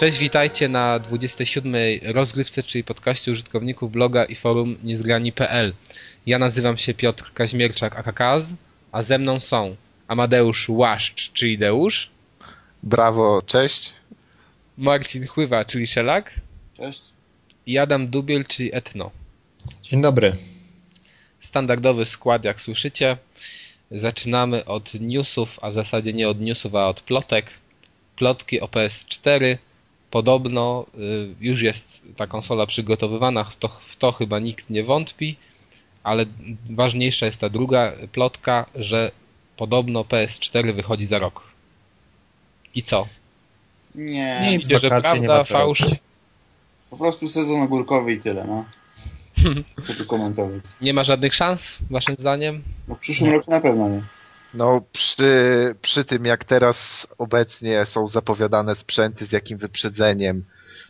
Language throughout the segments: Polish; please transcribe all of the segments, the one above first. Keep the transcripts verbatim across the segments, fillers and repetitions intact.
Cześć, witajcie na dwudziestej siódmej rozgrywce, czyli podcaście użytkowników bloga i forum niezgrani kropka pe el. Ja nazywam się Piotr Kazimierczak, aka Kaz, a ze mną są Amadeusz Łaszcz, czyli Deusz. Brawo, cześć. Marcin Chływa, czyli Szelak. Cześć. I Adam Dubiel, czyli Etno. Dzień dobry. Standardowy skład, jak słyszycie. Zaczynamy od newsów, a w zasadzie nie od newsów, a od plotek. Plotki o P S cztery. Podobno już jest ta konsola przygotowywana, w to, w to chyba nikt nie wątpi, ale ważniejsza jest ta druga plotka, że podobno P S cztery wychodzi za rok. I co? Nie. Nie idzie, że prawda, nie ma fałsz. Po prostu sezon ogórkowy i tyle, no. Co tu komentować? Nie ma żadnych szans, waszym zdaniem? No w przyszłym nie. roku na pewno nie. No przy, przy tym, jak teraz obecnie są zapowiadane sprzęty, z jakim wyprzedzeniem,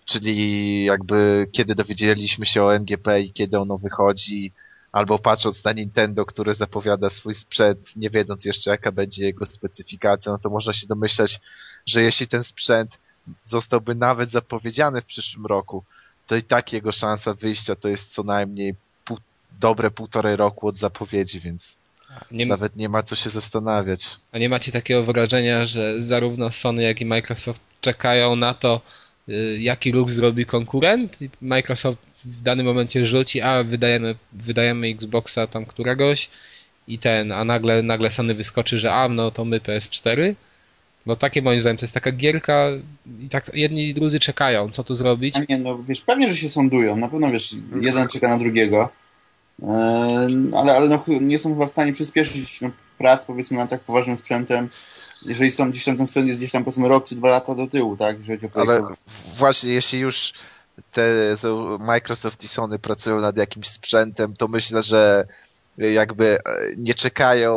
czyli jakby kiedy dowiedzieliśmy się o N G P i kiedy ono wychodzi, albo patrząc na Nintendo, które zapowiada swój sprzęt, nie wiedząc jeszcze jaka będzie jego specyfikacja, no to można się domyślać, że jeśli ten sprzęt zostałby nawet zapowiedziany w przyszłym roku, to i tak jego szansa wyjścia to jest co najmniej pół, dobre półtorej roku od zapowiedzi, więc... Nie, nawet nie ma co się zastanawiać. A nie macie takiego wrażenia, że zarówno Sony, jak i Microsoft czekają na to, y, jaki ruch zrobi konkurent? I Microsoft w danym momencie rzuci, a wydajemy, wydajemy Xboxa tam któregoś i ten, a nagle, nagle Sony wyskoczy, że a no to my P S cztery? Bo takie moim zdaniem to jest taka gierka i tak jedni i drudzy czekają, co tu zrobić? A nie, no wiesz, pewnie, że się sądują, na pewno wiesz, jeden czeka na drugiego. Ale, ale no, nie są chyba w stanie przyspieszyć no, prac, powiedzmy, nad tak poważnym sprzętem, jeżeli są gdzieś tam, ten sprzęt jest gdzieś tam, powiedzmy, rok czy dwa lata do tyłu, tak? Ale właśnie, jeśli już te Microsoft i Sony pracują nad jakimś sprzętem, to myślę, że jakby nie czekają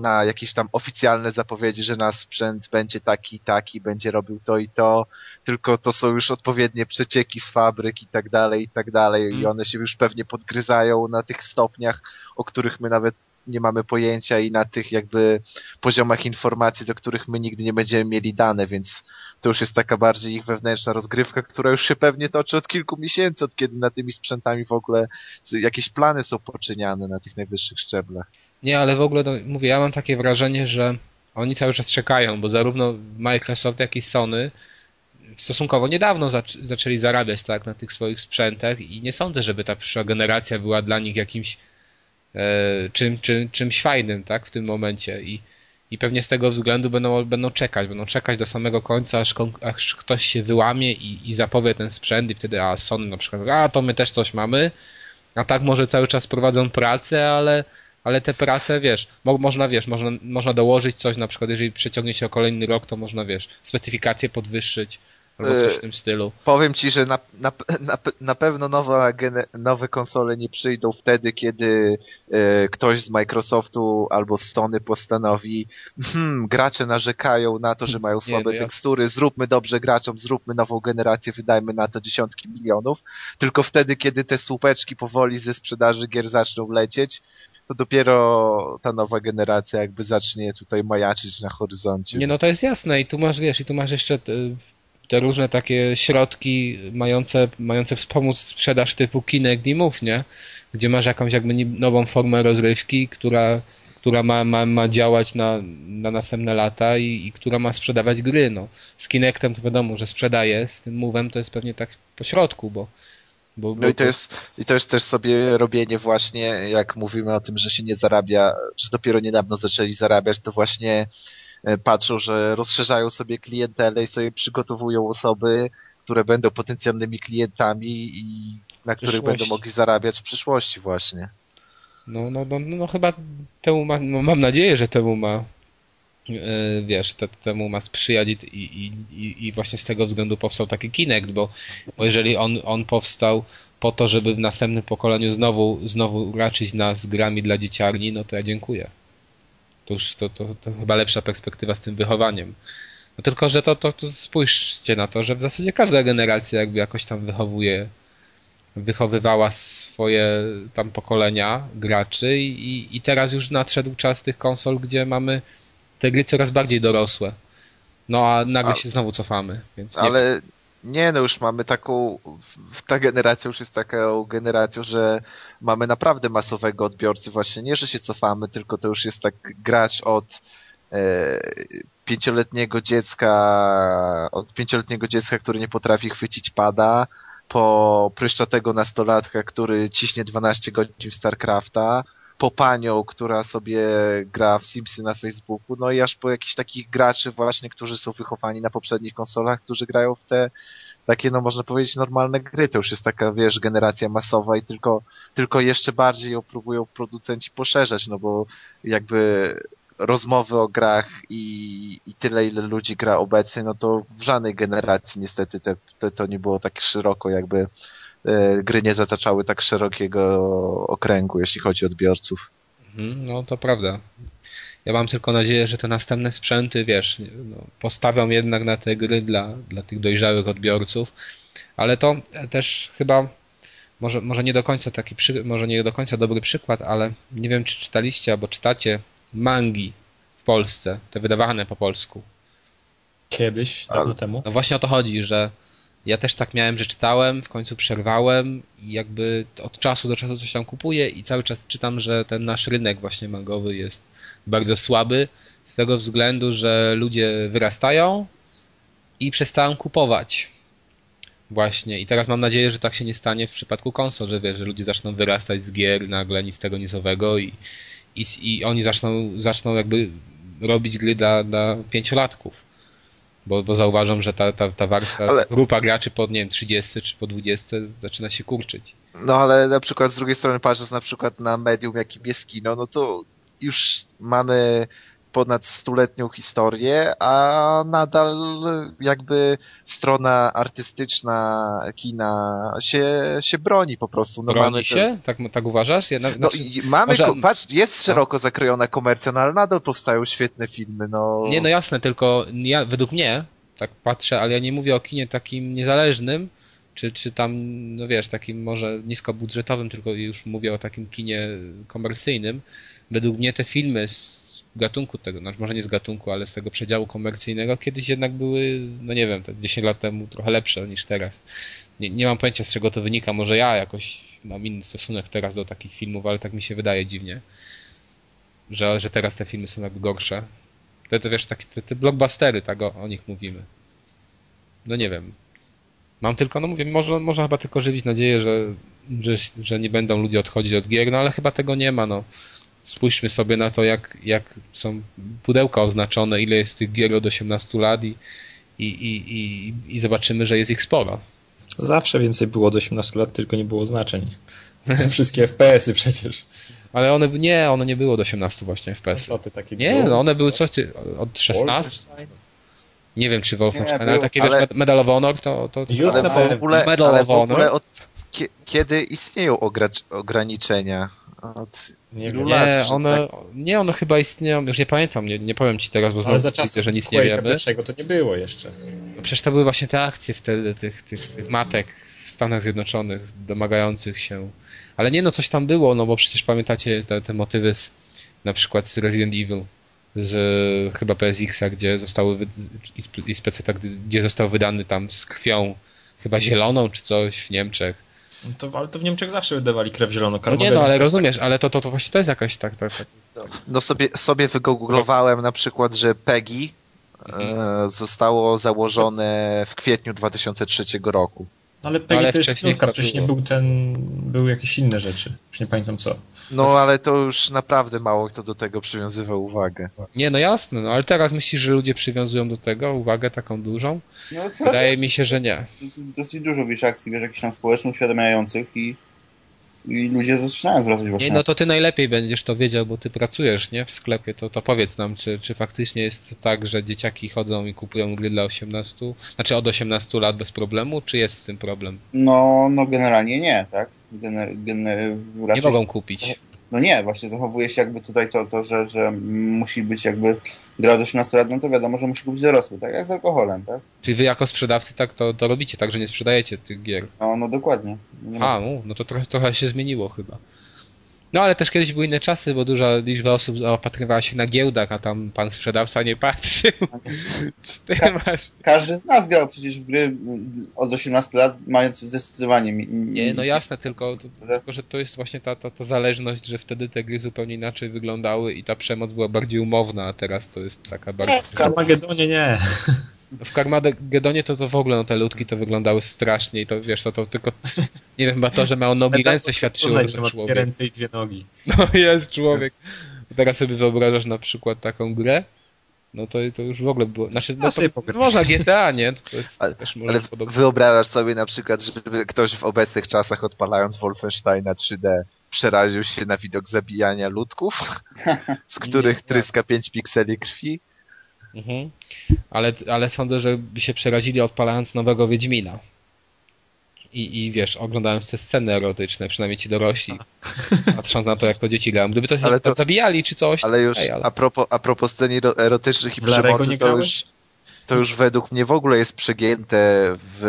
na jakieś tam oficjalne zapowiedzi, że nasz sprzęt będzie taki, taki, będzie robił to i to, tylko to są już odpowiednie przecieki z fabryk i tak dalej, i tak dalej i one się już pewnie podgryzają na tych stopniach, o których my nawet nie mamy pojęcia i na tych jakby poziomach informacji, do których my nigdy nie będziemy mieli dane, więc to już jest taka bardziej ich wewnętrzna rozgrywka, która już się pewnie toczy od kilku miesięcy, od kiedy nad tymi sprzętami w ogóle jakieś plany są poczyniane na tych najwyższych szczeblach. Nie, ale w ogóle, no, mówię, ja mam takie wrażenie, że oni cały czas czekają, bo zarówno Microsoft, jak i Sony stosunkowo niedawno zac- zaczęli zarabiać tak na tych swoich sprzętach i nie sądzę, żeby ta przyszła generacja była dla nich jakimś Czym, czym, czymś fajnym, tak, w tym momencie i, i pewnie z tego względu będą, będą czekać, będą czekać do samego końca, aż, kon, aż ktoś się wyłamie i, i zapowie ten sprzęt i wtedy, a Sony na przykład, a to my też coś mamy, a tak może cały czas prowadzą pracę, ale, ale te prace, wiesz, mo, można, wiesz, można, można dołożyć coś, na przykład jeżeli przeciągnie się o kolejny rok, to można, wiesz, specyfikację podwyższyć. Albo coś w tym stylu. Powiem ci, że na, na, na, na pewno nowa, nowe konsole nie przyjdą wtedy, kiedy e, ktoś z Microsoftu albo z Sony postanowi hmm, gracze narzekają na to, że mają słabe nie, no tekstury, ja... zróbmy dobrze graczom, zróbmy nową generację, wydajmy na to dziesiątki milionów. Tylko wtedy, kiedy te słupeczki powoli ze sprzedaży gier zaczną lecieć, to dopiero ta nowa generacja jakby zacznie tutaj majaczyć na horyzoncie. Nie, no to jest jasne i tu masz, wiesz, i tu masz jeszcze... T... te różne takie środki mające, mające wspomóc sprzedaż typu Kinect i Move, nie? Gdzie masz jakąś jakby nową formę rozrywki, która, która ma, ma, ma działać na, na następne lata i, i która ma sprzedawać gry. No. Z Kinectem to wiadomo, że sprzedaje, z tym Move'em to jest pewnie tak po środku, bo... bo no i to, jest, i to jest też sobie robienie właśnie, jak mówimy o tym, że się nie zarabia, że dopiero niedawno zaczęli zarabiać, to właśnie... patrzą, że rozszerzają sobie klientelę i sobie przygotowują osoby, które będą potencjalnymi klientami i na których będą mogli zarabiać w przyszłości właśnie. No, no, no, no chyba temu ma, no, mam nadzieję, że temu ma yy, wiesz, te, temu ma sprzyjać i, i, i, i właśnie z tego względu powstał taki Kinect, bo, bo jeżeli on, on powstał po to, żeby w następnym pokoleniu znowu, znowu raczyć nas grami dla dzieciarni, no to ja dziękuję. To już to, to, to chyba lepsza perspektywa z tym wychowaniem. No tylko, że to, to, to spójrzcie na to, że w zasadzie każda generacja jakby jakoś tam wychowuje, wychowywała swoje tam pokolenia graczy i, i teraz już nadszedł czas tych konsol, gdzie mamy te gry coraz bardziej dorosłe. No a nagle a... się znowu cofamy. Więc nie ale wiem. nie, no już mamy taką, ta generacja już jest taką generacją, że mamy naprawdę masowego odbiorcy właśnie. Nie, że się cofamy, tylko to już jest tak gracz od e, pięcioletniego dziecka, od pięcioletniego dziecka, który nie potrafi chwycić pada, po pryszczatego nastolatka, który ciśnie dwanaście godzin w StarCrafta, po panią, która sobie gra w Simsy na Facebooku, no i aż po jakichś takich graczy właśnie, którzy są wychowani na poprzednich konsolach, którzy grają w te takie, no można powiedzieć, normalne gry. To już jest taka, wiesz, generacja masowa i tylko, tylko jeszcze bardziej ją próbują producenci poszerzać, no bo jakby rozmowy o grach i, i tyle, ile ludzi gra obecnie, no to w żadnej generacji niestety te, te, to nie było tak szeroko, jakby e, gry nie zataczały tak szerokiego okręgu, jeśli chodzi o odbiorców. No to prawda. Ja mam tylko nadzieję, że te następne sprzęty, wiesz, no, postawią jednak na te gry dla, dla tych dojrzałych odbiorców, ale to też chyba może, może nie do końca taki, przy, może nie do końca dobry przykład, ale nie wiem, czy czytaliście albo czytacie mangi w Polsce, te wydawane po polsku. Kiedyś, dawno Ale. temu. No właśnie o to chodzi, że ja też tak miałem, że czytałem, w końcu przerwałem i jakby od czasu do czasu coś tam kupuję i cały czas czytam, że ten nasz rynek właśnie mangowy jest bardzo słaby z tego względu, że ludzie wyrastają i przestają kupować. Właśnie i teraz mam nadzieję, że tak się nie stanie w przypadku konsol, że wiesz, że ludzie zaczną wyrastać z gier nagle, nic tego nic owego i I, i oni zaczną, zaczną jakby robić gry dla, dla pięciolatków, bo, bo zauważam, że ta, ta, ta warstwa, ale... grupa graczy po, nie wiem, trzydziestu czy po dwudziestu zaczyna się kurczyć. No ale na przykład z drugiej strony patrząc na przykład na medium, jakim jest kino, no to już mamy ponad stuletnią historię, a nadal jakby strona artystyczna kina się, się broni po prostu. No broni mamy się? Ten... Tak, tak uważasz? Ja na, no znaczy... mamy, Może... patrz, jest szeroko zakrojona komercja, no ale nadal powstają świetne filmy. No... Nie, no jasne, tylko ja, według mnie, tak patrzę, ale ja nie mówię o kinie takim niezależnym, Czy, czy tam, no wiesz, takim może niskobudżetowym, tylko już mówię o takim kinie komercyjnym. Według mnie te filmy z gatunku tego, znaczy może nie z gatunku, ale z tego przedziału komercyjnego, kiedyś jednak były, no nie wiem, dziesięć lat temu trochę lepsze niż teraz. Nie, nie mam pojęcia, z czego to wynika, może ja jakoś mam inny stosunek teraz do takich filmów, ale tak mi się wydaje dziwnie, że, że teraz te filmy są jakby gorsze. To, to wiesz, takie, te, te blockbustery, tak o, o nich mówimy. No nie wiem. Mam tylko, no mówię, może, może chyba tylko żywić nadzieję, że, że, że nie będą ludzie odchodzić od gier, no ale chyba tego nie ma, no. Spójrzmy sobie na to, jak, jak są pudełka oznaczone, ile jest tych gier od osiemnastu lat i, i, i, i zobaczymy, że jest ich sporo. Zawsze więcej było od osiemnastu lat, tylko nie było oznaczeń. Wszystkie F P S-y przecież. Ale one, nie, one nie były od osiemnastu właśnie F P S-y. Nie, no one były coś od szesnastu. Nie wiem, czy Wolfenstein, ale takie ale... wiesz, Medal of Honor to... to, to ale to, w ogóle, Medal ale of Honor. Od... Kiedy istnieją ogracz... ograniczenia? Od... Nie, nie, lat, one, tak... nie, one chyba istnieją, już nie pamiętam, nie, nie powiem ci teraz, bo znowu widzę, że nic nie wiemy. Dlaczego to nie było jeszcze? Przecież to były właśnie te akcje wtedy, tych, tych, tych matek w Stanach Zjednoczonych domagających się. Ale nie, no coś tam było, no bo przecież pamiętacie te, te motywy z, na przykład z Resident Evil, z chyba P S X-a, gdzie zostały wy... i z P C-ta, gdzie został wydany tam z krwią chyba zieloną czy coś w Niemczech. To, ale to w Niemczech zawsze wydawali krew zielonokarbowej. No nie, no ale rozumiem, tak... ale to, to, to właśnie to jest jakaś tak... tak, tak. No, no sobie, sobie wygooglowałem na przykład, że PEGI mhm. e, zostało założone w kwietniu dwa tysiące trzeciego roku. No ale PEGI ale to jest krówka, wcześniej był ten, były jakieś inne rzeczy, już nie pamiętam co. No jest... ale to już naprawdę mało kto do tego przywiązywał uwagę. Nie, no jasne, no ale teraz myślisz, że ludzie przywiązują do tego uwagę taką dużą? No, Wydaje mi się, że nie. Dosyć dużo wiesz akcji, wiesz, jakichś tam społecznych uświadamiających i, i ludzie zaczynają zwracać właśnie. Nie, no to ty najlepiej będziesz to wiedział, bo ty pracujesz, nie, w sklepie, to, to powiedz nam, czy, czy faktycznie jest tak, że dzieciaki chodzą i kupują gry dla osiemnastu, znaczy od osiemnastu lat bez problemu, czy jest z tym problem? No, no generalnie nie, tak? Gener- gener- raczej... Nie mogą kupić. No nie, właśnie zachowuje się jakby tutaj to, to że, że musi być jakby gra od osiemnastu lat, no to wiadomo, że musi kupić dorosły, tak jak z alkoholem, tak? Czyli wy jako sprzedawcy tak to, to robicie, tak, że nie sprzedajecie tych gier? No, no dokładnie. Nie A, no, no to trochę, trochę się zmieniło chyba. No ale też kiedyś były inne czasy, bo duża liczba osób zaopatrywała się na giełdach, a tam pan sprzedawca nie patrzył. Ka- masz... Każdy z nas grał przecież w gry od osiemnastu lat, mając zdecydowanie... Mi- mi- nie, no jasne, tylko, tylko że to jest właśnie ta, ta, ta zależność, że wtedy te gry zupełnie inaczej wyglądały i ta przemoc była bardziej umowna, a teraz to jest taka bardziej... W Karmagedonie nie. W Karmagedonie to, to w ogóle no, te ludki to wyglądały strasznie i to wiesz, to, to tylko, nie wiem, chyba to, że ma on nogi ręce świadczyło, że to człowiek. Ręce i dwie nogi. No jest człowiek. Teraz sobie wyobrażasz na przykład taką grę, no to, to już w ogóle było, znaczy no to, można G T A, nie? To jest, ale też ale wyobrażasz sobie na przykład, żeby ktoś w obecnych czasach odpalając Wolfensteina trzy D przeraził się na widok zabijania ludków, z których nie, tryska pięć pikseli krwi? Mhm. Ale, ale sądzę, że by się przerazili odpalając nowego Wiedźmina. I, i wiesz, oglądając te sceny erotyczne, przynajmniej ci dorośli, patrząc na to, jak to dzieci grają. Gdyby to się ale to, zabijali czy coś. Ale już ej, ale... A, propos, a propos scen erotycznych i przemocy, to już, to już według mnie w ogóle jest przegięte. W,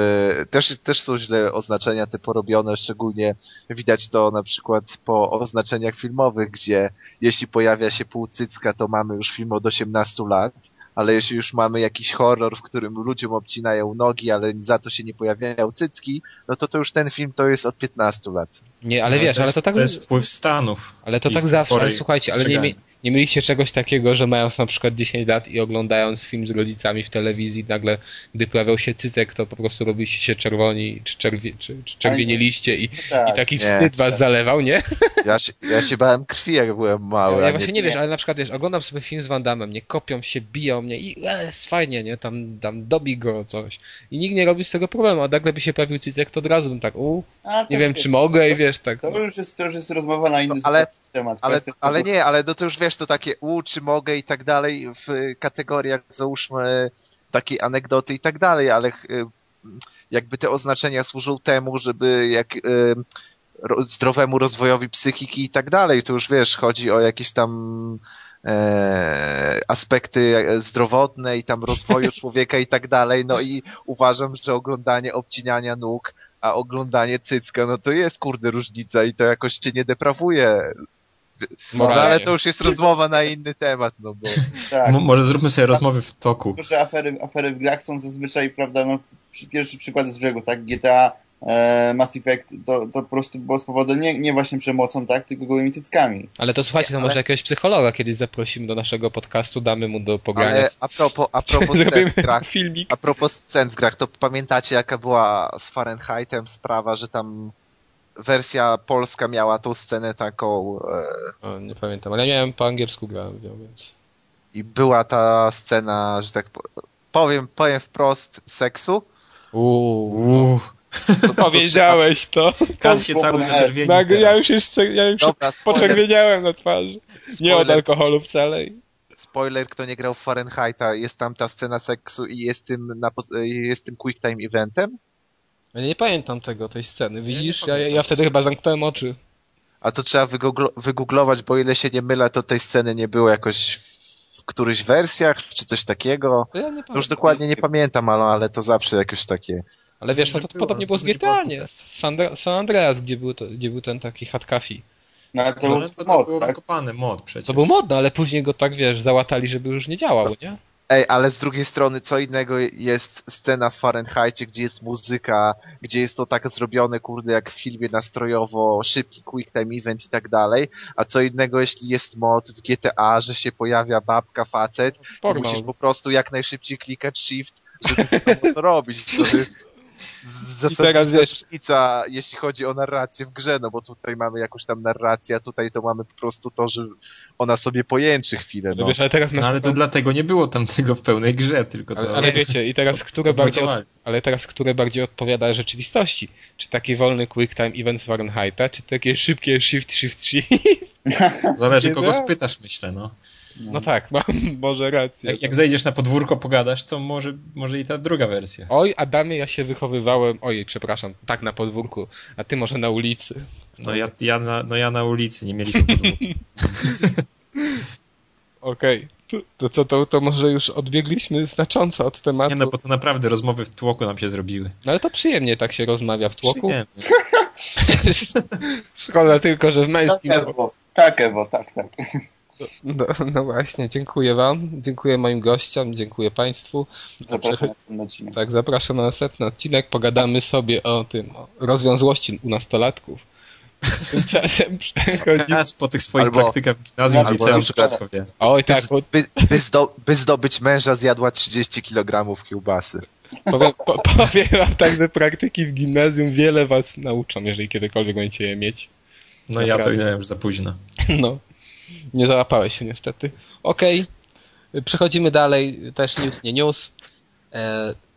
też, też są źle oznaczenia te porobione, szczególnie widać to na przykład po oznaczeniach filmowych, gdzie jeśli pojawia się pół cycka, to mamy już film od osiemnastu lat. Ale jeśli już mamy jakiś horror, w którym ludziom obcinają nogi, ale za to się nie pojawiają cycki, no to to już ten film to jest od piętnastu lat. Nie, ale no, wiesz, to jest, ale to tak... To jest wpływ Stanów. Ale to tak zawsze, ale słuchajcie, ale nie, nie mieliście czegoś takiego, że mając na przykład dziesięć lat i oglądając film z rodzicami w telewizji, nagle gdy pojawiał się cycek, to po prostu robiliście się czerwoni, czy, czerwie, czy, czy czerwienieliście i, tak, i taki wstyd nie, was tak. zalewał, nie? Ja się, ja się bałem krwi, jak byłem mały. Ja, ja właśnie nie, nie wiesz, ale na przykład wiesz, oglądam sobie film z Van Damme, nie kopią się, biją mnie i e, jest fajnie, nie? Tam, tam dobi go coś. I nikt nie robi z tego problemu, a nagle by się pojawił cycek, to od razu bym tak, u, a, nie wiem, czy mogę to, i wiesz, tak. To już jest, to już jest rozmowa na inny ale, temat. Ale, ale, ale nie, ale do to już wiesz, to takie u, czy mogę i tak dalej w kategoriach, załóżmy takiej anegdoty i tak dalej, ale jakby te oznaczenia służą temu, żeby jak zdrowemu rozwojowi psychiki i tak dalej, to już wiesz, chodzi o jakieś tam E, aspekty zdrowotne i tam rozwoju człowieka i tak dalej, no i uważam, że oglądanie obcinania nóg, a oglądanie cycka, no to jest kurde różnica i to jakoś cię nie deprawuje. No, ale to już jest rozmowa na inny temat, no bo... Tak. M- może zróbmy sobie rozmowy w toku. Proszę, afery, afery w grach są zazwyczaj, prawda, no pierwszy przykład z brzegu, tak, G T A, e, Mass Effect, to, to po prostu było spowodowane nie, nie właśnie przemocą, tak, tylko gołymi cyckami. Ale to słuchajcie, no ale... może jakiegoś psychologa kiedyś zaprosimy do naszego podcastu, damy mu do pogrania. Ale a propos, a propos scen w grach, filmik. A propos scen w grach, to pamiętacie jaka była z Fahrenheitem sprawa, że tam... Wersja polska miała tą scenę taką... E... O, nie pamiętam, ale ja miałem po angielsku grałem, więc... I była ta scena, że tak powiem, powiem wprost, seksu. Uuu. Co powiedziałeś to? Kas się cały zaczerwienił. Nag- ja już, jeszcze, ja już Dobra, się poczerwieniałem na twarzy. Spoiler. Nie od alkoholu wcale. Spoiler, kto nie grał w Fahrenheita, jest tam ta scena seksu i jest tym, na, jest tym quick time eventem. Ja nie pamiętam tego, tej sceny, widzisz? Ja, ja, ja wtedy chyba zamknąłem oczy. A to trzeba wygooglo- wygooglować, bo ile się nie mylę, to tej sceny nie było jakoś w którychś wersjach, czy coś takiego. Ja nie już dokładnie nie pamiętam, ale, ale to zawsze jakieś takie... Ale wiesz, no to, to podobnie było z G T A, nie? San, San Andreas, gdzie był, to, gdzie był ten taki hatkafi. No, to, to, to, to był wykopany mod przecież. To był mod, no, ale później go tak, wiesz, załatali, żeby już nie działał, nie? Ej, ale z drugiej strony co innego jest scena w Fahrenheitie, gdzie jest muzyka, gdzie jest to tak zrobione, kurde, jak w filmie nastrojowo, szybki quick time event i tak dalej, a co innego jeśli jest mod w G T A, że się pojawia babka, facet i musisz po prostu jak najszybciej klikać shift, żeby to co robić. To jest zasadnicza różnica, jeśli chodzi o narrację w grze, no bo tutaj mamy jakąś tam narrację, a tutaj to mamy po prostu to, że ona sobie pojęczy chwilę. No, no, wiesz, ale, teraz masz... no ale to dlatego nie było tam tego w pełnej grze, tylko to... Ale, ale wiecie, i teraz które bardziej od... ale teraz które bardziej odpowiada rzeczywistości? Czy taki wolny quick time event z Fahrenheita, czy takie szybkie shift, shift, shift? Zależy kogo spytasz, myślę, no. No, no tak, mam może rację. Jak, jak zejdziesz na podwórko, pogadasz, to może, może i ta druga wersja. Oj, Adamie, ja się wychowywałem, ojej, przepraszam, tak na podwórku, a ty może na ulicy. No ja, ja, na, no ja na ulicy, nie mieliśmy podwórku. Okej, okay. to co, to, to może już odbiegliśmy znacząco od tematu. Nie no, bo to naprawdę rozmowy w tłoku nam się zrobiły. No ale to przyjemnie tak się rozmawia w tłoku. Przyjemnie. Szkoda tylko, że w męskim... Tak, Ewo, tak, Ewo, tak, tak. No, no właśnie, dziękuję wam, dziękuję moim gościom, dziękuję państwu. Zapraszam na następny odcinek. Tak, zapraszam na następny odcinek. Pogadamy sobie o tym, o rozwiązłości u nastolatków. Tymczasem przechodzimy... po tych swoich albo, praktykach w gimnazjum, w liceum, czy Oj tak, bo... by, by, zdo, by zdobyć męża zjadła trzydzieści kilogramów kiełbasy. Powiem, po, powiem wam tak, że praktyki w gimnazjum wiele was nauczą, jeżeli kiedykolwiek będziecie je mieć. No naprawdę. Ja to minąłem już za późno. No. Nie załapałeś się niestety. Okej, okay. Przechodzimy dalej, też news, nie news.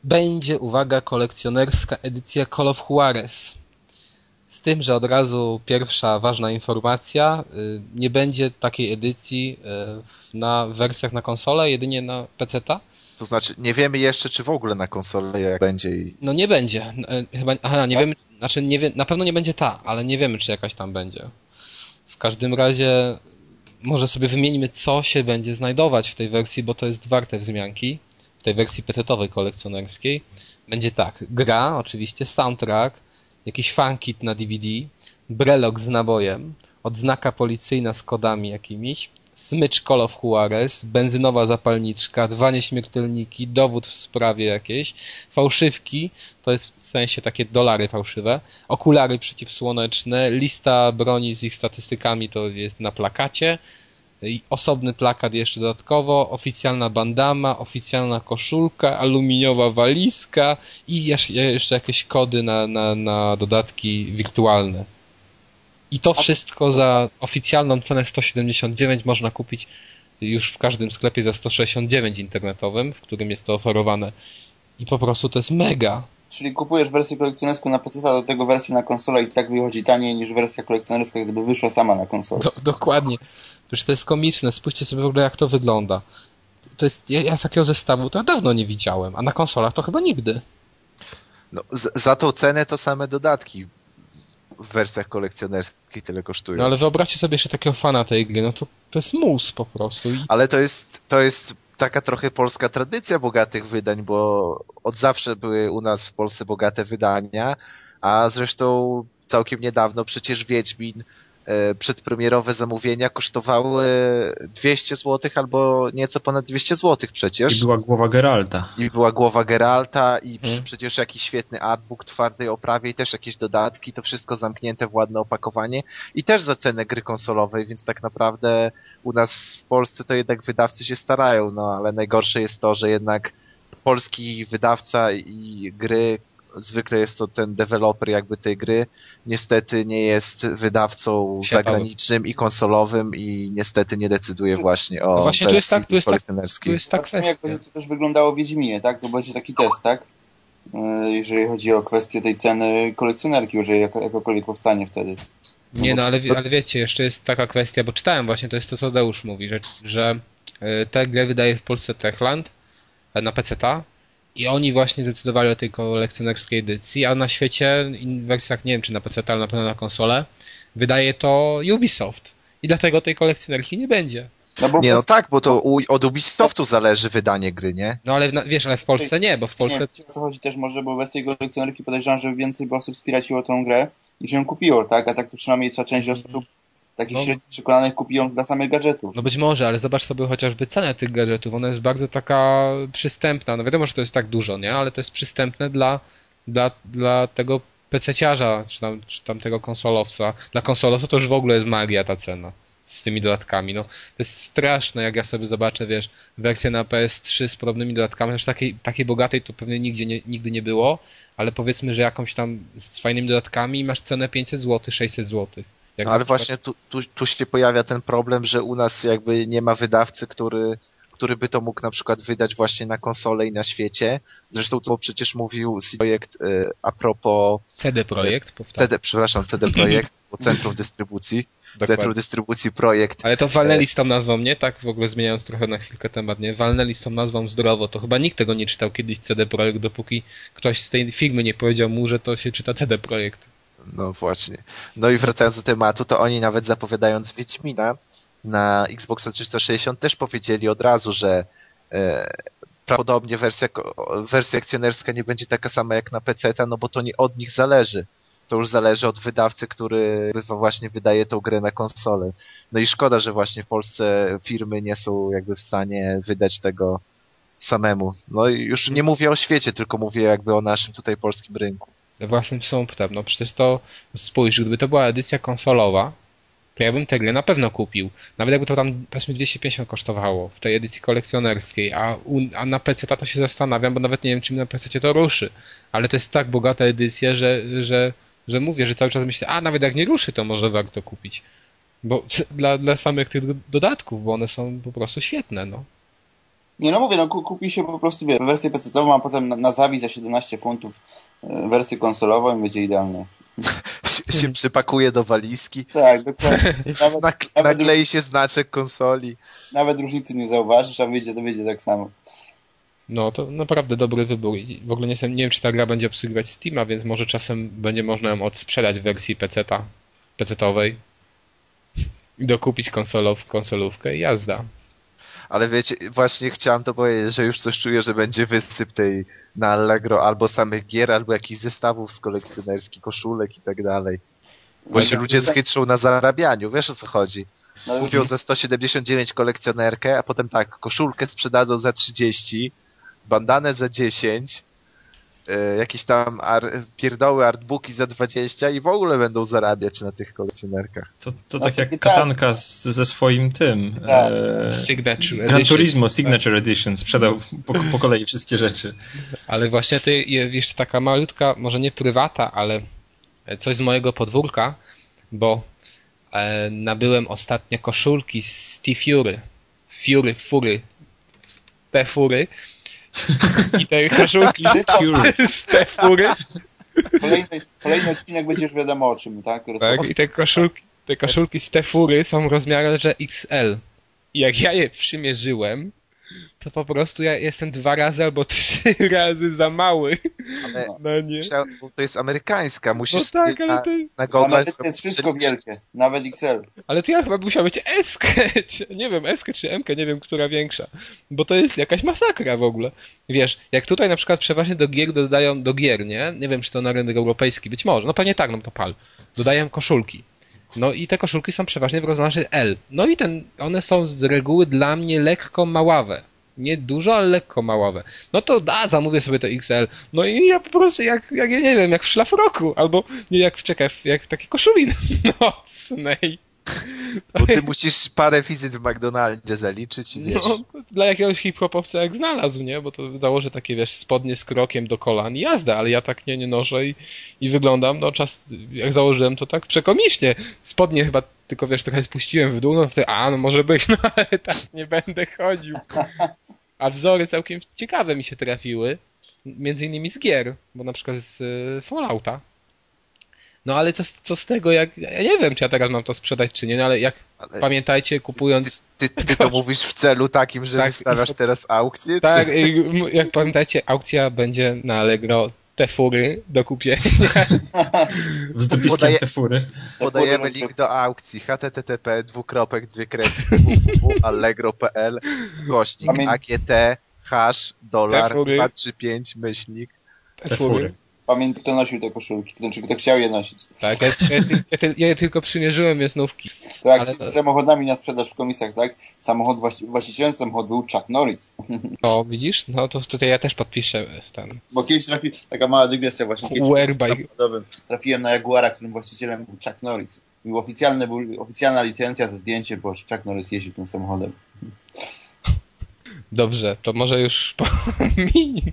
Będzie, uwaga, kolekcjonerska edycja Call of Juarez. Z tym, że od razu pierwsza ważna informacja, nie będzie takiej edycji na wersjach na konsolę, jedynie na peceta. To znaczy, nie wiemy jeszcze, czy w ogóle na konsolę jak będzie. I... No nie będzie. Chyba, aha, nie tak? wiemy, znaczy nie wie, na pewno nie będzie ta, ale nie wiemy, czy jakaś tam będzie. W każdym razie może sobie wymienimy, co się będzie znajdować w tej wersji, bo to jest warte wzmianki. W tej wersji pecetowej kolekcjonerskiej. Będzie tak, gra, oczywiście, soundtrack, jakiś fankit na D V D, brelok z nabojem, odznaka policyjna z kodami jakimiś, smycz Call of Juarez, benzynowa zapalniczka, dwa nieśmiertelniki, dowód w sprawie jakieś, fałszywki, to jest w sensie takie dolary fałszywe, okulary przeciwsłoneczne, lista broni z ich statystykami to jest na plakacie, i osobny plakat jeszcze dodatkowo, oficjalna bandama, oficjalna koszulka, aluminiowa walizka i jeszcze jakieś kody na, na, na dodatki wirtualne. I to wszystko za oficjalną cenę sto siedemdziesiąt dziewięć można kupić już w każdym sklepie za sto sześćdziesiąt dziewięć internetowym, w którym jest to oferowane. I po prostu to jest mega. Czyli kupujesz wersję kolekcjonerską na P C, a do tego wersję na konsolę i tak wychodzi taniej niż wersja kolekcjonerska, gdyby wyszła sama na konsolę. Do, dokładnie. Przecież to jest komiczne. Spójrzcie sobie w ogóle, jak to wygląda. To jest, ja, ja takiego zestawu to ja dawno nie widziałem, a na konsolach to chyba nigdy. No, z, za tą cenę to same dodatki w wersjach kolekcjonerskich tyle kosztują. No ale wyobraźcie sobie jeszcze takiego fana tej gry, no to, to jest mus po prostu. I... Ale to jest, to jest taka trochę polska tradycja bogatych wydań, bo od zawsze były u nas w Polsce bogate wydania, a zresztą całkiem niedawno przecież Wiedźmin e, przedpremierowe zamówienia kosztowały dwieście złotych albo nieco ponad dwieście złotych przecież. I była głowa Geralta. I była głowa Geralta i hmm. przecież jakiś świetny artbook w twardej oprawie i też jakieś dodatki, to wszystko zamknięte w ładne opakowanie i też za cenę gry konsolowej, więc tak naprawdę u nas w Polsce to jednak wydawcy się starają, no ale najgorsze jest to, że jednak polski wydawca i gry, zwykle jest to ten deweloper jakby tej gry, niestety nie jest wydawcą Siapały. zagranicznym i konsolowym i niestety nie decyduje właśnie o no właśnie wersji tak, kolekcjonerskiej. To jest tak, to jest tak jak to też wyglądało w Wiedźminie, tak? To będzie taki test, tak? Jeżeli chodzi o kwestię tej ceny kolekcjonerki, jeżeli jakokolwiek powstanie wtedy. Nie no, ale, ale wiecie, jeszcze jest taka kwestia, bo czytałem właśnie, to jest to, co Deusz mówi, że, że tę grę wydaje w Polsce Techland na peceta, i oni właśnie zdecydowali o tej kolekcjonerskiej edycji, a na świecie, w wersjach, nie wiem czy na P C, ale na pewno na konsolę, wydaje to Ubisoft. I dlatego tej kolekcjonerki nie będzie. No bo nie, no tak, bo to u, od Ubisoftu zależy wydanie gry, nie? No ale w, wiesz, ale w Polsce nie, bo w Polsce... Nie, o co chodzi też może, bo bez tej kolekcjonerki podejrzewam, że więcej osób spiraciło tą grę niż ją kupiło, tak? A tak to przynajmniej ta część osób takich no, średnich przekonanych kupi ją dla samych gadżetów. No być może, ale zobacz sobie chociażby cenę tych gadżetów. Ona jest bardzo taka przystępna. No wiadomo, że to jest tak dużo, nie? Ale to jest przystępne dla, dla, dla tego pececiarza, czy tam, czy tam tego konsolowca. Dla konsolowca to już w ogóle jest magia ta cena z tymi dodatkami. No to jest straszne, jak ja sobie zobaczę, wiesz, wersję na P S trzy z podobnymi dodatkami. Też takiej, takiej bogatej to pewnie nigdzie nie, nigdy nie było, ale powiedzmy, że jakąś tam z fajnymi dodatkami masz cenę pięćset złotych, sześćset złotych. No, ale właśnie tu, tu, tu się pojawia ten problem, że u nas jakby nie ma wydawcy, który, który by to mógł na przykład wydać właśnie na konsolę i na świecie. Zresztą to przecież mówił C D Projekt y, a propos... C D Projekt, powtarzam. C D, przepraszam, C D Projekt, o Centrum Dystrybucji. Centrum Dystrybucji Projekt. Ale to walnęli z tą nazwą, nie? Tak w ogóle zmieniając trochę na chwilkę temat, nie? Walnęli z tą nazwą zdrowo. To chyba nikt tego nie czytał kiedyś C D Projekt, dopóki ktoś z tej firmy nie powiedział mu, że to się czyta C D Projekt. No właśnie. No i wracając do tematu, to oni nawet zapowiadając Wiedźmina na Xboxa trzysta sześćdziesiąt też powiedzieli od razu, że e, prawdopodobnie wersja, wersja akcjonerska nie będzie taka sama jak na peceta, no bo to nie od nich zależy. to już zależy od wydawcy, który właśnie wydaje tą grę na konsolę. No i szkoda, że właśnie w Polsce firmy nie są jakby w stanie wydać tego samemu. No i już nie mówię o świecie, tylko mówię jakby o naszym tutaj polskim rynku. Właśnie są pytam, no przecież to spójrz, gdyby to była edycja konsolowa, to ja bym tę grę na pewno kupił. Nawet jakby to tam powiedzmy dwieście pięćdziesiąt kosztowało w tej edycji kolekcjonerskiej, a, u, a na P C to się zastanawiam, bo nawet nie wiem, czy mi na P C to ruszy. Ale to jest tak bogata edycja, że, że, że mówię, że cały czas myślę, a nawet jak nie ruszy, to może warto kupić. Bo dla, dla samych tych dodatków, bo one są po prostu świetne, no. Nie no mówię, no kupi się po prostu wie, wersję pecetową, a potem na, na zawis za siedemnaście funtów wersję konsolową i będzie idealnie. się przypakuje do walizki. Tak, dokładnie. Nawet, Nakle- nawet naklei się znaczek konsoli. Nawet różnicy nie zauważysz, a wyjdzie, to wyjdzie tak samo. No to naprawdę dobry wybór. W ogóle nie, jestem, nie wiem, czy ta gra będzie obsługiwać Steama, więc może czasem będzie można ją odsprzedać w wersji peceta, pecetowej i dokupić konsolow, konsolówkę i jazda. Ale wiecie, właśnie chciałem to powiedzieć, że już coś czuję, że będzie wysyp tej na Allegro albo samych gier, albo jakichś zestawów z kolekcjonerskich, koszulek i tak dalej. Bo się ludzie schytrzą na zarabianiu, wiesz o co chodzi. Kupią za sto siedemdziesiąt dziewięć kolekcjonerkę, a potem tak, koszulkę sprzedadzą za trzydzieści, bandanę za dziesięć, yy, jakieś tam ar- pierdoły, artbooki za dwadzieścia i w ogóle będą zarabiać na tych kolekcjonerkach. To, to tak jak Katanka z, ze swoim tym tak. e, Signature Gran Turismo Signature tak. Edition sprzedał po, po kolei wszystkie rzeczy. Ale właśnie to jeszcze taka malutka, może nie prywata, ale coś z mojego podwórka, bo e, nabyłem ostatnio koszulki z Tefury, Fury, Fury, Tefury. I te koszulki z Tefury. Kolejny, kolejny odcinek będzie już wiadomo o czym, tak? Tak, i te koszulki, te koszulki z Tefury są w rozmiarze X L. I jak ja je przymierzyłem, to po prostu ja jestem dwa razy albo trzy razy za mały. Ale no nie. To jest amerykańska, musisz no tak, ale to... na Google. To jest wszystko wielkie, nawet X L. Ale to ja chyba musiał mieć S-kę, nie wiem, S-kę czy M-kę, nie wiem, która większa. Bo to jest jakaś masakra w ogóle. Wiesz, jak tutaj na przykład przeważnie do gier dodają, do gier, nie? Nie wiem, czy to na rynek europejski, być może, no pewnie tak, no to pal. Dodają koszulki. No i te koszulki są przeważnie w rozmiarze L. No i ten, one są z reguły dla mnie lekko maławe. Nie dużo, ale lekko maławe. No to da, zamówię sobie to X L. No i ja po prostu jak, jak ja nie wiem, jak w szlafroku, albo nie jak w czekaj, jak w takiej koszuli nocnej. Bo ty musisz parę wizyt w McDonaldzie zaliczyć i wiesz. No, dla jakiegoś hip-hopowca jak znalazł, nie? Bo to założę takie, wiesz, spodnie z krokiem do kolan i jazda, ale ja tak nie, nie noszę i, i wyglądam, no czas, jak założyłem to tak przekomicznie. Spodnie chyba tylko, wiesz, trochę spuściłem w dół, no to a, no może być, no ale tak nie będę chodził. A wzory całkiem ciekawe mi się trafiły, między innymi z gier, bo na przykład z y, Fallouta. No ale co, co z tego, jak ja nie wiem, czy ja teraz mam to sprzedać, czy nie, no ale jak ale pamiętajcie, kupując... Ty, ty, ty to mówisz w celu takim, że tak, wystawiasz teraz aukcję? Tak, czy... jak pamiętajcie, aukcja będzie na Allegro Tefury do kupienia. Z dopiskiem Podaje... Tefury. Podajemy link do aukcji http dwukropek dwie kreski www kropka allegro kropka pl kośnik akt hash dolar dwa trzy pięć myślnik Tefury. Pamiętam, kto nosił te koszulki, znaczy kto chciał je nosić. Tak, ja, ja, ja, ja je tylko przymierzyłem je znówki. Tak, z to... samochodami na sprzedaż w komisach, tak? Samochód, właścicielem samochodu był Chuck Norris. No, widzisz? No to tutaj ja też podpiszę ten. Bo kiedyś trafiłem, taka mała dygresja właśnie, kiedyś trafiłem na Jaguara, którym właścicielem był Chuck Norris. Był oficjalny, był oficjalna licencja ze zdjęciem, bo Chuck Norris jeździł tym samochodem. Dobrze, to może już pomiń,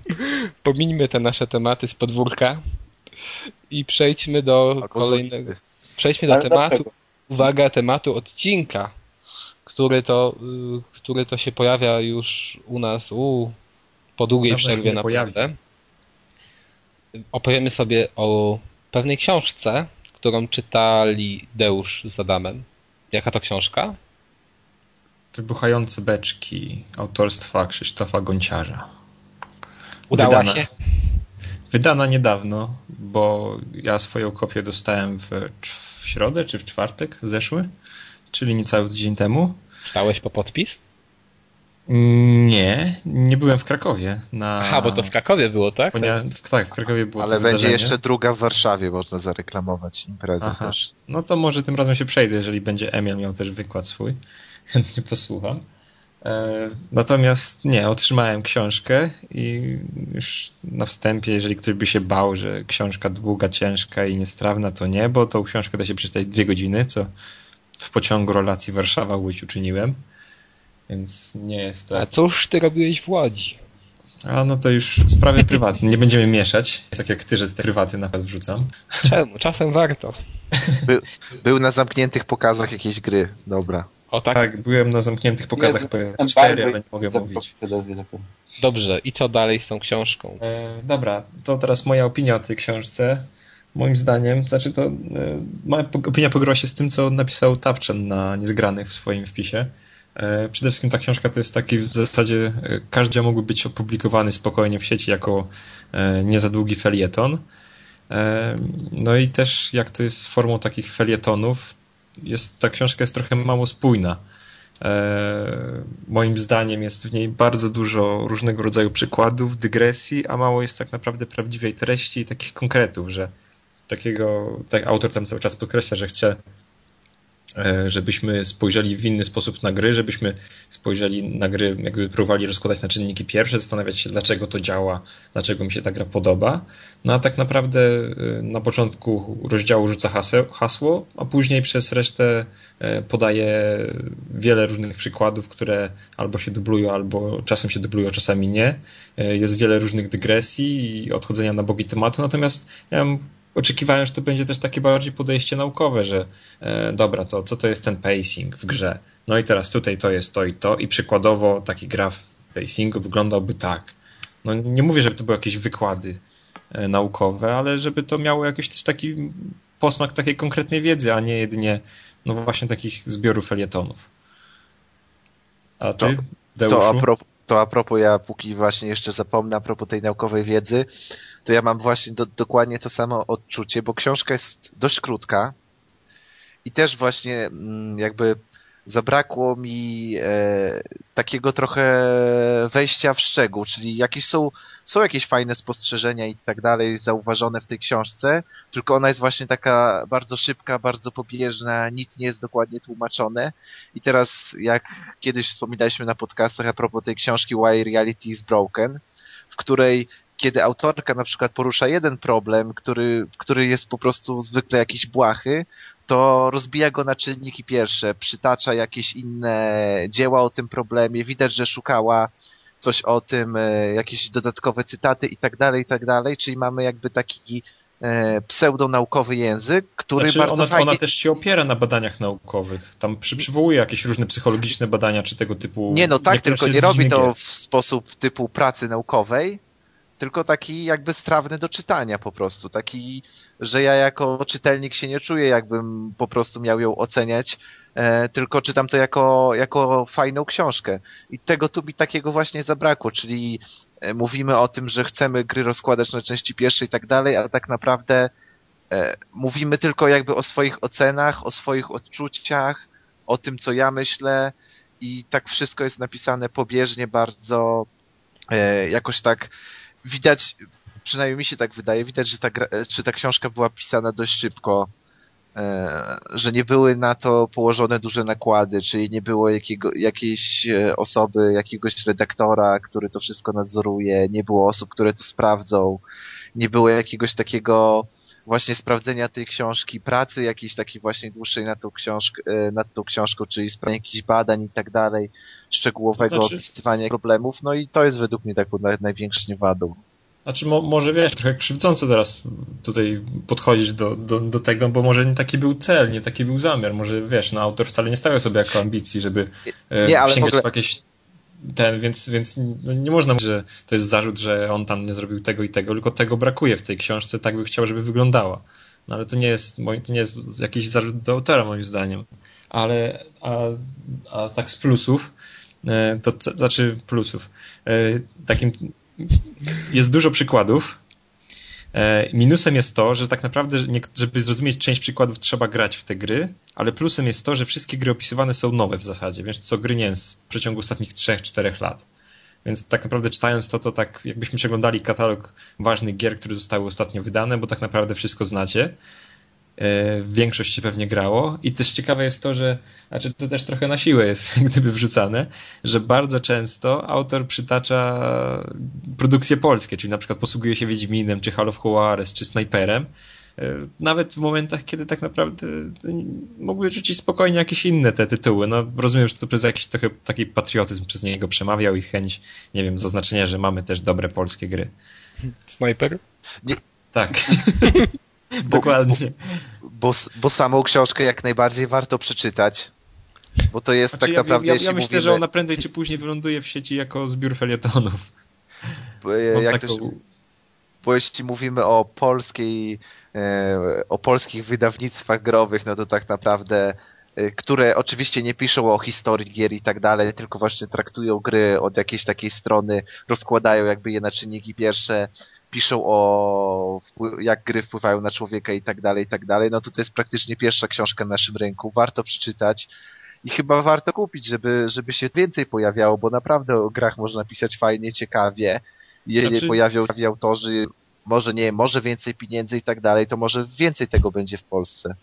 pomińmy te nasze tematy z podwórka i przejdźmy do kolejnego. Przejdźmy do tematu. Uwaga, tematu odcinka, który to, który to się pojawia już u nas u, po długiej przerwie naprawdę. Opowiemy sobie o pewnej książce, którą czytali Deusz z Adamem. Jaka to książka? Wybuchające beczki autorstwa Krzysztofa Gonciarza. Udała Wydana. się? Wydana niedawno, bo ja swoją kopię dostałem w, w środę czy w czwartek zeszły, czyli niecały tydzień temu. Stałeś po podpis? Nie, nie byłem w Krakowie. Na... Aha, bo to w Krakowie było, tak? Ponia... Tak, w Krakowie było. Ale będzie wydarzenie. Jeszcze druga w Warszawie, można zareklamować imprezę. Aha. Też. No to może tym razem się przejdę, jeżeli będzie Emil miał też wykład swój. Chętnie posłucham. Natomiast nie, otrzymałem książkę i już na wstępie, jeżeli ktoś by się bał, że książka długa, ciężka i niestrawna, to nie, bo tą książkę da się przeczytać dwie godziny, co w pociągu relacji Warszawa-Łódź uczyniłem. Więc nie jest to... A cóż ty robiłeś w Łodzi? A no to już sprawy prywatne. Nie będziemy mieszać. Tak jak ty, że te prywaty na was wrzucam. Czemu? Czasem warto. By, był na zamkniętych pokazach jakiejś gry. Dobra. O, tak? Tak, byłem na zamkniętych pokazach P S cztery, ale nie mogę mówić. Dobrze, i co dalej z tą książką? E, dobra, to teraz moja opinia o tej książce. Moim zdaniem, znaczy to e, moja opinia pogra się z tym, co napisał Tapczan na Niezgranych w swoim wpisie. Przede wszystkim ta książka to jest taki w zasadzie, każdy mógł być opublikowany spokojnie w sieci jako nie za długi felieton. No i też jak to jest z formą takich felietonów, jest, ta książka jest trochę mało spójna. Moim zdaniem jest w niej bardzo dużo różnego rodzaju przykładów, dygresji, a mało jest tak naprawdę prawdziwej treści i takich konkretów, że takiego, tak autor tam cały czas podkreśla, że chce, żebyśmy spojrzeli w inny sposób na gry, żebyśmy spojrzeli na gry, jakby próbowali rozkładać na czynniki pierwsze, zastanawiać się, dlaczego to działa, dlaczego mi się ta gra podoba. No a tak naprawdę na początku rozdziału rzuca hasło, a później przez resztę podaje wiele różnych przykładów, które albo się dublują, albo czasem się dublują, czasami nie. Jest wiele różnych dygresji i odchodzenia na bogi tematu, natomiast ja oczekiwałem, że to będzie też takie bardziej podejście naukowe, że e, dobra, to co to jest ten pacing w grze? No i teraz tutaj to jest to i to i przykładowo taki graf pacingu wyglądałby tak. No nie mówię, żeby to były jakieś wykłady e, naukowe, ale żeby to miało jakiś też taki posmak takiej konkretnej wiedzy, a nie jedynie no właśnie takich zbiorów felietonów. A ty, to, Deuszu? To a propos, to a propos, ja póki właśnie jeszcze zapomnę a propos tej naukowej wiedzy, to ja mam właśnie do, dokładnie to samo odczucie, bo książka jest dość krótka i też właśnie jakby zabrakło mi e, takiego trochę wejścia w szczegół, czyli jakieś są, są jakieś fajne spostrzeżenia i tak dalej zauważone w tej książce, tylko ona jest właśnie taka bardzo szybka, bardzo pobieżna, nic nie jest dokładnie tłumaczone i teraz jak kiedyś wspominaliśmy na podcastach a propos tej książki Why Reality is Broken, w której kiedy autorka na przykład porusza jeden problem, który, który jest po prostu zwykle jakiś błahy, to rozbija go na czynniki pierwsze, przytacza jakieś inne dzieła o tym problemie, widać, że szukała coś o tym, jakieś dodatkowe cytaty i tak dalej, i tak dalej, czyli mamy jakby taki pseudonaukowy język, który znaczy bardzo ona, fajnie... Ona też się opiera na badaniach naukowych. Tam przy, przywołuje jakieś różne psychologiczne badania, czy tego typu... Nie, no tak, tylko nie robi to w sposób typu pracy naukowej, tylko taki jakby strawny do czytania po prostu. Taki, że ja jako czytelnik się nie czuję, jakbym po prostu miał ją oceniać, e, tylko czytam to jako, jako fajną książkę. I tego tu mi takiego właśnie zabrakło, czyli e, mówimy o tym, że chcemy gry rozkładać na części pierwsze i tak dalej, a tak naprawdę e, mówimy tylko jakby o swoich ocenach, o swoich odczuciach, o tym, co ja myślę i tak wszystko jest napisane pobieżnie bardzo, e, jakoś tak widać, przynajmniej mi się tak wydaje, widać, że ta, gra, że ta książka była pisana dość szybko, że nie były na to położone duże nakłady, czyli nie było jakiego, jakiejś osoby, jakiegoś redaktora, który to wszystko nadzoruje, nie było osób, które to sprawdzą, nie było jakiegoś takiego właśnie sprawdzenia tej książki, pracy jakiejś takiej właśnie dłuższej nad tą, książkę, nad tą książką, czyli sprawdzenia jakichś badań i tak dalej, szczegółowego znaczy... opisywania problemów, no i to jest według mnie taką największą wadą. Znaczy mo- może wiesz, trochę krzywdząco teraz tutaj podchodzić do, do, do tego, bo może nie taki był cel, nie taki był zamiar, może wiesz, no autor wcale nie stawiał sobie jako ambicji, żeby e, nie, ale sięgać w ogóle... po jakieś... Ten, więc, więc nie można mówić, że to jest zarzut, że on tam nie zrobił tego i tego, tylko tego brakuje w tej książce, tak by chciał, żeby wyglądała. No ale to nie jest, to nie jest jakiś zarzut do autora moim zdaniem. Ale a, a tak z plusów, to, to znaczy plusów, takim jest dużo przykładów, Minusem jest to, że tak naprawdę, żeby zrozumieć część przykładów, trzeba grać w te gry, ale plusem jest to, że wszystkie gry opisywane są nowe w zasadzie, więc co gry, nie wiem, w przeciągu ostatnich trzech, czterech lat. Więc tak naprawdę czytając to, to tak jakbyśmy przeglądali katalog ważnych gier, które zostały ostatnio wydane, bo tak naprawdę wszystko znacie. Większość się pewnie grało i też ciekawe jest to, że znaczy to też trochę na siłę jest gdyby wrzucane, że bardzo często autor przytacza produkcje polskie, czyli na przykład posługuje się Wiedźminem, czy Call of Juarez, czy Snajperem, nawet w momentach, kiedy tak naprawdę mogły rzucić spokojnie jakieś inne te tytuły. No rozumiem, że to przez jakiś trochę taki patriotyzm przez niego przemawiał i chęć, nie wiem, zaznaczenia, że mamy też dobre polskie gry. Snajper? Nie. Tak. Bo, Dokładnie. Bo, bo, bo samą książkę jak najbardziej warto przeczytać. Bo to jest znaczy, tak ja, naprawdę... Ja, ja, ja myślę, mówimy... że ona prędzej czy później wyląduje w sieci jako zbiór felietonów. Bo, jak taką... też, bo jeśli mówimy o polskiej, o polskich wydawnictwach growych, no to tak naprawdę, które oczywiście nie piszą o historii gier i tak dalej, tylko właśnie traktują gry od jakiejś takiej strony, rozkładają jakby je na czynniki pierwsze, piszą o jak gry wpływają na człowieka i tak dalej, i tak dalej, no to to jest praktycznie pierwsza książka na naszym rynku. Warto przeczytać i chyba warto kupić, żeby, żeby się więcej pojawiało, bo naprawdę o grach można pisać fajnie, ciekawie. Jeżeli znaczy... pojawią się autorzy, może nie, może więcej pieniędzy i tak dalej, to może więcej tego będzie w Polsce.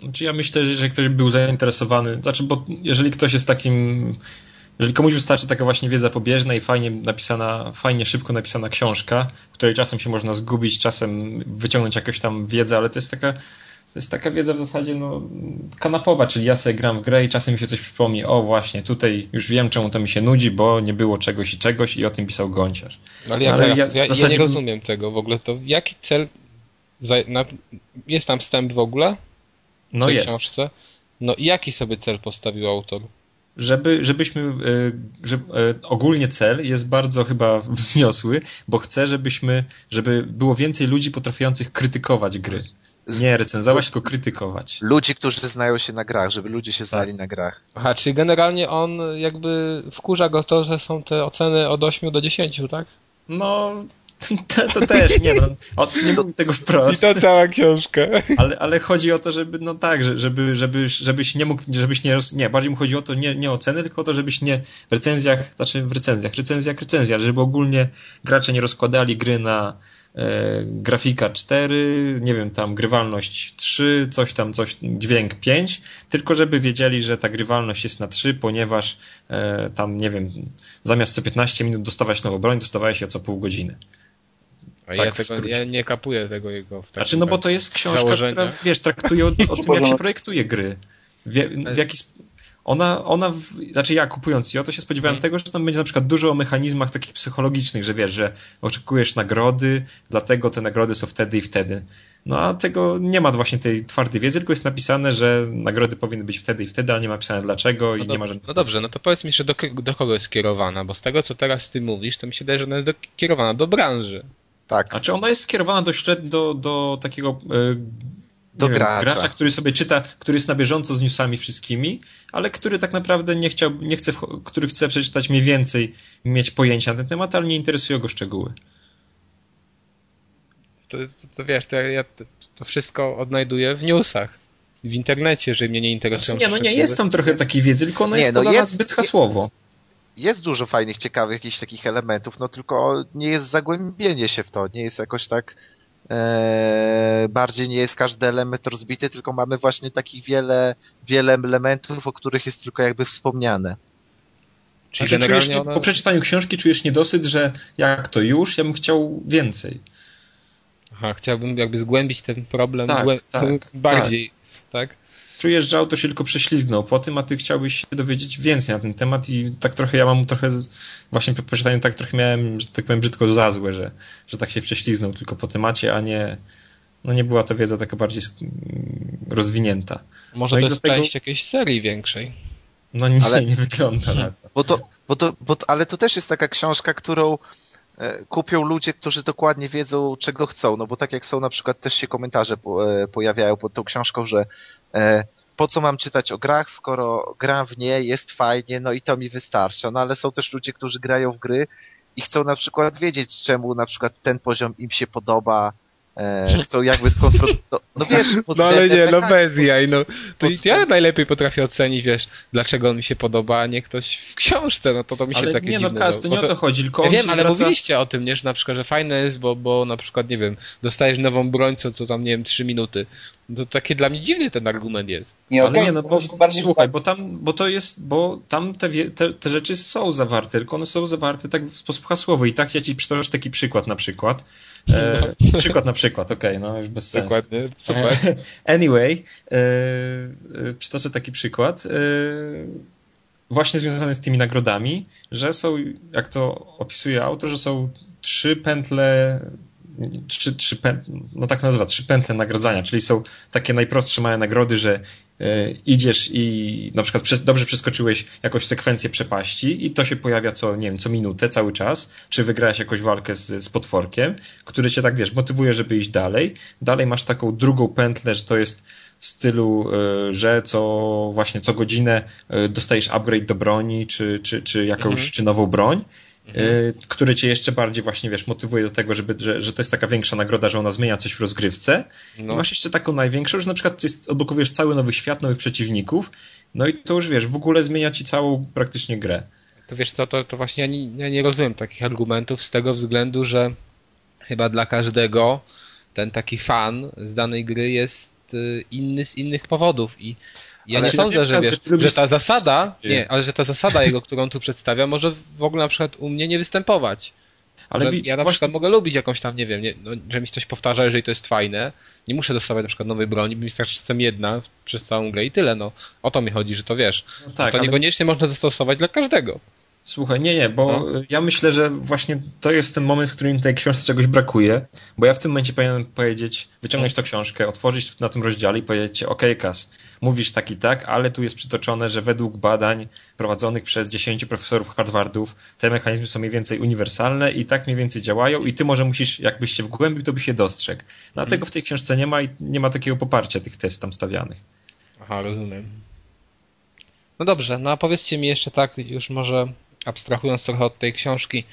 Znaczy ja myślę, że jeżeli ktoś był zainteresowany, znaczy bo jeżeli ktoś jest takim... Jeżeli komuś wystarczy taka właśnie wiedza pobieżna i fajnie napisana, fajnie szybko napisana książka, w której czasem się można zgubić, czasem wyciągnąć jakąś tam wiedzę, ale to jest taka, to jest taka wiedza w zasadzie no, kanapowa, czyli ja sobie gram w grę i czasem mi się coś przypomni, o właśnie, tutaj już wiem, czemu to mi się nudzi, bo nie było czegoś i czegoś i o tym pisał Gonciarz. Ale, ale ja, ja, ja, zasadzie... ja nie rozumiem tego w ogóle, to jaki cel, jest tam wstęp w ogóle? No jest. Książce? No i jaki sobie cel postawił autor? Żeby, żebyśmy, żeby, ogólnie cel jest bardzo chyba wzniosły, bo chcę, żebyśmy, żeby było więcej ludzi potrafiących krytykować gry. Nie recenzować, tylko krytykować. Ludzi, którzy znają się na grach, żeby ludzie się znali tak. na grach. Aha, czyli generalnie on jakby wkurza go to, że są te oceny od ośmiu do dziesięciu, tak? No... To, to też, nie no, o, nie mówię tego wprost. I to cała książka. Ale, ale chodzi o to, żeby, no tak, żeby, żeby, żebyś nie mógł, żebyś nie, nie, bardziej mu chodzi o to, nie, nie oceny, tylko o to, żebyś nie w recenzjach, znaczy w recenzjach, recenzjach, recenzjach, żeby ogólnie gracze nie rozkładali gry na e, grafika cztery, nie wiem, tam grywalność trzy, coś tam, coś, dźwięk pięć, tylko żeby wiedzieli, że ta grywalność jest na trzy, ponieważ e, tam, nie wiem, zamiast co piętnaście minut dostawać nową broń, dostawałeś się co pół godziny. A tak, ja, tego, ja nie kapuję tego jego w Znaczy, no bo to jest książka, założenia. która, wiesz, traktuje o, o tym, jak się projektuje gry. Wie, w jaki sp... Ona, ona w... znaczy ja kupując ją, to się spodziewałem hmm. tego, że tam będzie na przykład dużo o mechanizmach takich psychologicznych, że wiesz, że oczekujesz nagrody, dlatego te nagrody są wtedy i wtedy. No a tego nie ma właśnie tej twardej wiedzy, tylko jest napisane, że nagrody powinny być wtedy i wtedy, ale nie ma napisane dlaczego no i dobrze, nie ma żadnych... No dobrze, no to powiedz mi jeszcze do, do kogo jest kierowana, bo z tego, co teraz ty mówisz, to mi się daje, że ona jest do, kierowana do branży. Tak. Znaczy ona jest skierowana do średnio do, do takiego yy, do wiem, gracza. gracza, który sobie czyta, który jest na bieżąco z newsami wszystkimi, ale który tak naprawdę nie chciał, nie chce, który chce przeczytać mniej więcej, mieć pojęcia na ten temat, ale nie interesują go szczegóły. To, to, to wiesz, to, ja, to wszystko odnajduję w newsach. W internecie, że mnie nie interesują. Znaczy, nie, no nie, jest tam trochę takiej wiedzy, tylko ona nie, jest no podana jest, zbyt hasłowo. Jest dużo fajnych, ciekawych jakichś takich elementów, no tylko nie jest zagłębienie się w to, nie jest jakoś tak e, bardziej nie jest każdy element rozbity, tylko mamy właśnie takich wiele, wiele elementów, o których jest tylko jakby wspomniane. Czyli znaczy, czujesz, ona... po przeczytaniu książki czujesz niedosyt, że jak to już, ja bym chciał więcej. Aha, chciałbym jakby zgłębić ten problem tak, głę... tak, bardziej, tak? tak? Czujesz, że autor się tylko prześlizgnął po tym, a ty chciałbyś się dowiedzieć więcej na ten temat i tak trochę, ja mam trochę, właśnie po przeczytaniu tak trochę miałem, że tak powiem brzydko za złe, że, że tak się prześlizgnął tylko po temacie, a nie, no nie była to wiedza taka bardziej rozwinięta. Może no to jest tego... część jakiejś serii większej. No nie, ale... nie wygląda na to. Bo to, bo to bo, ale to też jest taka książka, którą kupią ludzie, którzy dokładnie wiedzą, czego chcą, no bo tak jak są na przykład też się komentarze pojawiają pod tą książką, że po co mam czytać o grach, skoro gram w nie, jest fajnie, no i to mi wystarcza, no ale są też ludzie, którzy grają w gry i chcą na przykład wiedzieć, czemu na przykład ten poziom im się podoba. E, chcą jakby skonfrontować. No, no wiesz, no ale nie, no bez jaj. No. To ja najlepiej potrafię ocenić, wiesz, dlaczego on mi się podoba, a nie ktoś w książce. No to, to mi się ale takie nie, dziwne... Nie, no Kaz, to nie o to chodzi, tylko... Ja wiem, ale wraca... mówiliście o tym, nie, że na przykład, że fajne jest, bo, bo na przykład, nie wiem, dostajesz nową broń, co, co tam, nie wiem, trzy minuty. To takie dla mnie dziwny ten argument jest. Nie, ale nie, no bo, bardziej słuchaj, bo tam, bo to jest, bo tam te, te, te rzeczy są zawarte, tylko one są zawarte tak w sposób hasłowy. I tak ja ci przytoczę taki przykład na przykład. E, no. Przykład na przykład, okej, okay, no już bez sensu. Dokładnie, super. Anyway, e, e, przytoczę taki przykład. E, właśnie związany z tymi nagrodami, że są, jak to opisuje autor, że są trzy pętle... Trzy, trzy pętle, no tak nazywa, trzy pętle nagradzania, czyli są takie najprostsze małe nagrody, że y, idziesz i na przykład przez, dobrze przeskoczyłeś jakąś sekwencję przepaści i to się pojawia co, nie wiem, co minutę, cały czas, czy wygrałeś jakąś walkę z, z potworkiem, który cię tak, wiesz, motywuje, żeby iść dalej. Dalej masz taką drugą pętlę, że to jest w stylu, y, że co właśnie co godzinę y, dostajesz upgrade do broni, czy, czy, czy jakąś mhm. czy nową broń. Mhm. Które cię jeszcze bardziej właśnie, wiesz, motywuje do tego, żeby, że, że to jest taka większa nagroda, że ona zmienia coś w rozgrywce. No. I masz jeszcze taką największą, że na przykład jest, odblokowujesz cały nowy świat, nowych przeciwników, no i to już, wiesz, w ogóle zmienia ci całą praktycznie grę. To wiesz co, to, to właśnie ja nie, ja nie rozumiem takich argumentów z tego względu, że chyba dla każdego ten taki fan z danej gry jest inny z innych powodów i ja ale nie sądzę, że, wiesz, że ta zasada, nie, ale że ta zasada jego, którą tu przedstawia, może w ogóle na przykład u mnie nie występować. Ale wi- ja na przykład mogę lubić jakąś tam, nie wiem, nie, no, że mi coś powtarza, jeżeli to jest fajne. Nie muszę dostawać na przykład nowej broni, bo mi starczy czasem jedna przez całą grę i tyle. No, o to mi chodzi, że to wiesz. No tak, to ale... niekoniecznie można zastosować dla każdego. Słuchaj, nie, nie, bo no. ja myślę, że właśnie to jest ten moment, w którym tej książce czegoś brakuje, bo ja w tym momencie powinienem powiedzieć, wyciągnąć no. tą książkę, otworzyć na tym rozdziale i powiedzieć, okej, okay, Kaz, mówisz tak i tak, ale tu jest przytoczone, że według badań prowadzonych przez dziesięciu profesorów Harvardów te mechanizmy są mniej więcej uniwersalne i tak mniej więcej działają i ty może musisz, jakbyś się wgłębił, to byś się dostrzegł. Dlatego no, w tej książce nie ma i nie ma takiego poparcia tych test tam stawianych. Aha, rozumiem. No dobrze, no a powiedzcie mi jeszcze tak, już może... abstrahując trochę od tej książki,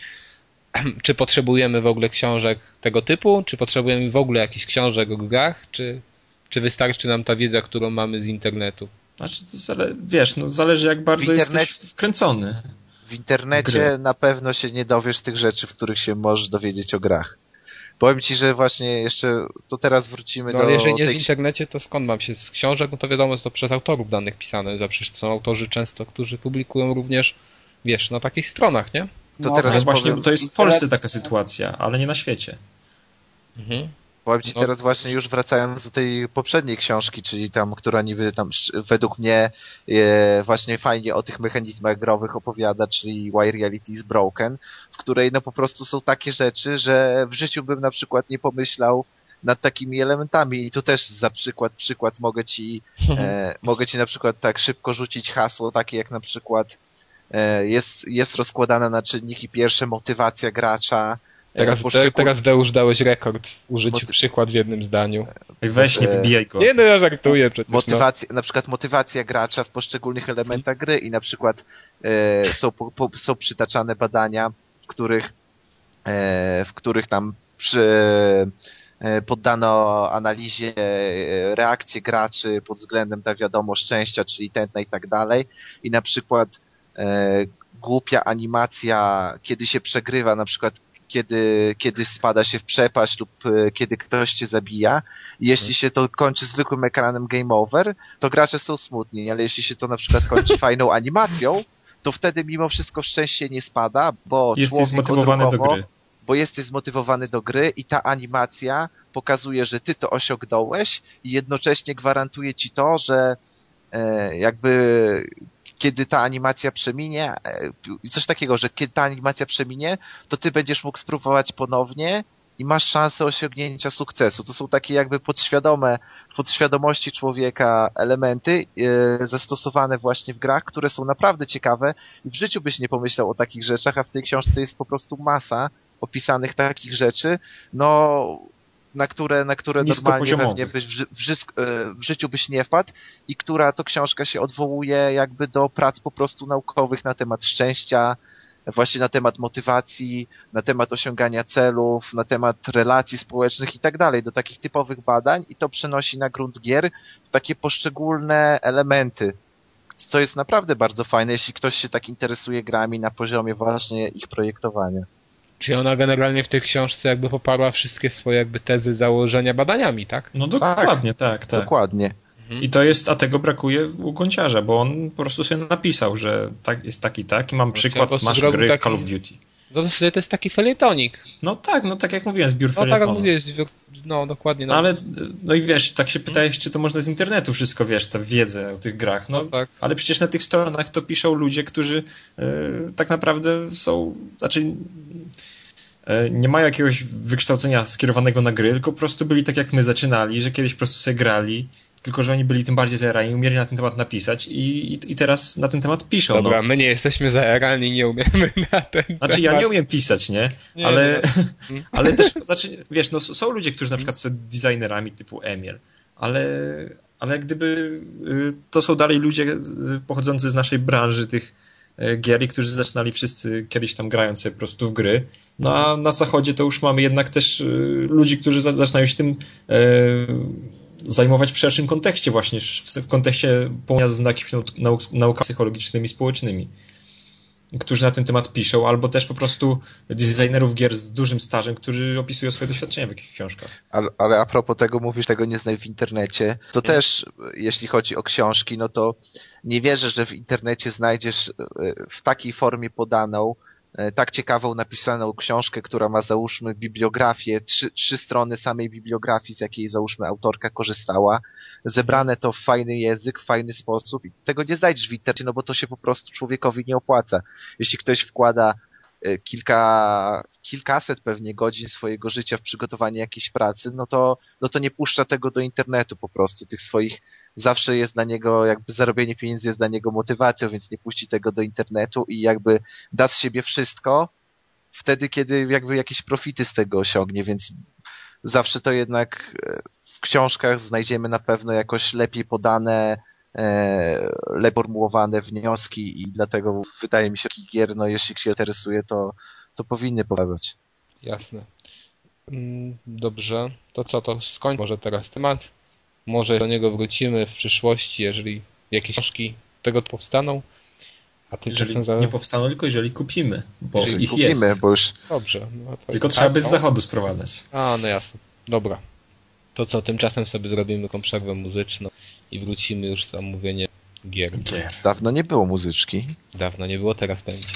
czy potrzebujemy w ogóle książek tego typu, czy potrzebujemy w ogóle jakichś książek o grach, czy, czy wystarczy nam ta wiedza, którą mamy z internetu? Znaczy, to zale- wiesz, no zależy jak bardzo internet... jesteś wkręcony. W internecie gry. Na pewno się nie dowiesz tych rzeczy, w których się możesz dowiedzieć o grach. Powiem ci, że właśnie jeszcze, to teraz wrócimy no, do... Ale jeżeli nie tej... w internecie, to skąd mam się? Z książek, no to wiadomo, to przez autorów danych pisane, zawsze są autorzy często, którzy publikują również wiesz, na takich stronach, nie? To no, teraz właśnie powiem, to jest w Polsce taka sytuacja, ale nie na świecie. Mhm. Powiem ci no. teraz właśnie już wracając do tej poprzedniej książki, czyli tam, która niby tam według mnie e, właśnie fajnie o tych mechanizmach growych opowiada, czyli Why Reality is Broken, w której no po prostu są takie rzeczy, że w życiu bym na przykład nie pomyślał nad takimi elementami i tu też za przykład, przykład mogę ci e, mogę ci na przykład tak szybko rzucić hasło takie jak na przykład Jest, jest rozkładana na czynniki pierwsze, motywacja gracza. Teraz, poszyku... teraz Deusz dałeś rekord w użyciu Moty... przykład w jednym zdaniu. Weź nie wybijaj go. Nie, no ja żartuję przecież. Motywacja, no. Na przykład motywacja gracza w poszczególnych elementach gry i na przykład e, są, po, po, są przytaczane badania, w których, e, w których tam przy... poddano analizie reakcje graczy pod względem, tak wiadomo, szczęścia, czyli tętna i tak dalej. I na przykład E, głupia animacja, kiedy się przegrywa, na przykład kiedy, kiedy spada się w przepaść lub e, kiedy ktoś cię zabija. Jeśli się to kończy zwykłym ekranem game over, to gracze są smutni, ale jeśli się to na przykład kończy fajną animacją, to wtedy mimo wszystko szczęście nie spada, bo jesteś zmotywowany do gry. Bo jesteś zmotywowany do gry i ta animacja pokazuje, że ty to osiągnąłeś i jednocześnie gwarantuje ci to, że e, jakby... kiedy ta animacja przeminie, coś takiego, że kiedy ta animacja przeminie, to ty będziesz mógł spróbować ponownie i masz szansę osiągnięcia sukcesu. To są takie jakby podświadome, w podświadomości człowieka elementy yy, zastosowane właśnie w grach, które są naprawdę ciekawe i w życiu byś nie pomyślał o takich rzeczach, a w tej książce jest po prostu masa opisanych takich rzeczy, no... na które, na które normalnie pewnie byś w, w, w życiu byś nie wpadł i która to książka się odwołuje jakby do prac po prostu naukowych na temat szczęścia, właśnie na temat motywacji, na temat osiągania celów, na temat relacji społecznych i tak dalej, do takich typowych badań, i to przenosi na grunt gier w takie poszczególne elementy, co jest naprawdę bardzo fajne, jeśli ktoś się tak interesuje grami na poziomie właśnie ich projektowania. Czyli ona generalnie w tej książce jakby poparła wszystkie swoje jakby tezy, założenia badaniami, tak? No dokładnie, tak, tak. tak. Dokładnie. I to jest, a tego brakuje u Gonciarza, bo on po prostu sobie napisał, że tak, jest taki, tak i mam przykład, masz gry taki, Call of Duty. No to jest taki felietonik. No tak, no tak jak mówiłem, zbiór felietonu. No tak jak mówiłeś, no dokładnie. No. No, ale, no i wiesz, tak się pytajesz, czy to można z internetu wszystko, wiesz, tę wiedzę o tych grach, no, no tak. Ale przecież na tych stronach to piszą ludzie, którzy yy, tak naprawdę są, znaczy... nie mają jakiegoś wykształcenia skierowanego na gry, tylko po prostu byli tak jak my zaczynali, że kiedyś po prostu sobie grali, tylko że oni byli tym bardziej zajarani, umieli na ten temat napisać i, i, i teraz na ten temat piszą. Dobra, no. My nie jesteśmy zajarani i nie umiemy na ten temat. Znaczy ja nie umiem pisać, nie? nie ale, nie. ale też, znaczy, wiesz, no są ludzie, którzy na przykład są designerami typu Emil, ale... ale gdyby to są dalej ludzie pochodzący z naszej branży tych gier, którzy zaczynali wszyscy kiedyś tam grając sobie po prostu w gry. No a na zachodzie to już mamy jednak też ludzi, którzy zaczynają się tym e, zajmować w szerszym kontekście właśnie, w kontekście połączenia znaków nauk, naukami psychologicznymi i społecznymi, którzy na ten temat piszą, albo też po prostu designerów gier z dużym stażem, którzy opisują swoje doświadczenia w jakichś książkach. Ale, ale a propos tego, mówisz, tego nie znaj w internecie, to hmm. też jeśli chodzi o książki, no to nie wierzę, że w internecie znajdziesz w takiej formie podaną, tak ciekawą napisaną książkę, która ma załóżmy bibliografię, trzy, trzy strony samej bibliografii, z jakiej załóżmy autorka korzystała, zebrane to w fajny język, w fajny sposób i tego nie znajdziesz w internecie, no bo to się po prostu człowiekowi nie opłaca. Jeśli ktoś wkłada kilka, kilkaset pewnie godzin swojego życia w przygotowanie jakiejś pracy, no to, no to nie puszcza tego do internetu po prostu, tych swoich, zawsze jest dla niego, jakby zarobienie pieniędzy jest dla niego motywacją, więc nie puści tego do internetu i jakby da z siebie wszystko wtedy, kiedy jakby jakieś profity z tego osiągnie, więc zawsze to jednak w książkach znajdziemy na pewno jakoś lepiej podane, lepiej formułowane wnioski i dlatego wydaje mi się, że gier, no jeśli się interesuje, to, to powinny podawać. Jasne. Dobrze. To co, to skończ może teraz temat. Może do niego wrócimy w przyszłości, jeżeli jakieś książki tego powstaną. A jeżeli nie za... powstaną, tylko jeżeli kupimy, bo jeżeli ich kupimy, jest. Bo już... Dobrze. No to tylko trzeba by z zachodu sprowadzać. A, no jasne. Dobra. To co, tymczasem sobie zrobimy taką przerwę muzyczną i wrócimy już z omówieniem gier. gier. Dawno nie było muzyczki. Dawno nie było, teraz będzie.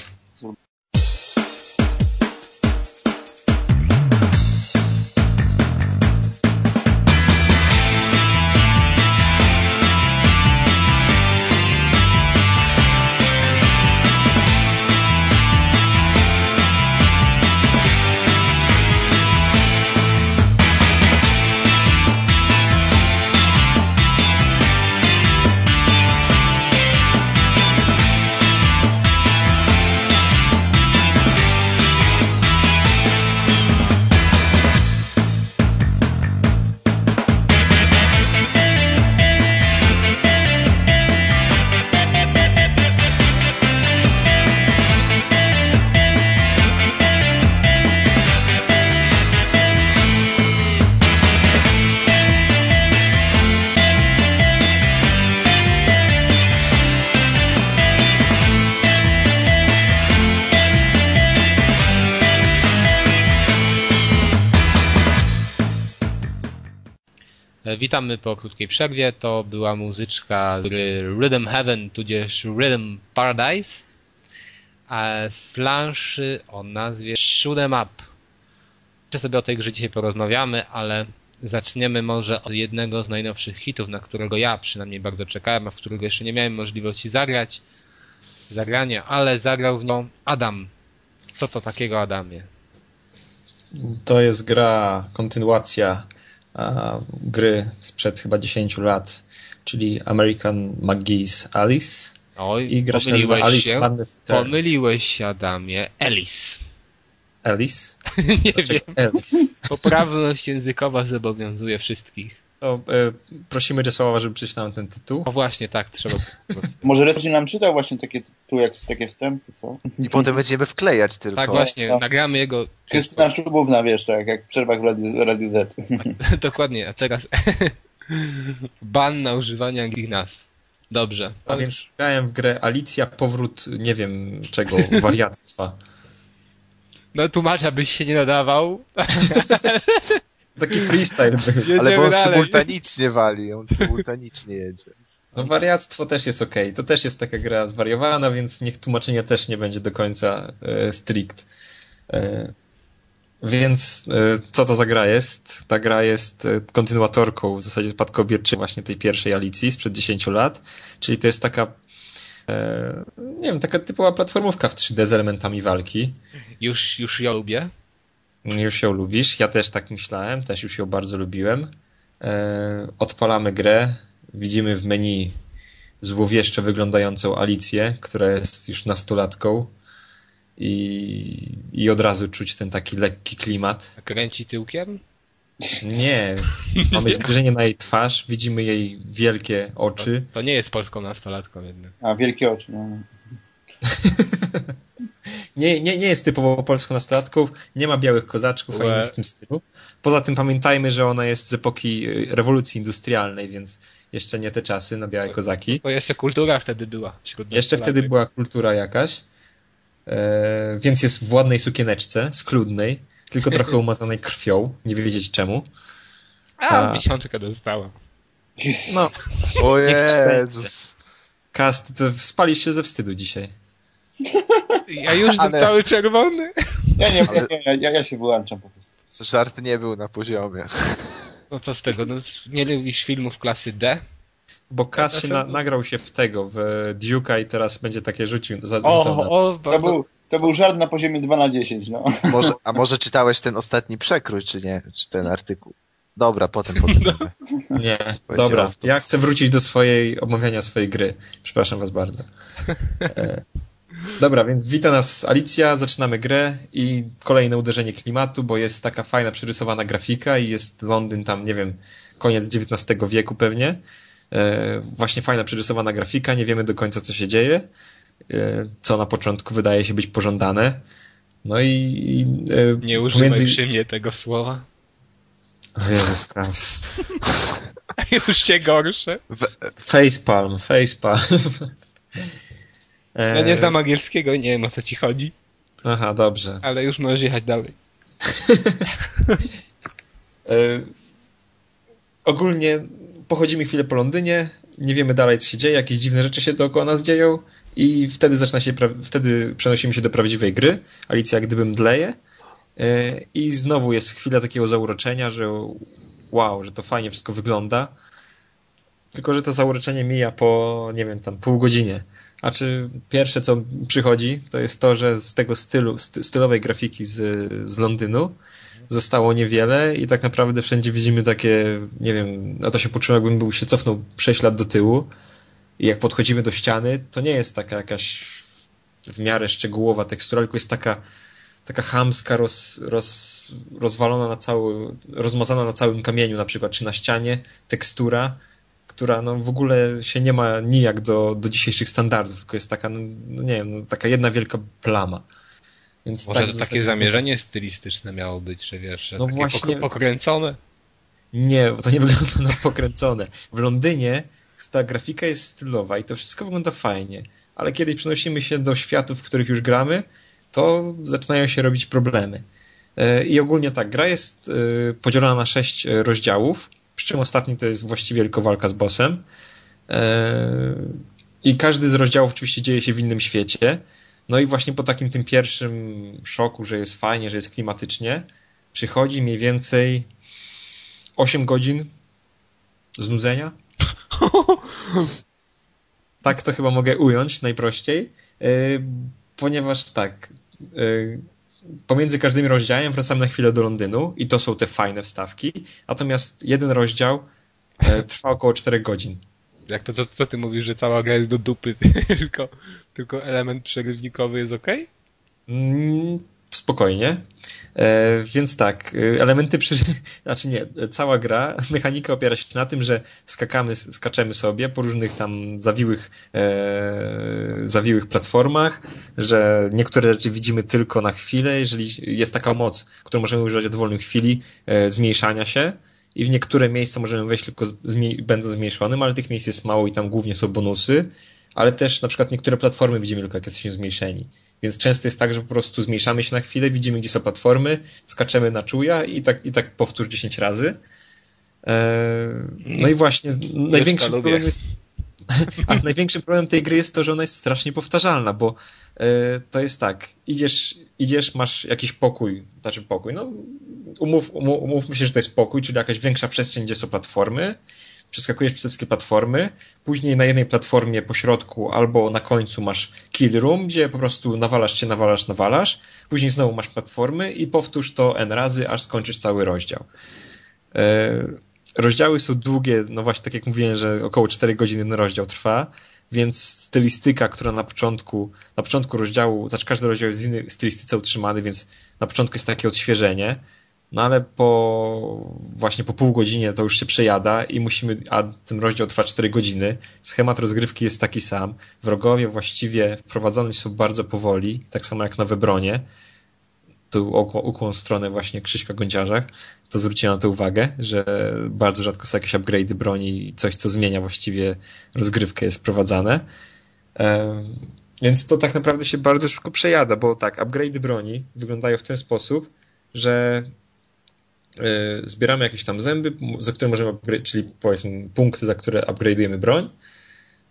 Witamy po krótkiej przerwie. To była muzyczka z Rhythm Heaven, tudzież Rhythm Paradise, a z planszy o nazwie Shoot'em Up. Jeszcze sobie o tej grze dzisiaj porozmawiamy, ale zaczniemy może od jednego z najnowszych hitów, na którego ja przynajmniej bardzo czekałem, a w którego jeszcze nie miałem możliwości zagrać, zagrania, ale zagrał w nią Adam. Co to takiego, Adamie? To jest gra, kontynuacja gry sprzed chyba dziesięciu lat, czyli American McGee's Alice. Oj, i gra się nazywa Alice się, pomyliłeś się, Adamie. Alice. Alice? Nie Dlaczego wiem. Alice? Poprawność językowa zobowiązuje wszystkich. To e, prosimy Czesława, żeby przeczytał ten tytuł. O właśnie, tak, trzeba. Może Ryszard nam czytał właśnie takie tytuły, jak takie wstępy, co? I potem będziemy wklejać tylko. Tak właśnie, tak. Nagramy jego... Krystyna Czubówna, wiesz, tak, jak w przerwach w Radiu, Radiu Z. Dokładnie, a teraz ban na używanie angielskich nazw. Dobrze. A ale... więc grałem w grę Alicja, powrót, nie wiem czego, wariactwa. No tłumacza byś się nie nadawał. Taki freestyle był. Jedziemy ale bo on dalej. Symultanicznie wali, on symultanicznie jedzie. No wariactwo też jest okej. Okay. To też jest taka gra zwariowana, więc niech tłumaczenie też nie będzie do końca e, strict. E, więc e, co to za gra jest? Ta gra jest kontynuatorką, w zasadzie spadkobierczy właśnie tej pierwszej Alicji sprzed dziesięciu lat. Czyli to jest taka e, nie wiem, taka typowa platformówka w trzy D z elementami walki. Już, już ja lubię. Już ją lubisz, ja też tak myślałem, też już ją bardzo lubiłem. Eee, odpalamy grę, widzimy w menu złowieszcze wyglądającą Alicję, która jest już nastolatką i, i od razu czuć ten taki lekki klimat. Kręci tyłkiem? Nie, mamy zbliżenie na jej twarz, widzimy jej wielkie oczy. To, to nie jest polską nastolatką jednak. A, wielkie oczy, no. Nie, nie, nie jest typowo polską nastolatką, nie ma białych kozaczków ani nic w tym stylu. Poza tym pamiętajmy, że ona jest z epoki rewolucji industrialnej, więc jeszcze nie te czasy na białe kozaki. To jeszcze kultura wtedy była. Jeszcze wtedy była kultura jakaś, e, więc jest w ładnej sukieneczce, skludnej, tylko trochę umazanej krwią, nie wiedzieć czemu. A, A miesiączkę dostała. No. O Jezus. Kast, spalisz się ze wstydu dzisiaj. Ja już ale... cały czerwony. Ja nie, ale... ja, ja, ja się wyłączam po prostu. Żart nie był na poziomie. No co z tego, no, nie lubisz filmów klasy D? Bo Kas się na, nagrał się w tego, w Duke'a i teraz będzie takie rzucił. O, o, bardzo... to, był, to był żart na poziomie dwa na dziesięć. No. Może, a może czytałeś ten ostatni przekrój, czy nie? Czy ten artykuł? Dobra, potem potem. No. Nie, dobra. Ja chcę wrócić do swojej omawiania swojej gry. Przepraszam was bardzo. E... Dobra, więc wita nas Alicja, zaczynamy grę i kolejne uderzenie klimatu, bo jest taka fajna, przerysowana grafika i jest Londyn tam, nie wiem, koniec dziewiętnastego wieku pewnie. E, właśnie fajna, przerysowana grafika, nie wiemy do końca co się dzieje, e, co na początku wydaje się być pożądane. No i... i e, nie używaj pomiędzy... przy mnie tego słowa. O Jezus Christ. Już się gorsze. Facepalm, facepalm. Ja nie znam angielskiego i nie wiem o co ci chodzi. Aha, dobrze. Ale już możesz jechać dalej. e, ogólnie pochodzimy chwilę po Londynie, nie wiemy dalej co się dzieje, jakieś dziwne rzeczy się dookoła nas dzieją i wtedy zaczyna się, pra- wtedy przenosimy się do prawdziwej gry. Alicja jak gdyby mdleje e, i znowu jest chwila takiego zauroczenia, że wow, że to fajnie wszystko wygląda. Tylko że to zauroczenie mija po, nie wiem, tam pół godzinie. A czy pierwsze co przychodzi, to jest to, że z tego stylu, stylowej grafiki z, z Londynu zostało niewiele i tak naprawdę wszędzie widzimy takie, nie wiem, a to się poczułem jakbym był się cofnął sześć lat do tyłu i jak podchodzimy do ściany, to nie jest taka jakaś w miarę szczegółowa tekstura, tylko jest taka, taka chamska, roz, roz, rozwalona na cały, rozmazana na całym kamieniu na przykład, czy na ścianie tekstura, która no w ogóle się nie ma nijak do, do dzisiejszych standardów, tylko jest taka, no nie wiem, no, taka jedna wielka plama. Więc może tak to takie zasadzie... zamierzenie stylistyczne miało być, że wiesz, że no takie właśnie... pokręcone? Nie, bo to nie wygląda na pokręcone. W Londynie ta grafika jest stylowa i to wszystko wygląda fajnie, ale kiedy przenosimy się do światów, w których już gramy, to zaczynają się robić problemy. I ogólnie tak, gra jest podzielona na sześć rozdziałów, przy czym ostatni to jest właściwie tylko walka z bossem. I każdy z rozdziałów oczywiście dzieje się w innym świecie. No i właśnie po takim tym pierwszym szoku, że jest fajnie, że jest klimatycznie, przychodzi mniej więcej osiem godzin znudzenia. Tak to chyba mogę ująć najprościej. Ponieważ tak, pomiędzy każdym rozdziałem wracamy na chwilę do Londynu i to są te fajne wstawki, natomiast jeden rozdział e, trwa około czterech godzin. Jak to, co, co ty mówisz, że cała gra jest do dupy, tylko, tylko element przerywnikowy jest okej? Okay? Mm, spokojnie. E, więc tak, elementy przy... Znaczy nie, cała gra, mechanika opiera się na tym, że skakamy, skaczemy sobie po różnych tam zawiłych, e, zawiłych platformach, że niektóre rzeczy widzimy tylko na chwilę, jeżeli jest taka moc, którą możemy używać od wolnej chwili, e, zmniejszania się. I w niektóre miejsca możemy wejść tylko zmi- będąc zmniejszonym, ale tych miejsc jest mało i tam głównie są bonusy, ale też na przykład niektóre platformy widzimy tylko jak jesteśmy zmniejszeni. Więc często jest tak, że po prostu zmniejszamy się na chwilę, widzimy gdzie są platformy, skaczemy na czuja i tak, i tak powtórz dziesięć razy. Eee, no i właśnie Wiesz, największy problem jest... Ale największy problem tej gry jest to, że ona jest strasznie powtarzalna, bo yy, to jest tak, idziesz, idziesz, masz jakiś pokój, znaczy pokój, no umów, umów, umówmy się, że to jest pokój, czyli jakaś większa przestrzeń, gdzie są platformy, przeskakujesz przez wszystkie platformy, później na jednej platformie po środku albo na końcu masz kill room, gdzie po prostu nawalasz się, nawalasz, nawalasz, później znowu masz platformy i powtórz to n razy, aż skończysz cały rozdział. Yy, Rozdziały są długie, no właśnie tak jak mówiłem, że około cztery godziny na rozdział trwa, więc stylistyka, która na początku na początku rozdziału, znaczy każdy rozdział jest w innej stylistyce utrzymany, więc na początku jest takie odświeżenie, no ale po właśnie po pół godzinie to już się przejada i musimy, a ten rozdział trwa cztery godziny, schemat rozgrywki jest taki sam, wrogowie właściwie wprowadzone są bardzo powoli, tak samo jak nowe bronie. Tu ukłon w stronę właśnie Krzyśka Gonciarza, to zwróciłem na to uwagę, że bardzo rzadko są jakieś upgrade'y broni i coś, co zmienia właściwie rozgrywkę, jest wprowadzane. Więc to tak naprawdę się bardzo szybko przejada, bo tak, upgrade'y broni wyglądają w ten sposób, że zbieramy jakieś tam zęby, za które możemy upgrade, czyli powiedzmy punkty, za które upgrade'ujemy broń,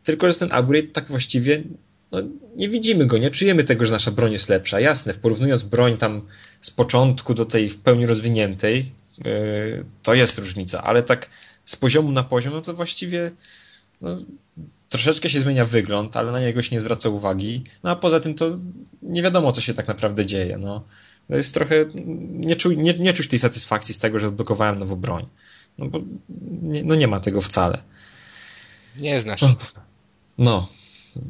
tylko że ten upgrade tak właściwie... No, nie widzimy go, nie czujemy tego, że nasza broń jest lepsza. Jasne, porównując broń tam z początku do tej w pełni rozwiniętej, yy, to jest różnica, ale tak z poziomu na poziom, no to właściwie no, troszeczkę się zmienia wygląd, ale na niego się nie zwraca uwagi. No a poza tym to nie wiadomo, co się tak naprawdę dzieje. No, to jest trochę... Nie, czuj, nie, nie czuć tej satysfakcji z tego, że odblokowałem nową broń. No bo nie, no, nie ma tego wcale. Nie znasz. No... no.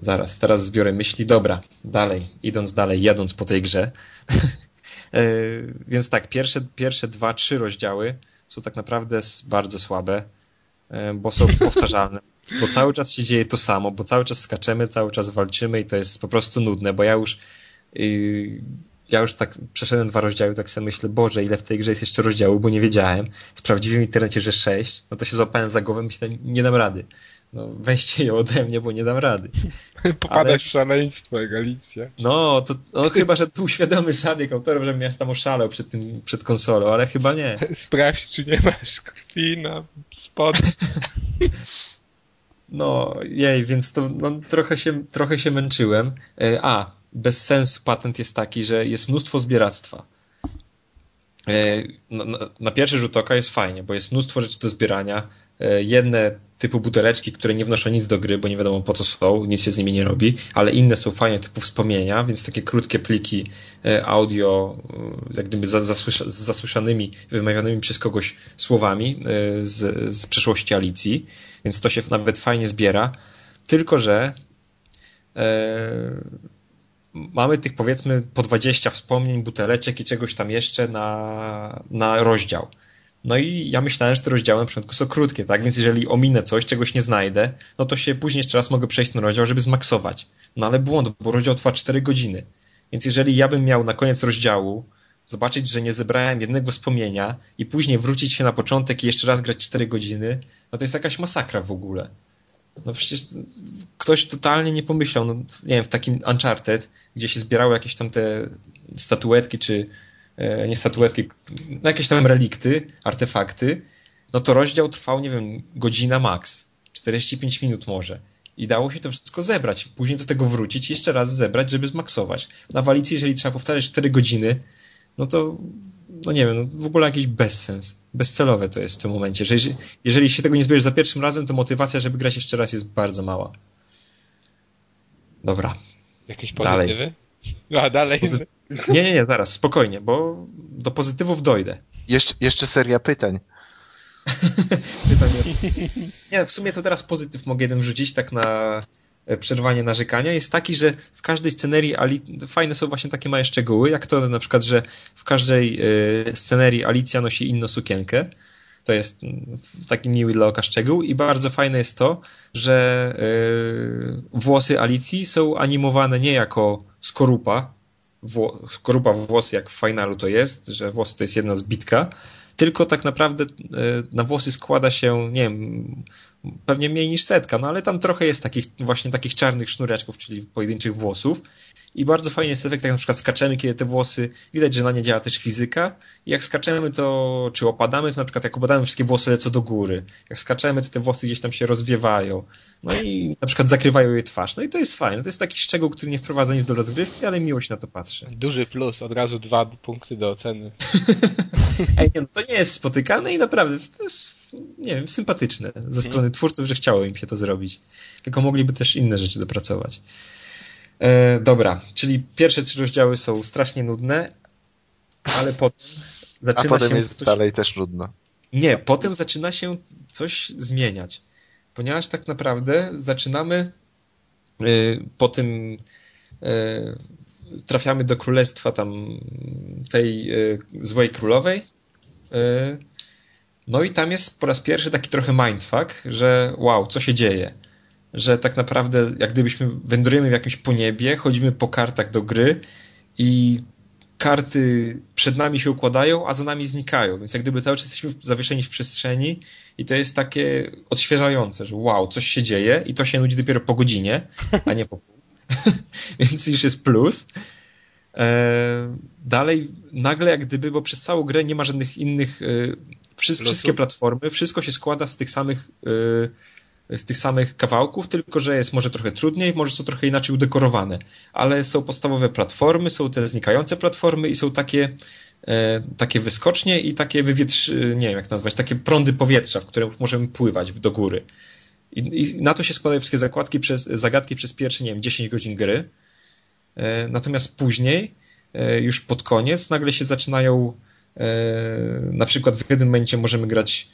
Zaraz, teraz zbiorę myśli. Dobra, dalej, idąc dalej, jadąc po tej grze. yy, więc tak, pierwsze, pierwsze dwa, trzy rozdziały są tak naprawdę bardzo słabe, yy, bo są powtarzalne, bo cały czas się dzieje to samo, bo cały czas skaczemy, cały czas walczymy i to jest po prostu nudne, bo ja już yy, ja już tak przeszedłem dwa rozdziały, tak sobie myślę, Boże, ile w tej grze jest jeszcze rozdziału, bo nie wiedziałem. Sprawdziłem w internecie, że sześć, no to się złapałem za głowę, myślę, nie dam rady. No, weźcie je ode mnie, bo nie dam rady. Popadasz ale... w szaleństwo, Galicja. No, to no, chyba, że był świadomy zabieg autorem, żebym ja tam oszalał przed tym, przed konsolą, ale chyba nie. Sprawdź, czy nie masz krwi na spod. No, jej, więc to no, trochę, się, trochę się męczyłem. A, bez sensu patent jest taki, że jest mnóstwo zbieractwa. Na, na, na pierwszy rzut oka jest fajnie, bo jest mnóstwo rzeczy do zbierania. Jedne typu buteleczki, które nie wnoszą nic do gry, bo nie wiadomo po co są, nic się z nimi nie robi, ale inne są fajne typu wspomnienia, więc takie krótkie pliki audio, jak gdyby zasłysza, z zasłyszanymi, wymawianymi przez kogoś słowami z, z przeszłości Alicji, więc to się nawet fajnie zbiera, tylko że e, mamy tych powiedzmy po dwadzieścia wspomnień, buteleczek i czegoś tam jeszcze na, na rozdział. No i ja myślałem, że te rozdziały na początku są krótkie, tak? Więc jeżeli ominę coś, czegoś nie znajdę, no to się później jeszcze raz mogę przejść na rozdział, żeby zmaksować. No ale błąd, bo rozdział trwa cztery godziny. Więc jeżeli ja bym miał na koniec rozdziału zobaczyć, że nie zebrałem jednego wspomnienia i później wrócić się na początek i jeszcze raz grać cztery godziny, no to jest jakaś masakra w ogóle. No przecież ktoś totalnie nie pomyślał, no nie wiem, w takim Uncharted, gdzie się zbierały jakieś tam te statuetki czy... nie statuetki, jakieś tam relikty, artefakty, no to rozdział trwał, nie wiem, godzina max, czterdzieści pięć minut może. I dało się to wszystko zebrać. Później do tego wrócić i jeszcze raz zebrać, żeby zmaksować. Na walicji, jeżeli trzeba powtarzać cztery godziny, no to, no nie wiem, no w ogóle jakiś bezsens. Bezcelowe to jest w tym momencie. Że jeżeli, jeżeli się tego nie zbierzesz za pierwszym razem, to motywacja, żeby grać jeszcze raz jest bardzo mała. Dobra. Jakieś pozytywy? Dalej. A dalej... Pozy- Nie, nie, nie, zaraz, spokojnie, bo do pozytywów dojdę. Jeszcze, jeszcze seria pytań. pytań. Nie, w sumie to teraz pozytyw mogę jeden wrzucić tak na, przerwanie narzekania jest taki, że w każdej scenerii Ali- fajne są właśnie takie małe szczegóły, jak to na przykład, że w każdej y, scenerii Alicja nosi inną sukienkę. To jest taki miły dla oka szczegół i bardzo fajne jest to, że y, włosy Alicji są animowane nie jako skorupa, wło- skorupa włosy jak w finalu to jest, że włosy to jest jedna zbitka, tylko tak naprawdę y, na włosy składa się, nie wiem, pewnie mniej niż setka, no ale tam trochę jest takich właśnie takich czarnych sznureczków, czyli pojedynczych włosów. I bardzo fajny jest efekt, jak na przykład skaczemy, kiedy te włosy, widać, że na nie działa też fizyka. I jak skaczemy, to czy opadamy, to na przykład jak opadamy, wszystkie włosy lecą do góry. Jak skaczemy, to te włosy gdzieś tam się rozwiewają. No i na przykład zakrywają je twarz. No i to jest fajne. To jest taki szczegół, który nie wprowadza nic do rozgrywki, ale miło się na to patrzy. Duży plus, od razu dwa punkty do oceny. Ej, nie, no to nie jest spotykane i naprawdę to jest, nie wiem, sympatyczne ze strony twórców, że chciało im się to zrobić. Tylko mogliby też inne rzeczy dopracować. E, dobra, czyli pierwsze trzy rozdziały są strasznie nudne, ale potem zaczyna się... A potem się jest coś... dalej też nudno. Nie, potem zaczyna się coś zmieniać, ponieważ tak naprawdę zaczynamy e, po tym... E, trafiamy do królestwa tam tej e, złej królowej, e, no i tam jest po raz pierwszy taki trochę mindfuck, że wow, co się dzieje? Że tak naprawdę jak gdybyśmy wędrujemy w jakimś poniebie, chodzimy po kartach do gry i karty przed nami się układają, a za nami znikają. Więc jak gdyby cały czas jesteśmy zawieszeni w przestrzeni i to jest takie odświeżające, że wow, coś się dzieje i to się nudzi dopiero po godzinie, a nie po pół. Więc już jest plus. Dalej nagle jak gdyby, bo przez całą grę nie ma żadnych innych... Wszystkie platformy, wszystko się składa z tych samych... z tych samych kawałków, tylko że jest może trochę trudniej, może są trochę inaczej udekorowane, ale są podstawowe platformy, są te znikające platformy i są takie, e, takie wyskocznie i takie wywietrzy, nie wiem jak to nazwać, takie prądy powietrza, w których możemy pływać do góry. I, i na to się składają wszystkie zakładki przez, zagadki przez pierwsze, nie wiem, dziesięć godzin gry. E, natomiast później, e, już pod koniec, nagle się zaczynają, e, na przykład w jednym momencie możemy grać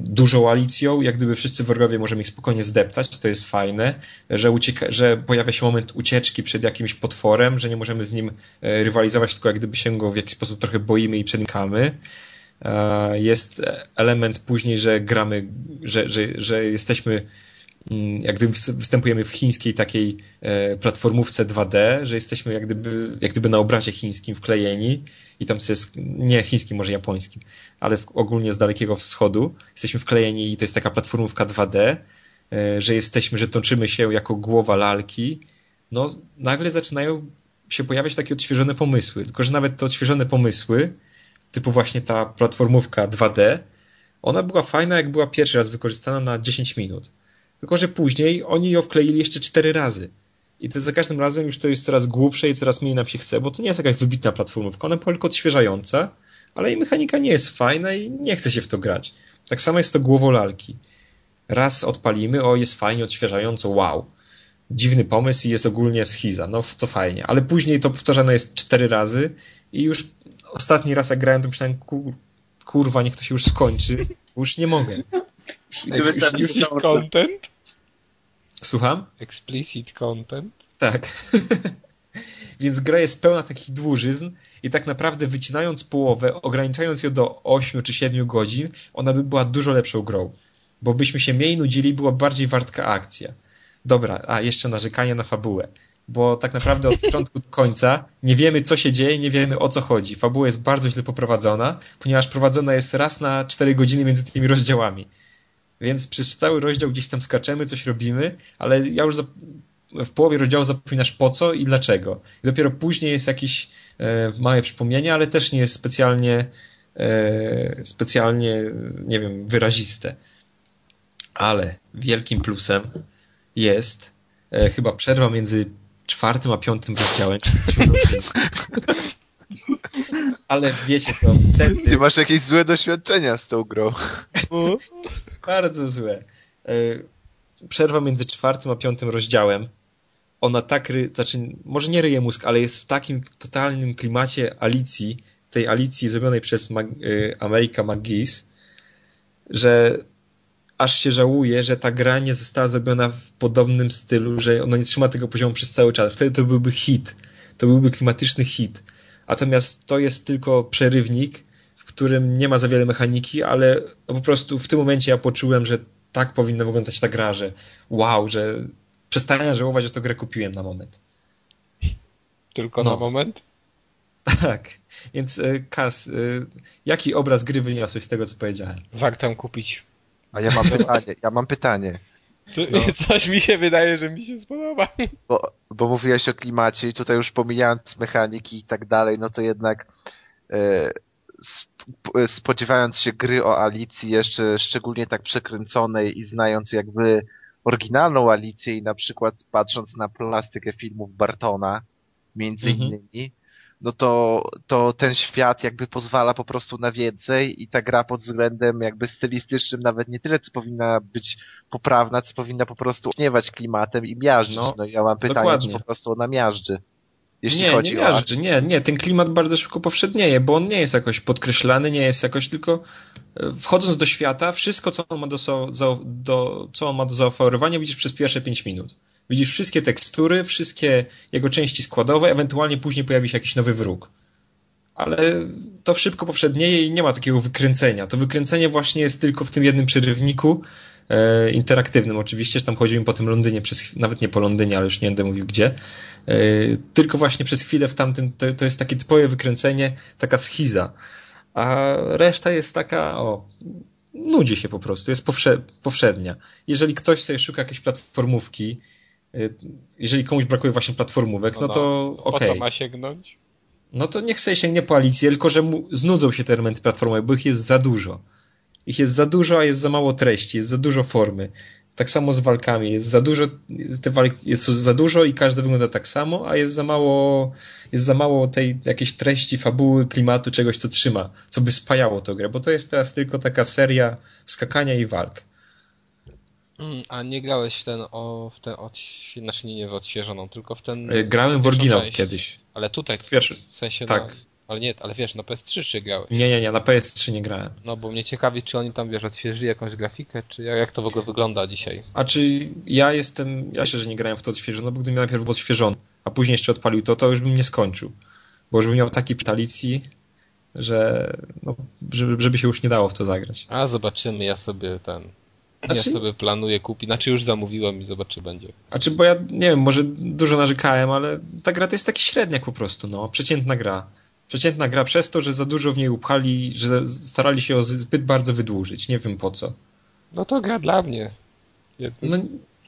dużą Alicją, jak gdyby wszyscy wrogowie możemy ich spokojnie zdeptać, to jest fajne, że, ucieka, że pojawia się moment ucieczki przed jakimś potworem, że nie możemy z nim rywalizować, tylko jak gdyby się go w jakiś sposób trochę boimy i przenikamy. Jest element później, że gramy, że, że, że jesteśmy, jak gdyby występujemy w chińskiej takiej platformówce dwa D, że jesteśmy jak gdyby, jak gdyby na obrazie chińskim wklejeni i tam sobie, nie chińskim, może japońskim, ale w, ogólnie z Dalekiego Wschodu jesteśmy wklejeni i to jest taka platformówka dwa D, że jesteśmy, że toczymy się jako głowa lalki. No nagle zaczynają się pojawiać takie odświeżone pomysły, tylko że nawet te odświeżone pomysły, typu właśnie ta platformówka dwa D, ona była fajna, jak była pierwszy raz wykorzystana na dziesięć minut. Tylko że później oni ją wkleili jeszcze cztery razy. I to za każdym razem już to jest coraz głupsze i coraz mniej nam się chce, bo to nie jest jakaś wybitna platformówka, ona tylko odświeżająca, ale jej mechanika nie jest fajna i nie chce się w to grać. Tak samo jest to głową lalki. Raz odpalimy, o jest fajnie, odświeżająco, wow. Dziwny pomysł i jest ogólnie schiza, no to fajnie. Ale później to powtarzane jest cztery razy i już ostatni raz jak grałem, to myślałem, kur, kurwa, niech to się już skończy, już nie mogę. I to wystarczy explicit content? Słucham? Explicit content? Tak. Więc gra jest pełna takich dłużyzn i tak naprawdę wycinając połowę, ograniczając ją do ośmiu czy siedmiu godzin, ona by była dużo lepszą grą. Bo byśmy się mniej nudzili, była bardziej wartka akcja. Dobra, a jeszcze narzekanie na fabułę. Bo tak naprawdę od początku do końca nie wiemy, co się dzieje, nie wiemy, o co chodzi. Fabuła jest bardzo źle poprowadzona, ponieważ prowadzona jest raz na cztery godziny między tymi rozdziałami. Więc przez cały rozdział gdzieś tam skaczemy, coś robimy, ale ja już w połowie rozdziału zapominasz po co i dlaczego. I dopiero później jest jakieś e, małe przypomnienie, ale też nie jest specjalnie, e, specjalnie, nie wiem, wyraziste. Ale wielkim plusem jest e, chyba przerwa między czwartym a piątym rozdziałem. Ale wiecie co, wtedy... Ty masz jakieś złe doświadczenia z tą grą. Bardzo złe. Przerwa między czwartym a piątym rozdziałem. Ona tak ry... znaczy, może nie ryje mózg, ale jest w takim totalnym klimacie Alicji, tej Alicji zrobionej przez Mag... America McGee's, że aż się żałuje, że ta gra nie została zrobiona w podobnym stylu, że ona nie trzyma tego poziomu przez cały czas. Wtedy to byłby hit. To byłby klimatyczny hit. Natomiast to jest tylko przerywnik, w którym nie ma za wiele mechaniki, ale po prostu w tym momencie ja poczułem, że tak powinna wyglądać ta gra, że wow, że przestałem żałować, że tę grę kupiłem na moment. Tylko no. na moment? Tak. Więc Kas, jaki obraz gry wyniosłeś z tego, co powiedziałem? Warto ją kupić. A ja mam pytanie. Ja mam pytanie. Co, no. Coś mi się wydaje, że mi się spodoba. Bo, bo mówiłeś o klimacie i tutaj już pomijając mechaniki i tak dalej, no to jednak e, spodziewając się gry o Alicji jeszcze szczególnie tak przekręconej i znając jakby oryginalną Alicję i na przykład patrząc na plastykę filmów Bartona między mhm. innymi, no to, to ten świat jakby pozwala po prostu na więcej i ta gra pod względem jakby stylistycznym nawet nie tyle, co powinna być poprawna, co powinna po prostu uśmiewać klimatem i miażdżyć. No, no ja mam pytanie, dokładnie. Czy po prostu ona miażdży. Jeśli nie, chodzi nie miażdży, o... nie, nie, ten klimat bardzo szybko powszednieje, bo on nie jest jakoś podkreślany, nie jest jakoś, tylko wchodząc do świata, wszystko, co on ma do, do, co on ma do zaoferowania, widzisz przez pierwsze pięć minut. Widzisz wszystkie tekstury, wszystkie jego części składowe, ewentualnie później pojawi się jakiś nowy wróg. Ale to szybko powszednieje i nie ma takiego wykręcenia. To wykręcenie właśnie jest tylko w tym jednym przerywniku e, interaktywnym. Oczywiście, że tam chodziłem po tym Londynie, przez, nawet nie po Londynie, ale już nie będę mówił gdzie. E, tylko właśnie przez chwilę w tamtym, to, to jest takie typowe wykręcenie, taka schiza. A reszta jest taka, o... nudzi się po prostu, jest powsze, powszednia. Jeżeli ktoś sobie szuka jakiejś platformówki, jeżeli komuś brakuje właśnie platformówek, no, no, no to okej. Po co ma sięgnąć? No to niech sobie sięgnie po Alicję, tylko że mu znudzą się te elementy platformowe, bo ich jest za dużo. Ich jest za dużo, a jest za mało treści, jest za dużo formy. Tak samo z walkami, jest za dużo, te walki jest za dużo i każdy wygląda tak samo, a jest za mało, jest za mało tej jakiejś treści, fabuły, klimatu, czegoś, co trzyma, co by spajało tę grę, bo to jest teraz tylko taka seria skakania i walk. A nie grałeś w ten, o, w ten odświeżoną, znaczy nie w odświeżoną, tylko w ten... Grałem w oryginał część. Kiedyś. Ale tutaj, wiesz, w sensie tak. Na, ale nie, ale wiesz, na P S trzy czy grałeś? Nie, nie, nie, na P S trzy nie grałem. No bo mnie ciekawi, czy oni tam, wiesz, odświeżyli jakąś grafikę, czy jak to w ogóle wygląda dzisiaj? A czy ja jestem, ja się, że nie grałem w to odświeżoną, bo gdybym ja najpierw odświeżono, a później jeszcze odpalił to, to już bym nie skończył. Bo już bym miał taki ptalicji, że no, żeby, żeby się już nie dało w to zagrać. A zobaczymy, ja sobie ten... Ja znaczy... sobie planuję kupić, znaczy już zamówiłem i zobaczy będzie. A czy bo ja nie wiem, może dużo narzekałem, ale ta gra to jest taki średniak po prostu, no, przeciętna gra. Przeciętna gra przez to, że za dużo w niej upchali, że starali się ją zbyt bardzo wydłużyć, nie wiem po co. No to gra dla mnie. Jednym no,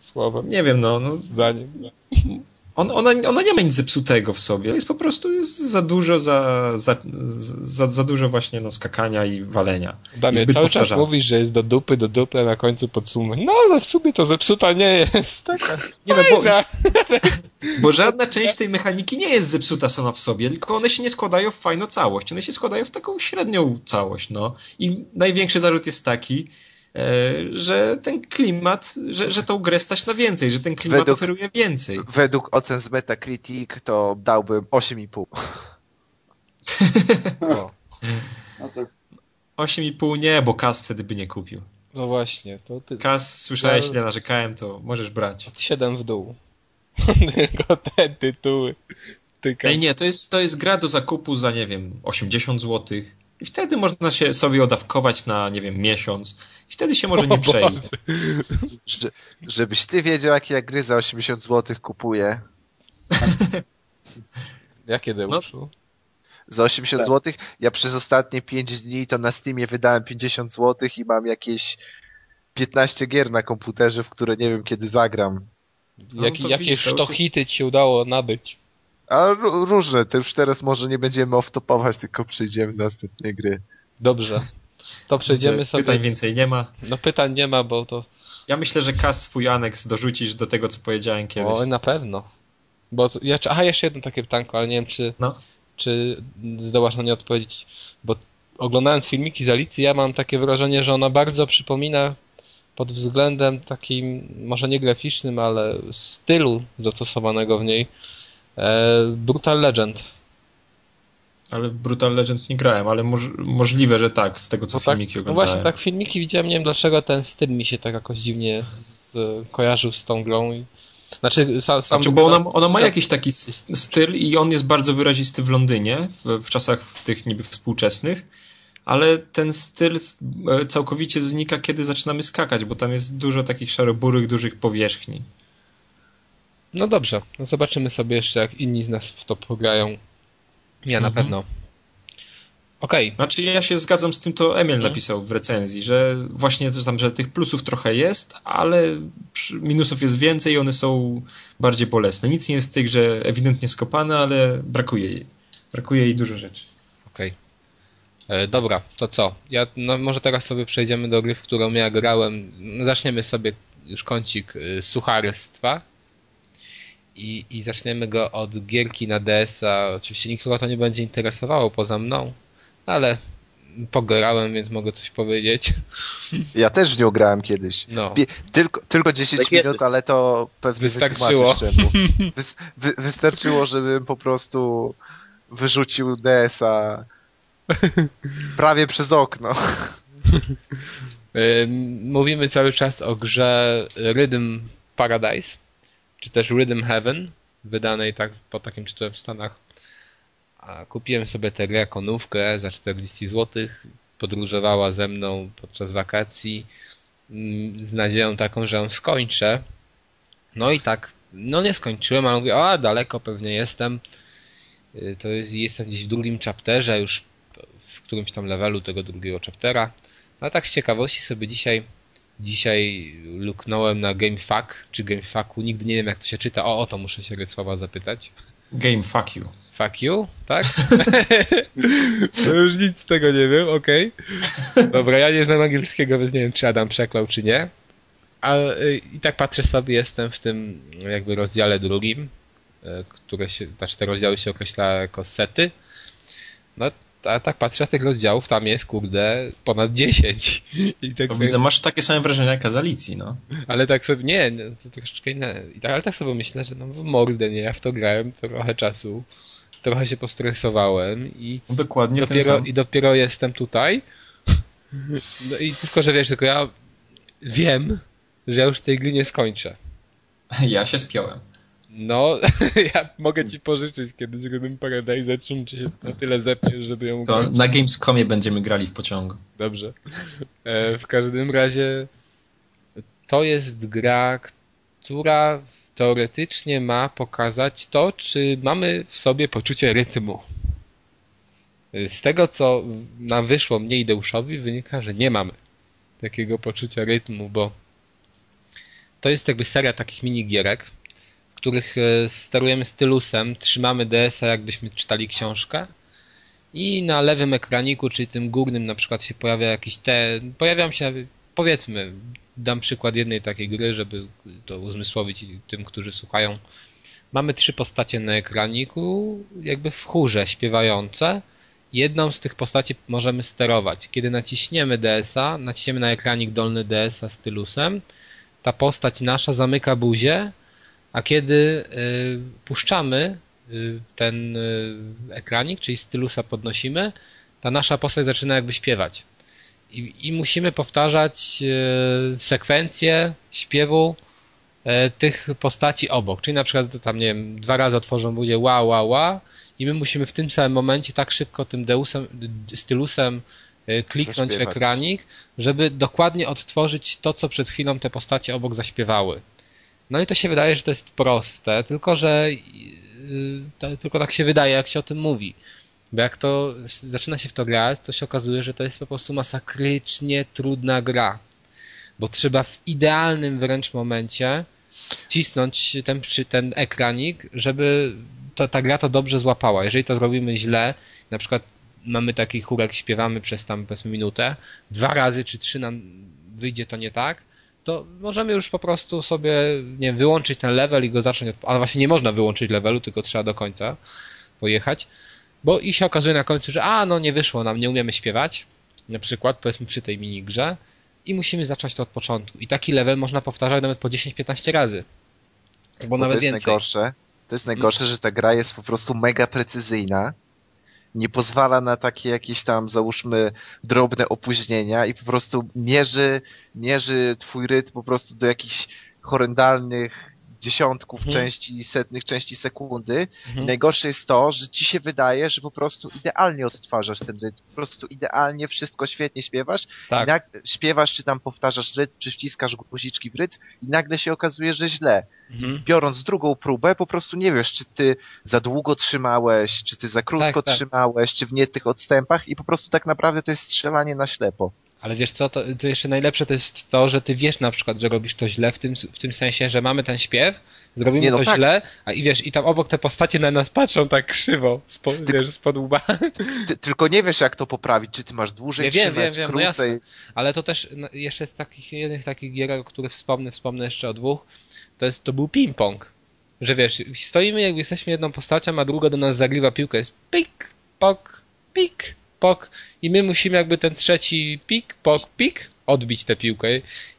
słowem. Nie wiem, no. no. Zdaniem. No. On, ona, ona nie ma nic zepsutego w sobie, jest po prostu jest za dużo, za, za, za, za dużo właśnie no, skakania i walenia. Damie, cały powtarzamy. Czas mówisz, że jest do dupy, do dupy, a na końcu podsumuj. No, ale w sumie to zepsuta nie jest. Taka nie no, bo, bo żadna część tej mechaniki nie jest zepsuta sama w sobie, tylko one się nie składają w fajną całość. One się składają w taką średnią całość. No. I największy zarzut jest taki, że ten klimat, że, że tą grę stać na więcej, że ten klimat według, oferuje więcej. Według ocen z Metacritic to dałbym osiem i pół. No. No to... osiem i pół nie, bo Kas wtedy by nie kupił. No właśnie. To ty... Kas, słyszałeś, ile ja... narzekałem, to możesz brać. Od siedem w dół. Tylko te tytuły. Tyka. Ej, nie, to jest, to jest gra do zakupu za, nie wiem, osiemdziesiąt złotych. I wtedy można się sobie odawkować na, nie wiem, miesiąc. I wtedy się może o nie przejmie. Że, żebyś ty wiedział, jakie ja gry za osiemdziesiąt złotych kupuję. Jakie Deuszu? No. Za osiemdziesiąt złotych? Ja przez ostatnie pięć dni to na Steamie wydałem pięćdziesiąt złotych i mam jakieś piętnaście gier na komputerze, w które nie wiem, kiedy zagram. No, Jaki, jakieś sztochity ci się udało nabyć? A różne, to już teraz może nie będziemy off-topować, tylko przejdziemy do następnej gry. Dobrze, to przejdziemy sobie... Pytań więcej nie ma. No pytań nie ma, bo to... Ja myślę, że Kas swój aneks dorzucisz do tego, co powiedziałem kiedyś. O, na pewno. Bo ja... Aha, jeszcze jedno takie pytanko, ale nie wiem, czy, no. czy zdołasz na nie odpowiedzieć. Bo oglądając filmiki z Alicji, ja mam takie wrażenie, że ona bardzo przypomina pod względem takim, może nie graficznym, ale stylu zastosowanego w niej, Brutal Legend. Ale w Brutal Legend nie grałem, ale moż, możliwe, że tak, z tego co no filmiki tak, oglądałem. No właśnie, tak filmiki widziałem, nie wiem dlaczego ten styl mi się tak jakoś dziwnie z, kojarzył z tą grą. I... Znaczy, sam, sam znaczy, bo ona, ona ma jakiś taki styl i on jest bardzo wyrazisty w Londynie, w, w czasach tych niby współczesnych, ale ten styl całkowicie znika, kiedy zaczynamy skakać, bo tam jest dużo takich szaroburych, dużych powierzchni. No dobrze, no zobaczymy sobie jeszcze, jak inni z nas w to pograją. Ja na mhm. pewno. Okej. Okay. Znaczy ja się zgadzam z tym, co Emil mhm. napisał w recenzji, że właśnie tam, że tych plusów trochę jest, ale minusów jest więcej i one są bardziej bolesne. Nic nie jest w tej grze ewidentnie skopane, ale brakuje jej. Brakuje jej dużo rzeczy. Okej. Okay. Dobra, to co? Ja, no może teraz sobie przejdziemy do gry, w którą ja grałem. No, zaczniemy sobie już kącik y, sucharstwa. I, I zaczniemy go od gierki na D S a. Oczywiście nikogo to nie będzie interesowało poza mną, ale pograłem, więc mogę coś powiedzieć. Ja też w nią grałem kiedyś. No. Tylko, tylko dziesięć minut, ale to pewnie wystarczyło. Wys, wy, wystarczyło, żebym po prostu wyrzucił D S a prawie przez okno. Mówimy cały czas o grze Rhythm Paradise. Czy też Rhythm Heaven, wydanej tak po takim tytule w Stanach. A kupiłem sobie tę grę jako nówkę za czterdzieści złotych. Podróżowała ze mną podczas wakacji z nadzieją taką, że ją skończę. No i tak, no nie skończyłem, ale mówię, a daleko pewnie jestem. To jest, jestem gdzieś w drugim chapterze, już w którymś tam levelu tego drugiego chaptera. Ale tak z ciekawości sobie dzisiaj Dzisiaj luknąłem na Gamefaq, czy Gamefaqu, nigdy nie wiem jak to się czyta. O, o to muszę się Rysława zapytać. Game fuck you. Fuck you, tak? No już nic z tego nie wiem, okej. Okay. Dobra, ja nie znam angielskiego, więc nie wiem czy Adam przeklał, czy nie. Ale i tak patrzę sobie, jestem w tym jakby rozdziale drugim, które się, znaczy te rozdziały się określa jako sety. No a tak patrzę, tych rozdziałów tam jest, kurde, ponad dziesięć. I tak sobie... Masz takie same wrażenia jak z Alicji, no. Ale tak sobie, nie, to troszeczkę inne. I tak, ale tak sobie myślę, że no w mordę, nie, ja w to grałem trochę czasu, trochę się postresowałem i no dokładnie dopiero, ten sam. I dopiero jestem tutaj. No i tylko, że wiesz, tylko ja wiem, że ja już tej gry nie skończę. Ja się spiąłem. No, ja mogę ci pożyczyć kiedyś Rhythm Paradise, czym czy się na tyle zepniesz, żeby ją to grać. Na Gamescomie będziemy grali w pociągu. Dobrze. E, w każdym razie to jest gra, która teoretycznie ma pokazać to, czy mamy w sobie poczucie rytmu. Z tego, co nam wyszło mnie i Deuszowi, wynika, że nie mamy takiego poczucia rytmu, bo to jest jakby seria takich minigierek, w których sterujemy stylusem, trzymamy D S a jakbyśmy czytali książkę i na lewym ekraniku, czyli tym górnym na przykład się pojawia jakiś te, pojawiam się, powiedzmy, dam przykład jednej takiej gry, żeby to uzmysłowić tym, którzy słuchają. Mamy trzy postacie na ekraniku, jakby w chórze śpiewające. Jedną z tych postaci możemy sterować. Kiedy naciśniemy D S a, naciśniemy na ekranik dolny D S a stylusem, ta postać nasza zamyka buzię. A kiedy y, puszczamy y, ten y, ekranik, czyli stylusa podnosimy, ta nasza postać zaczyna jakby śpiewać. I, i musimy powtarzać y, sekwencję śpiewu y, tych postaci obok. Czyli na przykład tam, nie wiem, dwa razy otworzą buzię ła, ła, ła i my musimy w tym samym momencie tak szybko tym deusem, stylusem y, kliknąć w ekranik, żeby dokładnie odtworzyć to, co przed chwilą te postacie obok zaśpiewały. No i to się wydaje, że to jest proste, tylko że to, tylko tak się wydaje, jak się o tym mówi. Bo jak to zaczyna się w to grać, to się okazuje, że to jest po prostu masakrycznie trudna gra. Bo trzeba w idealnym wręcz momencie cisnąć ten, ten ekranik, żeby to, ta gra to dobrze złapała. Jeżeli to zrobimy źle, na przykład mamy taki chórek, śpiewamy przez tam powiedzmy minutę, dwa razy czy trzy nam wyjdzie to nie tak, to możemy już po prostu sobie, nie wiem, wyłączyć ten level i go zacząć, ale właśnie nie można wyłączyć levelu, tylko trzeba do końca pojechać, bo i się okazuje na końcu, że a no nie wyszło nam, nie umiemy śpiewać, na przykład powiedzmy przy tej minigrze i musimy zacząć to od początku i taki level można powtarzać nawet po dziesięć piętnaście razy, bo, bo nawet to jest więcej. Najgorsze, to jest najgorsze, że ta gra jest po prostu mega precyzyjna nie pozwala na takie jakieś tam, załóżmy, drobne opóźnienia i po prostu mierzy, mierzy twój rytm po prostu do jakichś horrendalnych dziesiątków hmm. części, setnych części sekundy. Hmm. Najgorsze jest to, że ci się wydaje, że po prostu idealnie odtwarzasz ten rytm. Po prostu idealnie, wszystko świetnie śpiewasz. Tak. I nagle śpiewasz, czy tam powtarzasz rytm, czy wciskasz guziczki w rytm i nagle się okazuje, że źle. Hmm. Biorąc drugą próbę, po prostu nie wiesz, czy ty za długo trzymałeś, czy ty za krótko tak, trzymałeś, tak. czy w nie tych odstępach i po prostu tak naprawdę to jest strzelanie na ślepo. Ale wiesz co, to, to jeszcze najlepsze to jest to, że ty wiesz na przykład, że robisz to źle w tym, w tym sensie, że mamy ten śpiew, zrobimy nie, no to tak. źle, a i wiesz, i tam obok te postacie na nas patrzą tak krzywo, spo, ty, wiesz, spod łba. Ty, ty, tylko nie wiesz, jak to poprawić, czy ty masz dłużej, ja wiem, trzymać, wiem, wiem, krócej. No ale to też no, jeszcze z takich jednych takich gier, o których wspomnę, wspomnę jeszcze o dwóch, to jest to był ping-pong. Że wiesz, stoimy jakby jesteśmy jedną postacią, a druga do nas zagrywa piłkę, jest pik, pok, pik. Pok, i my musimy jakby ten trzeci pik, pok, pik odbić tę piłkę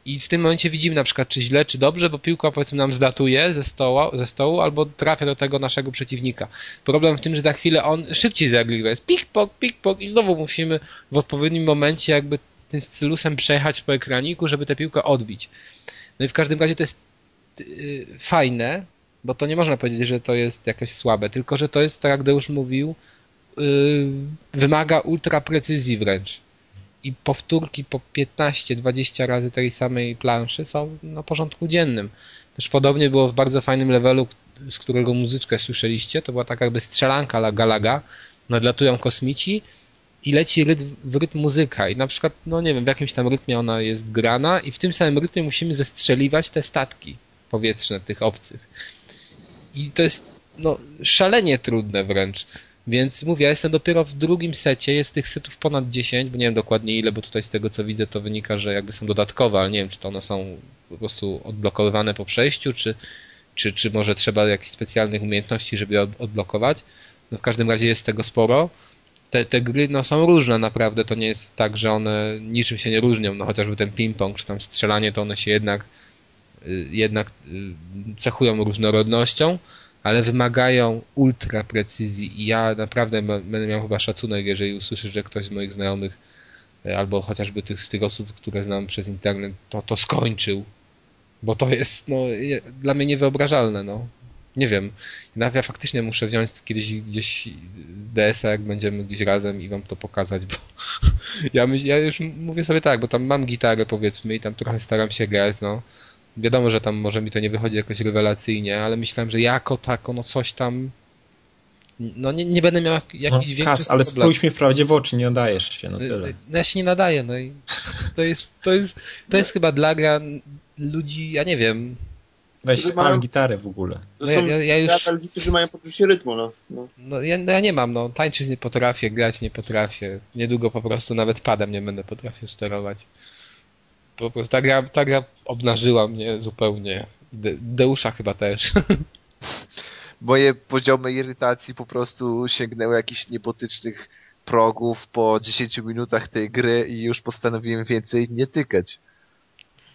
i w tym momencie widzimy na przykład czy źle, czy dobrze, bo piłka powiedzmy nam zdatuje ze stołu, ze stołu albo trafia do tego naszego przeciwnika. Problem w tym, że za chwilę on szybciej zagrywa, jest pik, pok, pik, pok i znowu musimy w odpowiednim momencie jakby tym stylusem przejechać po ekraniku, żeby tę piłkę odbić. No i w każdym razie to jest yy, fajne, bo to nie można powiedzieć, że to jest jakoś słabe, tylko że to jest, tak jak Deusz mówił, wymaga ultra precyzji wręcz. I powtórki po piętnaście dwadzieścia razy tej samej planszy są na porządku dziennym. Też podobnie było w bardzo fajnym levelu, z którego muzyczkę słyszeliście. To była taka jakby strzelanka la galaga. Nadlatują kosmici i leci rytm, w rytm muzyka. I na przykład, no nie wiem, w jakimś tam rytmie ona jest grana i w tym samym rytmie musimy zestrzeliwać te statki powietrzne tych obcych. I to jest no, szalenie trudne wręcz. Więc mówię, ja jestem dopiero w drugim secie, jest tych setów ponad dziesięć, bo nie wiem dokładnie ile, bo tutaj z tego co widzę to wynika, że jakby są dodatkowe, ale nie wiem czy to one są po prostu odblokowywane po przejściu, czy, czy, czy może trzeba jakichś specjalnych umiejętności, żeby je odblokować. No w każdym razie jest tego sporo. Te, te gry no, są różne naprawdę, to nie jest tak, że one niczym się nie różnią, no chociażby ten ping-pong czy tam strzelanie, to one się jednak, jednak cechują różnorodnością. Ale wymagają ultra precyzji i ja naprawdę będę miał chyba szacunek, jeżeli usłyszę, że ktoś z moich znajomych albo chociażby tych z tych osób, które znam przez internet, to to skończył. Bo to jest no, dla mnie niewyobrażalne. No. Nie wiem. Ja faktycznie muszę wziąć kiedyś gdzieś D S a, jak będziemy gdzieś razem i wam to pokazać, bo ja, myśl, ja już mówię sobie tak, bo tam mam gitarę powiedzmy i tam trochę staram się grać, no. Wiadomo, że tam może mi to nie wychodzi jakoś rewelacyjnie, ale myślałem, że jako tako, no coś tam... No nie, nie będę miał jak, jakichś no, większych... Ale spójrz mi wprawdzie w oczy, nie nadajesz się, no tyle. No ja się nie nadaję, no i to jest, to jest, to jest chyba dla gra ludzi, ja nie wiem... Weź spal gitarę w ogóle. No ja, ja, ja już... Ludzie, którzy mają poczucie rytmu. No, no. no, ja, no ja nie mam, no tańczyć nie potrafię, grać nie potrafię. Niedługo po prostu nawet padem nie będę potrafił sterować. Po prostu ta gra, ta gra obnażyła mnie zupełnie. De, Deusza chyba też. Moje poziomy irytacji po prostu sięgnęły jakichś niebotycznych progów po dziesięciu minutach tej gry i już postanowiłem więcej nie tykać.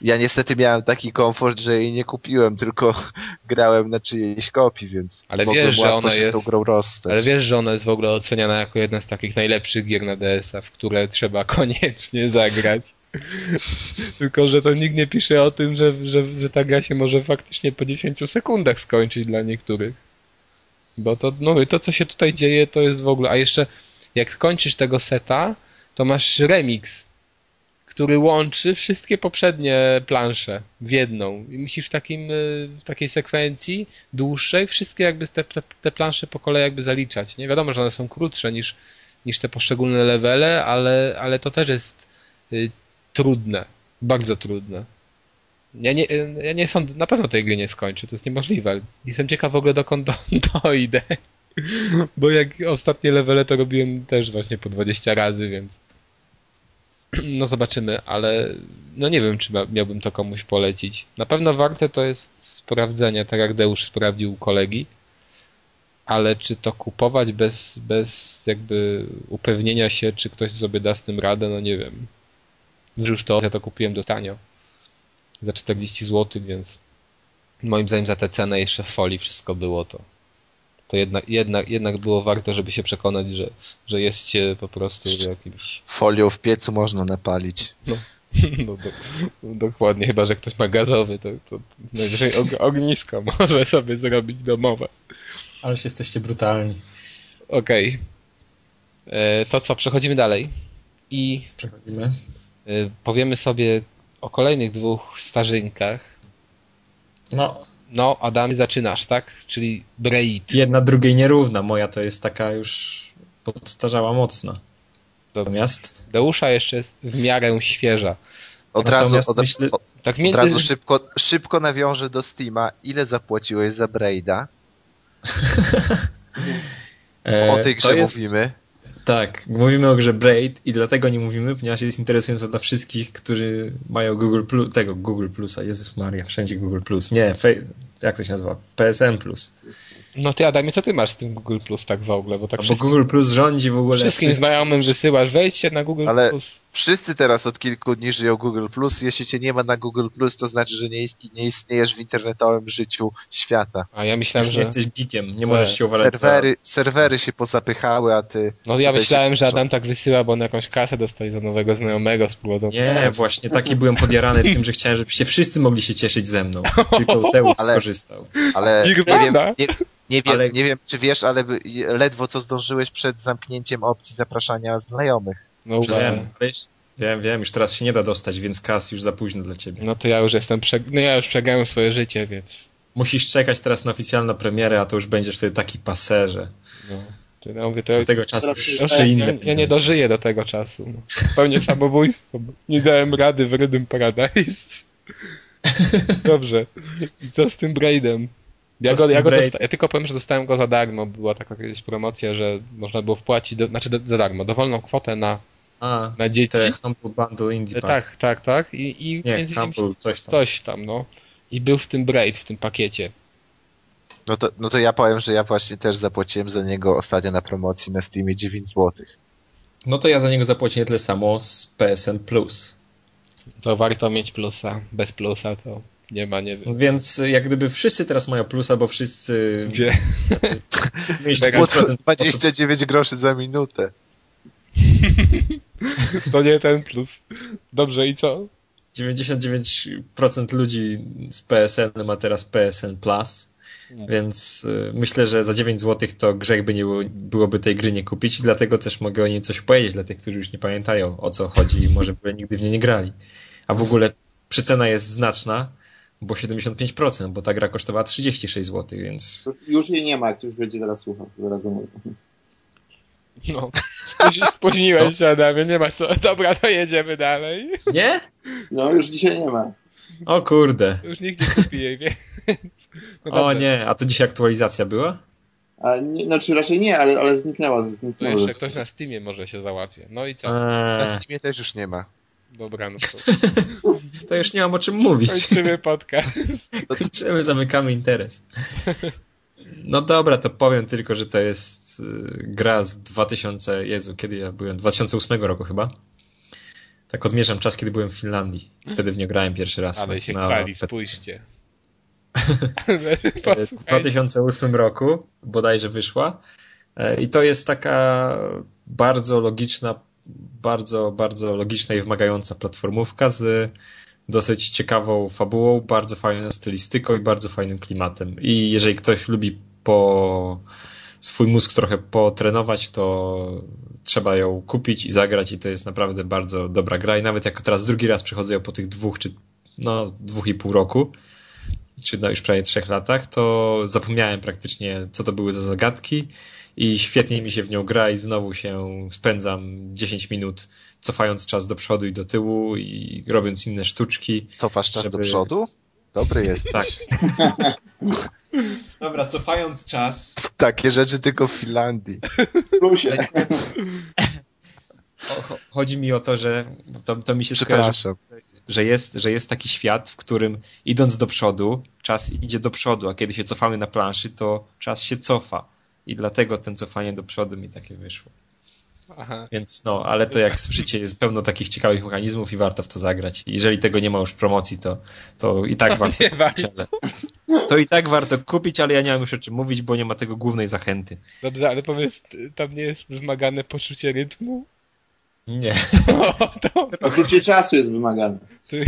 Ja niestety miałem taki komfort, że jej nie kupiłem, tylko grałem na czyjejś kopii, więc ale mogłem wiesz, łatwo że ona się jest, z tą grą rozstać. Ale wiesz, że ona jest w ogóle oceniana jako jedna z takich najlepszych gier na D S a, w które trzeba koniecznie zagrać. Tylko, że to nikt nie pisze o tym, że, że, że ta gra się może faktycznie po dziesięciu sekundach skończyć dla niektórych. Bo to, no, to, co się tutaj dzieje, to jest w ogóle... A jeszcze, jak kończysz tego seta, to masz remix, który łączy wszystkie poprzednie plansze w jedną. I musisz w, takim, w takiej sekwencji dłuższej wszystkie jakby te, te, te plansze po kolei jakby zaliczać. Nie wiadomo, że one są krótsze niż, niż te poszczególne levele, ale, ale to też jest... trudne, bardzo trudne. Ja nie, ja nie sądzę, na pewno tej gry nie skończę, to jest niemożliwe. Jestem ciekaw w ogóle dokąd do, to idę, bo jak ostatnie levele to robiłem też właśnie po dwadzieścia razy, więc no zobaczymy, ale no nie wiem, czy miałbym to komuś polecić. Na pewno warte to jest sprawdzenia, tak jak Deusz sprawdził u kolegi, ale czy to kupować bez, bez jakby upewnienia się, czy ktoś sobie da z tym radę, no nie wiem. Już to, ja to kupiłem do tanio za czterdzieści złotych, więc moim zdaniem za tę cenę jeszcze w folii wszystko było to to jednak, jednak, jednak było warto, żeby się przekonać, że, że jest się po prostu w jakimś... Folią w piecu można napalić. No. No, do, dokładnie, chyba że ktoś ma gazowy, to, to najwyżej ognisko może sobie zrobić domowe. Ależ jesteście brutalni. Okej. Okay. To co, przechodzimy dalej i przechodzimy. Powiemy sobie o kolejnych dwóch starzynkach. No. No, Adam, zaczynasz, tak? Czyli Braid. Jedna drugiej nierówna, moja to jest taka już podstarzała mocno. Natomiast Deusza jeszcze jest w miarę świeża. Od razu, od, myślę, od, tak między... od razu szybko, szybko nawiążę do Steama. Ile zapłaciłeś za Braida? O tych grze jest... mówimy. Tak, mówimy o grze Braid i dlatego nie mówimy, ponieważ jest interesująca dla wszystkich, którzy mają Google Plus, tego Google Plusa, Jezus Maria, wszędzie Google Plus. Nie, fej... jak to się nazywa? P S N Plus. No ty, Adamie, co ty masz z tym Google Plus tak w ogóle? Bo, tak bo Google Plus rządzi w ogóle. Wszystkim wszyscy... znajomym wysyłasz, wejdźcie na Google Ale Plus. Ale wszyscy teraz od kilku dni żyją Google Plus. Jeśli cię nie ma na Google Plus, to znaczy, że nie, istnie, nie istniejesz w internetowym życiu świata. A ja myślałem, już że... jesteś geekiem, nie możesz się uważać. Serwery, serwery się pozapychały, a ty... No ja myślałem, że Adam tak wysyła, bo on jakąś kasę dostaje za nowego znajomego z płodem. Nie, właśnie, taki byłem podjarany tym, że chciałem, żeby się wszyscy mogli się cieszyć ze mną. Tylko Teusz skorzystał. Ale nie wiem... Nie... Nie wiem, ale... nie wiem, czy wiesz, ale ledwo co zdążyłeś przed zamknięciem opcji zapraszania znajomych. No wiem, wiem, wiem, już teraz się nie da dostać, więc kas już za późno dla ciebie. No to ja już jestem, prze... no ja już przegrałem swoje życie, więc... Musisz czekać teraz na oficjalną premierę, a to już będziesz wtedy taki paserze. No. No, mówię, to do tego czasu już ja, inne. Ja, ja nie dożyję do tego czasu. No. Pełnię samobójstwo. Nie dałem rady w Rhythm Paradise. Dobrze. I co z tym Braidem? Ja, go, ja, go dosta- ja tylko powiem, że dostałem go za darmo. Była taka kiedyś promocja, że można było wpłacić, do, znaczy do, za darmo, dowolną kwotę na, A, na dzieci. Te Humble Bundle Indie Pack. Tak, tak, tak. I, i Nie, między Humble, innymi, coś tam. Coś tam, no. I był w tym Braid, w tym pakiecie. No to, no to ja powiem, że ja właśnie też zapłaciłem za niego ostatnio na promocji na Steamie dziewięć złotych. No to ja za niego zapłaciłem tyle samo z P S N Plus. To warto mieć plusa. Bez plusa to... Nie ma, nie wiem. Więc jak gdyby wszyscy teraz mają plusa, bo wszyscy... Gdzie? dwadzieścia dziewięć groszy za minutę. To nie ten plus. Dobrze, i co? dziewięćdziesiąt dziewięć procent ludzi z P S N ma teraz P S N Plus, nie. Więc myślę, że za dziewięć złotych to grzech by nie było, byłoby tej gry nie kupić, dlatego też mogę o niej coś powiedzieć dla tych, którzy już nie pamiętają, o co chodzi i może by nigdy w nie nie grali. A w ogóle przycena jest znaczna, bo siedemdziesiąt pięć procent, bo ta gra kosztowała trzydzieści sześć złotych, więc... Już jej nie ma, ktoś będzie teraz słuchał. Zaraz mówię. No, spóźniłeś się, Adamie, nie masz co. Dobra, to jedziemy dalej. Nie? No, już dzisiaj nie ma. O kurde. Już nikt nie kupi jej, więc... No, o nie, a to dzisiaj aktualizacja była? A nie, znaczy raczej nie, ale, ale zniknęła. zniknęła. No jeszcze ktoś na Steamie może się załapie. No i co? A... Na Steamie też już nie ma. Dobra, no to... to już nie mam o czym mówić. Kończymy podcast. Kończymy, zamykamy interes. No dobra, to powiem tylko, że to jest gra z dwutysięcznego... Jezu, kiedy ja byłem? dwa tysiące ósmego roku chyba. Tak odmierzam czas, kiedy byłem w Finlandii. Wtedy w nią grałem pierwszy raz. Ale na, się chwali, na... spójrzcie. W dwa tysiące ósmym roku bodajże wyszła. I to jest taka bardzo logiczna bardzo, bardzo logiczna i wymagająca platformówka z dosyć ciekawą fabułą, bardzo fajną stylistyką i bardzo fajnym klimatem. I jeżeli ktoś lubi po swój mózg trochę potrenować, to trzeba ją kupić i zagrać i to jest naprawdę bardzo dobra gra. I nawet jak teraz drugi raz przychodzę ją po tych dwóch, czy no dwóch i pół roku, czy no już prawie trzech latach, to zapomniałem praktycznie, co to były za zagadki i świetnie mi się w nią gra i znowu się spędzam dziesięć minut cofając czas do przodu i do tyłu i robiąc inne sztuczki. Cofasz czas żeby... do przodu? Dobry jest. Tak. Dobra, cofając czas. Takie rzeczy tylko w Finlandii. Rusie. Chodzi mi o to, że to, to mi się skojarzy, że jest, że jest taki świat, w którym idąc do przodu, czas idzie do przodu, a kiedy się cofamy na planszy, to czas się cofa. I dlatego ten cofanie do przodu mi takie wyszło. Aha. Więc no, ale to jak słyszycie, jest pełno takich ciekawych mechanizmów i warto w to zagrać. Jeżeli tego nie ma już w promocji, to, to i tak to warto kupić, ale... To i tak warto kupić, ale ja nie mam już o czym mówić, bo nie ma tego głównej zachęty. Dobrze, ale powiedz, tam nie jest wymagane poczucie rytmu? Nie. O, to... Poczucie czasu jest wymagane.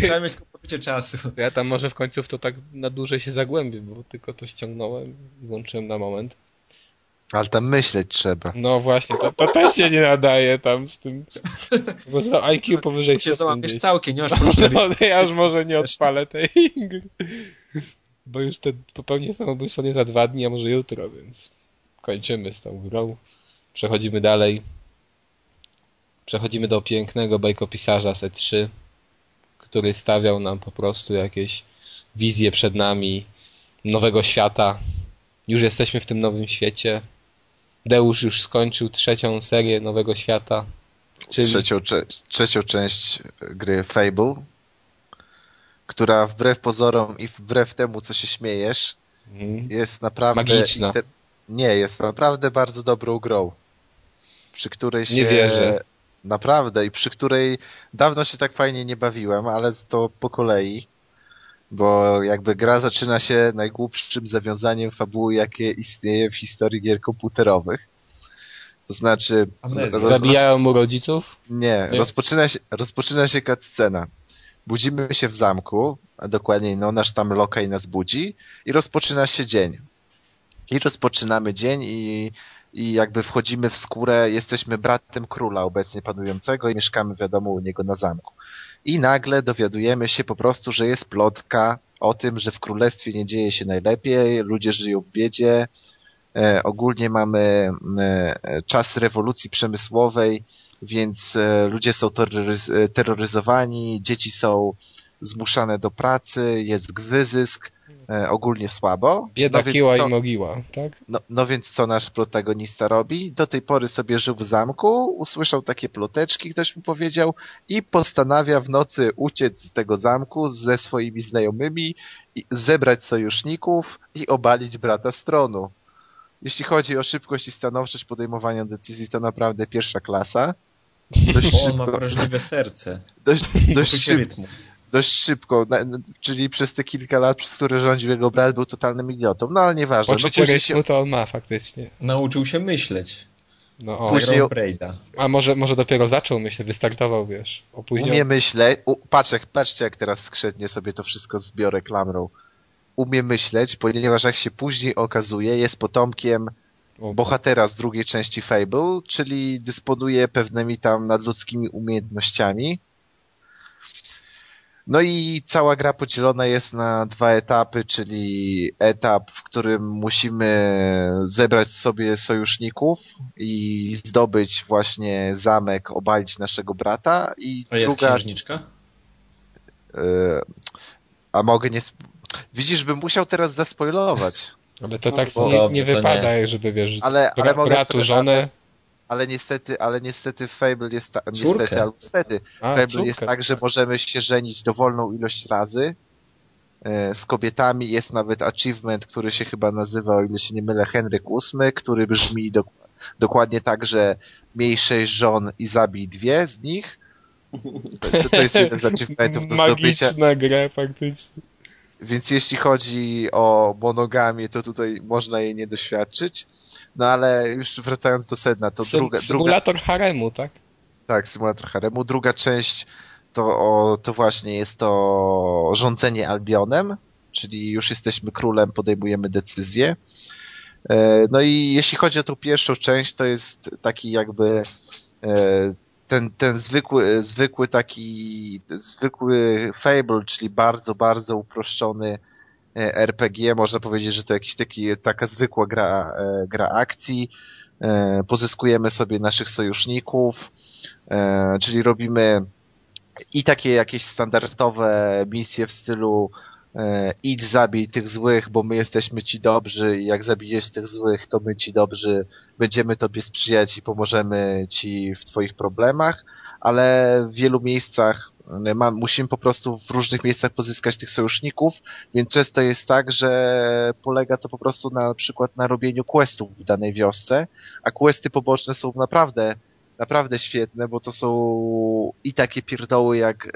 Trzeba mieć poczucie czasu. Ja tam może w końcu w to tak na dłużej się zagłębię, bo tylko to ściągnąłem i włączyłem na moment. Ale tam myśleć trzeba. No właśnie, to, to też się nie nadaje tam z tym. Bo za I Q powyżej się załamiesz całkiem, nie masz poczucia rytmu. No, ja już może nie odpalę tej gry. Bo już te popełnię samobójstwo nie za dwa dni, a może jutro, więc kończymy z tą grą. Przechodzimy dalej. Przechodzimy do pięknego bajkopisarza z E trzy, który stawiał nam po prostu jakieś wizje przed nami nowego świata. Już jesteśmy w tym nowym świecie. Deusz już skończył trzecią serię Nowego Świata. Czyli... Trzecią, cze- trzecią część gry Fable, która wbrew pozorom i wbrew temu, co się śmiejesz, mhm. jest naprawdę... Magiczna. Inter... Nie, jest naprawdę bardzo dobrą grą. Przy której się... Nie wierzę. Naprawdę. I przy której dawno się tak fajnie nie bawiłem, ale to po kolei. Bo jakby gra zaczyna się najgłupszym zawiązaniem fabuły, jakie istnieje w historii gier komputerowych. To znaczy... Roz, zabijają mu rodziców? Nie. nie. Rozpoczyna się, rozpoczyna się cutscena. Budzimy się w zamku, a dokładniej no, nasz tam lokaj nas budzi i rozpoczyna się dzień. I rozpoczynamy dzień i, i jakby wchodzimy w skórę, jesteśmy bratem króla obecnie panującego i mieszkamy wiadomo u niego na zamku. I nagle dowiadujemy się po prostu, że jest plotka o tym, że w królestwie nie dzieje się najlepiej, ludzie żyją w biedzie, e, ogólnie mamy e, czas rewolucji przemysłowej, więc e, ludzie są terroryz- terroryzowani, dzieci są zmuszane do pracy, jest wyzysk, e, ogólnie słabo. Bieda, no więc kiła co, i mogiła, tak? No, no więc co nasz protagonista robi? Do tej pory sobie żył w zamku, usłyszał takie ploteczki, ktoś mu powiedział i postanawia w nocy uciec z tego zamku ze swoimi znajomymi, i zebrać sojuszników i obalić brata z tronu. Jeśli chodzi o szybkość i stanowczość podejmowania decyzji, to naprawdę pierwsza klasa. Dość szybko, on ma wrażliwe serce. Dość, dość szybko. Dość szybko, czyli przez te kilka lat, przez które rządził jego brat, był totalnym idiotą. No ale nieważne. Poczucie no, się... to on ma faktycznie. Nauczył się myśleć. No, o, później... A może, może dopiero zaczął myśleć, wystartował, wiesz. Opóźniony. Umie myśleć. U, patrz, patrzcie jak teraz skrzętnie sobie to wszystko zbiorę klamrą. Umie myśleć, ponieważ jak się później okazuje, jest potomkiem bohatera z drugiej części Fable, czyli dysponuje pewnymi tam nadludzkimi umiejętnościami. No i cała gra podzielona jest na dwa etapy, czyli etap, w którym musimy zebrać sobie sojuszników i zdobyć właśnie zamek, obalić naszego brata. I a jest druga... księżniczka? Yy, a mogę nie... Widzisz, bym musiał teraz zaspoilować. Ale to tak no, nie, dobrze, nie wypada, nie. żeby wiesz, ale, ale mogę, bratu, żonę... Ale... Ale niestety, ale niestety Fable jest ta, niestety, ale niestety A, Fable córkę. jest tak, że możemy się żenić dowolną ilość razy e, z kobietami. Jest nawet achievement, który się chyba nazywa, o ile się nie mylę, Henryk ósmy, który brzmi do, dokładnie tak, że miej sześć żon i zabij dwie z nich. To, to jest jeden z achievementów do zdobycia. Magiczna gra faktycznie. Więc jeśli chodzi o monogamię, to tutaj można jej nie doświadczyć. No ale już wracając do sedna, to Sy- druga... Symulator druga... haremu, tak? Tak, symulator haremu. Druga część to, o, to właśnie jest to rządzenie Albionem, czyli już jesteśmy królem, podejmujemy decyzje. No i jeśli chodzi o tą pierwszą część, to jest taki jakby... Ten, ten zwykły, zwykły taki, zwykły Fable, czyli bardzo, bardzo uproszczony R P G, można powiedzieć, że to jakiś taki, taka zwykła gra, gra akcji. Pozyskujemy sobie naszych sojuszników, czyli robimy i takie jakieś standardowe misje w stylu idź zabij tych złych, bo my jesteśmy ci dobrzy i jak zabijesz tych złych, to my ci dobrzy będziemy tobie sprzyjać i pomożemy ci w twoich problemach, ale w wielu miejscach ma, musimy po prostu w różnych miejscach pozyskać tych sojuszników, więc często jest tak, że polega to po prostu na przykład na robieniu questów w danej wiosce, a questy poboczne są naprawdę naprawdę świetne, bo to są i takie pierdoły jak e,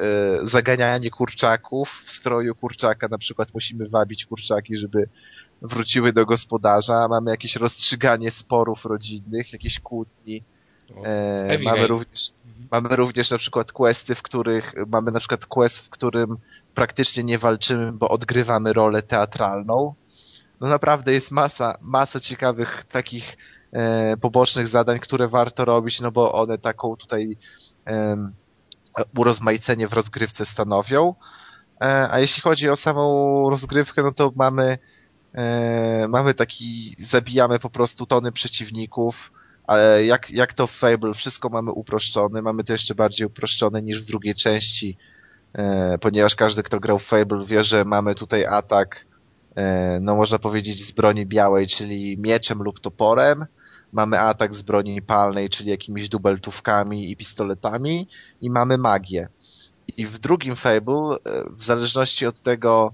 zaganianie kurczaków w stroju kurczaka, na przykład musimy wabić kurczaki, żeby wróciły do gospodarza, mamy jakieś rozstrzyganie sporów rodzinnych, jakieś kłótni, e, mamy, również, mamy również na przykład questy, w których mamy na przykład quest, w którym praktycznie nie walczymy, bo odgrywamy rolę teatralną. No naprawdę jest masa, masa ciekawych takich e, pobocznych zadań, które warto robić, no bo one taką tutaj e, urozmaicenie w rozgrywce stanowią. E, a jeśli chodzi o samą rozgrywkę, no to mamy e, mamy taki, zabijamy po prostu tony przeciwników, ale jak, jak to w Fable, wszystko mamy uproszczone, mamy to jeszcze bardziej uproszczone niż w drugiej części, e, ponieważ każdy, kto grał w Fable, wie, że mamy tutaj atak, no można powiedzieć, z broni białej, czyli mieczem lub toporem. Mamy atak z broni palnej, czyli jakimiś dubeltówkami i pistoletami. I mamy magię. I w drugim Fable, w zależności od tego,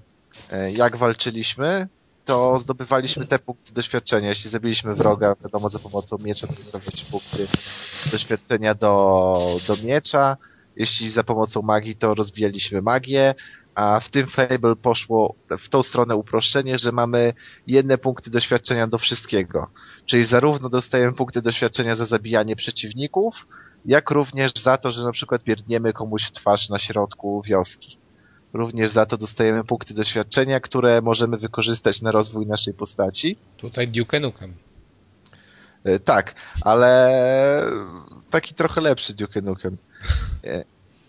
jak walczyliśmy, to zdobywaliśmy te punkty doświadczenia. Jeśli zabiliśmy wroga, wiadomo, za pomocą miecza, to zdobyć punkty doświadczenia do, do miecza. Jeśli za pomocą magii, to rozwijaliśmy magię. A w tym Fable poszło w tą stronę uproszczenie, że mamy jedne punkty doświadczenia do wszystkiego. Czyli zarówno dostajemy punkty doświadczenia za zabijanie przeciwników, jak również za to, że na przykład pierdniemy komuś w twarz na środku wioski. Również za to dostajemy punkty doświadczenia, które możemy wykorzystać na rozwój naszej postaci. Tutaj Duke Nukem. Tak, ale taki trochę lepszy Duke Nukem.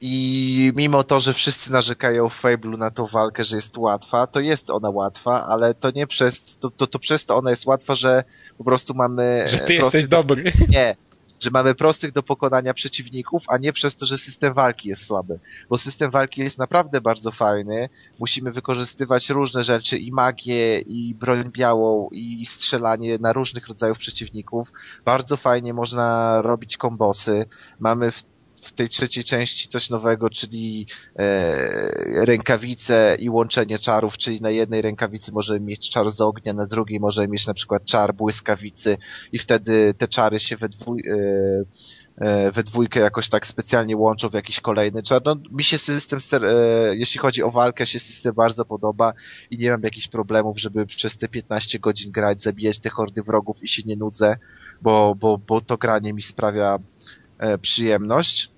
I mimo to, że wszyscy narzekają w Fable'u na tą walkę, że jest łatwa, to jest ona łatwa, ale to nie przez to, to, to przez to ona jest łatwa, że po prostu mamy... Że ty jesteś dobry. Do, nie, że mamy prostych do pokonania przeciwników, a nie przez to, że system walki jest słaby. Bo system walki jest naprawdę bardzo fajny, musimy wykorzystywać różne rzeczy, i magię, i broń białą, i strzelanie na różnych rodzajów przeciwników. Bardzo fajnie można robić kombosy. Mamy w w tej trzeciej części coś nowego, czyli e, rękawice i łączenie czarów, czyli na jednej rękawicy możemy mieć czar z ognia, na drugiej możemy mieć na przykład czar błyskawicy i wtedy te czary się we, dwój, e, e, we dwójkę jakoś tak specjalnie łączą w jakiś kolejny czar. No, mi się system, ster, e, jeśli chodzi o walkę, się system bardzo podoba i nie mam jakichś problemów, żeby przez te piętnaście godzin grać, zabijać te hordy wrogów i się nie nudzę, bo, bo, bo to granie mi sprawia e, przyjemność.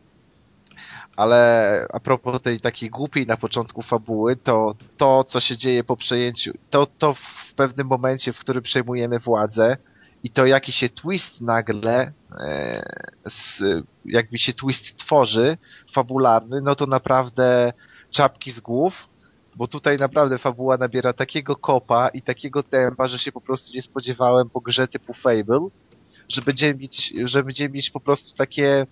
Ale a propos tej takiej głupiej na początku fabuły, to to, co się dzieje po przejęciu, to, to w pewnym momencie, w którym przejmujemy władzę i to jaki się twist nagle, e, z, jakby się twist tworzy, fabularny, no to naprawdę czapki z głów, bo tutaj naprawdę fabuła nabiera takiego kopa i takiego tempa, że się po prostu nie spodziewałem po grze typu Fable, że będziemy mieć, że będziemy mieć po prostu takie...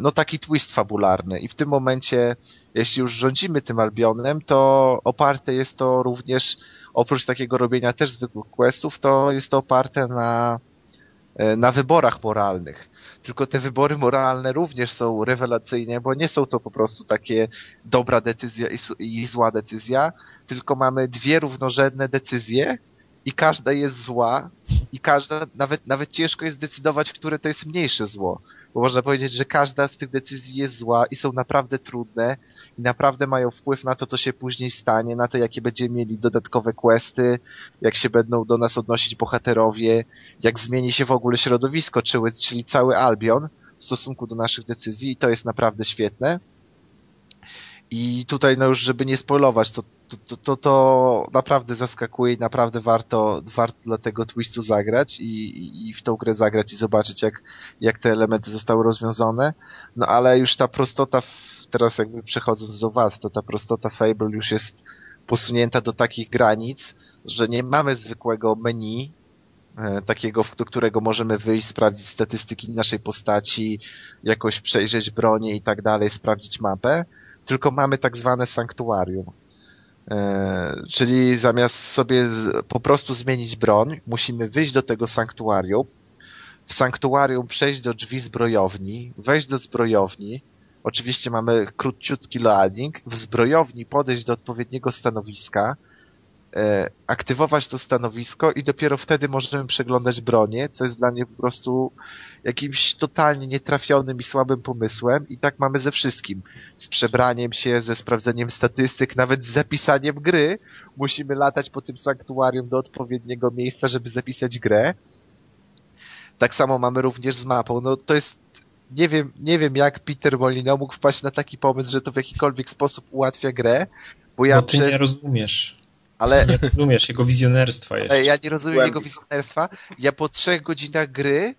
no taki twist fabularny i w tym momencie, jeśli już rządzimy tym Albionem, to oparte jest to również, oprócz takiego robienia też zwykłych questów, to jest to oparte na, na wyborach moralnych. Tylko te wybory moralne również są rewelacyjne, bo nie są to po prostu takie dobra decyzja i zła decyzja, tylko mamy dwie równorzędne decyzje i każda jest zła i każda, nawet, nawet ciężko jest zdecydować, które to jest mniejsze zło. Bo można powiedzieć, że każda z tych decyzji jest zła i są naprawdę trudne i naprawdę mają wpływ na to, co się później stanie, na to, jakie będziemy mieli dodatkowe questy, jak się będą do nas odnosić bohaterowie, jak zmieni się w ogóle środowisko, czyli cały Albion w stosunku do naszych decyzji i to jest naprawdę świetne. I tutaj, no już, żeby nie spoilować, to, to, to, to, to naprawdę zaskakuje i naprawdę warto, warto dla tego twistu zagrać i, i w tą grę zagrać i zobaczyć, jak, jak te elementy zostały rozwiązane. No ale już ta prostota, teraz jakby przechodząc do was, to ta prostota Fable już jest posunięta do takich granic, że nie mamy zwykłego menu, takiego, do którego możemy wyjść, sprawdzić statystyki naszej postaci, jakoś przejrzeć bronię i tak dalej, sprawdzić mapę, tylko mamy tak zwane sanktuarium. Yy, czyli zamiast sobie z, po prostu zmienić broń, musimy wyjść do tego sanktuarium, w sanktuarium przejść do drzwi zbrojowni, wejść do zbrojowni, oczywiście mamy króciutki loading, w zbrojowni podejść do odpowiedniego stanowiska, e, aktywować to stanowisko i dopiero wtedy możemy przeglądać bronię, co jest dla mnie po prostu jakimś totalnie nietrafionym i słabym pomysłem i tak mamy ze wszystkim. Z przebraniem się, ze sprawdzeniem statystyk, nawet z zapisaniem gry. Musimy latać po tym sanktuarium do odpowiedniego miejsca, żeby zapisać grę. Tak samo mamy również z mapą. No to jest Nie wiem, nie wiem jak Peter Molyneux mógł wpaść na taki pomysł, że to w jakikolwiek sposób ułatwia grę, bo ja no ty przez... nie rozumiesz. Ale... Nie rozumiesz jego wizjonerstwa jeszcze. Ale ja nie rozumiem Głębi. jego wizjonerstwa. Ja po trzech godzinach gry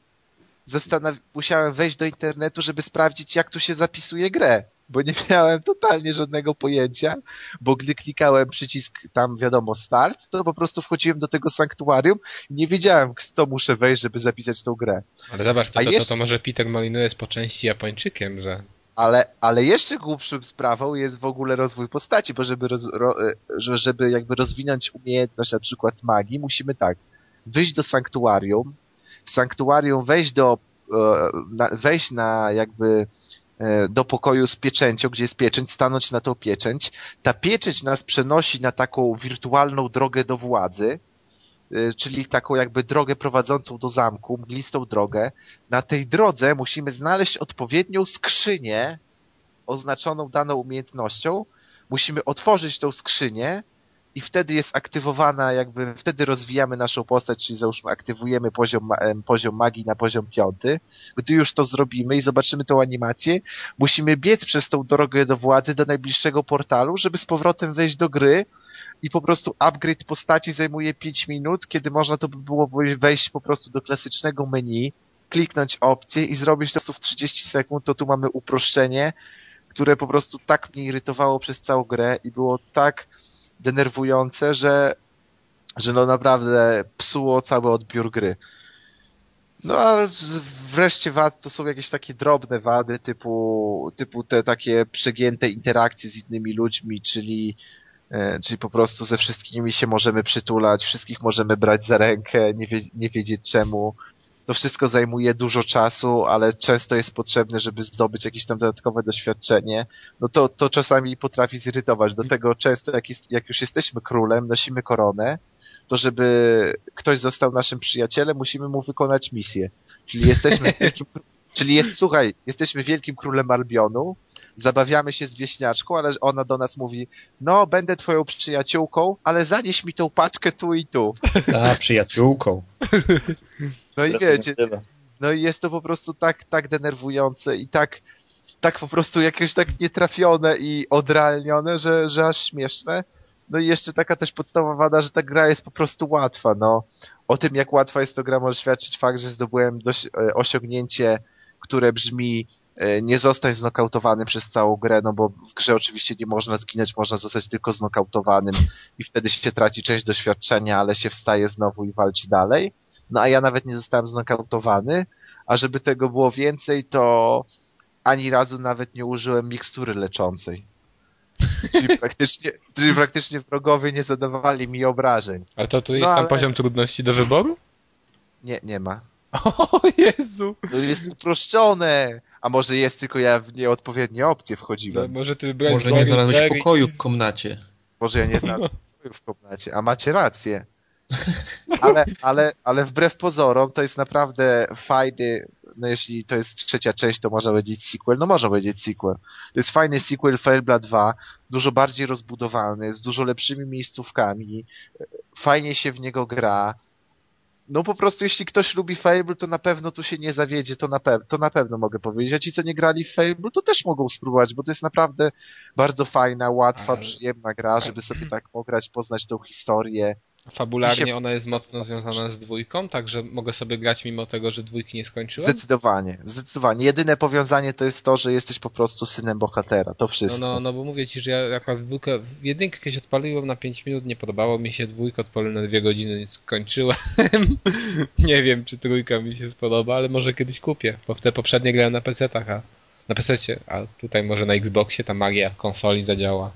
zastanaw... musiałem wejść do internetu, żeby sprawdzić, jak tu się zapisuje grę, bo nie miałem totalnie żadnego pojęcia, bo gdy klikałem przycisk tam, wiadomo, start, to po prostu wchodziłem do tego sanktuarium i nie wiedziałem, z co muszę wejść, żeby zapisać tą grę. Ale zobacz, to, to, jeszcze... to, to może Peter Molyneux jest po części Japończykiem, że... Ale, ale jeszcze głupszym sprawą jest w ogóle rozwój postaci, bo żeby, roz, ro, żeby jakby rozwinąć umiejętność na przykład magii, musimy tak, wyjść do sanktuarium, w sanktuarium wejść do, wejść na jakby... do pokoju z pieczęcią, gdzie jest pieczęć, stanąć na tą pieczęć. Ta pieczęć nas przenosi na taką wirtualną drogę do władzy, czyli taką jakby drogę prowadzącą do zamku, mglistą drogę. Na tej drodze musimy znaleźć odpowiednią skrzynię oznaczoną daną umiejętnością. Musimy otworzyć tą skrzynię i wtedy jest aktywowana, jakby wtedy rozwijamy naszą postać, czyli załóżmy aktywujemy poziom, poziom magii na poziom piąty. Gdy już to zrobimy i zobaczymy tą animację, musimy biec przez tą drogę do władzy do najbliższego portalu, żeby z powrotem wejść do gry i po prostu upgrade postaci zajmuje pięć minut, kiedy można to by było wejść po prostu do klasycznego menu, kliknąć opcję i zrobić to w trzydzieści sekund, to tu mamy uproszczenie, które po prostu tak mnie irytowało przez całą grę i było tak denerwujące, że, że no naprawdę psuło cały odbiór gry. No ale wreszcie wad to są jakieś takie drobne wady typu, typu te takie przegięte interakcje z innymi ludźmi, czyli, e, czyli po prostu ze wszystkimi się możemy przytulać, wszystkich możemy brać za rękę, nie, wie, nie wiedzieć czemu. To wszystko zajmuje dużo czasu, ale często jest potrzebne, żeby zdobyć jakieś tam dodatkowe doświadczenie. No to, to czasami potrafi zirytować. Do tego często, jak, jest, jak już jesteśmy królem, nosimy koronę, to żeby ktoś został naszym przyjacielem, musimy mu wykonać misję. Czyli jesteśmy wielkim, czyli jest, słuchaj, jesteśmy wielkim królem Albionu, zabawiamy się z wieśniaczką, ale ona do nas mówi, no będę twoją przyjaciółką, ale zanieś mi tą paczkę tu i tu. A, przyjaciółką. No i wiecie, no i jest to po prostu tak, tak denerwujące i tak, tak po prostu jakieś tak nietrafione i odrealnione, że, że aż śmieszne. No i jeszcze taka też podstawowa wada, że ta gra jest po prostu łatwa. No. O tym, jak łatwa jest to gra, może świadczyć fakt, że zdobyłem dość, e, osiągnięcie, które brzmi e, nie zostań znokautowany przez całą grę, no bo w grze oczywiście nie można zginąć, można zostać tylko znokautowanym i wtedy się traci część doświadczenia, ale się wstaje znowu i walczy dalej. No a ja nawet nie zostałem znokautowany, a żeby tego było więcej, to ani razu nawet nie użyłem mikstury leczącej. Czyli praktycznie, czyli praktycznie wrogowie nie zadawali mi obrażeń. A to tu jest no, tam ale... poziom trudności do wyboru? Nie, nie ma. O Jezu! To jest uproszczone! A może jest, tylko ja w nieodpowiednie opcje wchodziłem. No, może ty może nie znalazłeś tak... pokoju w komnacie. Może ja nie znalazłem pokoju w komnacie, a macie rację. Ale, ale, ale wbrew pozorom to jest naprawdę fajny, no jeśli to jest trzecia część, to można powiedzieć sequel, no można powiedzieć sequel. To jest fajny sequel Fable dwa, dużo bardziej rozbudowany, z dużo lepszymi miejscówkami, fajnie się w niego gra. No po prostu jeśli ktoś lubi Fable, to na pewno tu się nie zawiedzie, to na, pe- to na pewno mogę powiedzieć. A ci, co nie grali w Fable, to też mogą spróbować, bo to jest naprawdę bardzo fajna, łatwa, przyjemna gra, żeby sobie tak pograć, poznać tą historię. Fabularnie się... ona jest mocno związana z dwójką, także mogę sobie grać mimo tego, że dwójki nie skończyłem? Zdecydowanie, zdecydowanie. Jedyne powiązanie to jest to, że jesteś po prostu synem bohatera, to wszystko. No, no, no bo mówię ci, że ja jakąś dwójkę, jedynkę kiedyś odpaliłem na pięć minut, nie podobało mi się, dwójkę odpaliłem na dwie godziny, nie skończyłem. Nie wiem, czy trójka mi się spodoba, ale może kiedyś kupię, bo w te poprzednie grałem na pecetach, a na pececie, a tutaj może na Xboxie ta magia konsoli zadziała.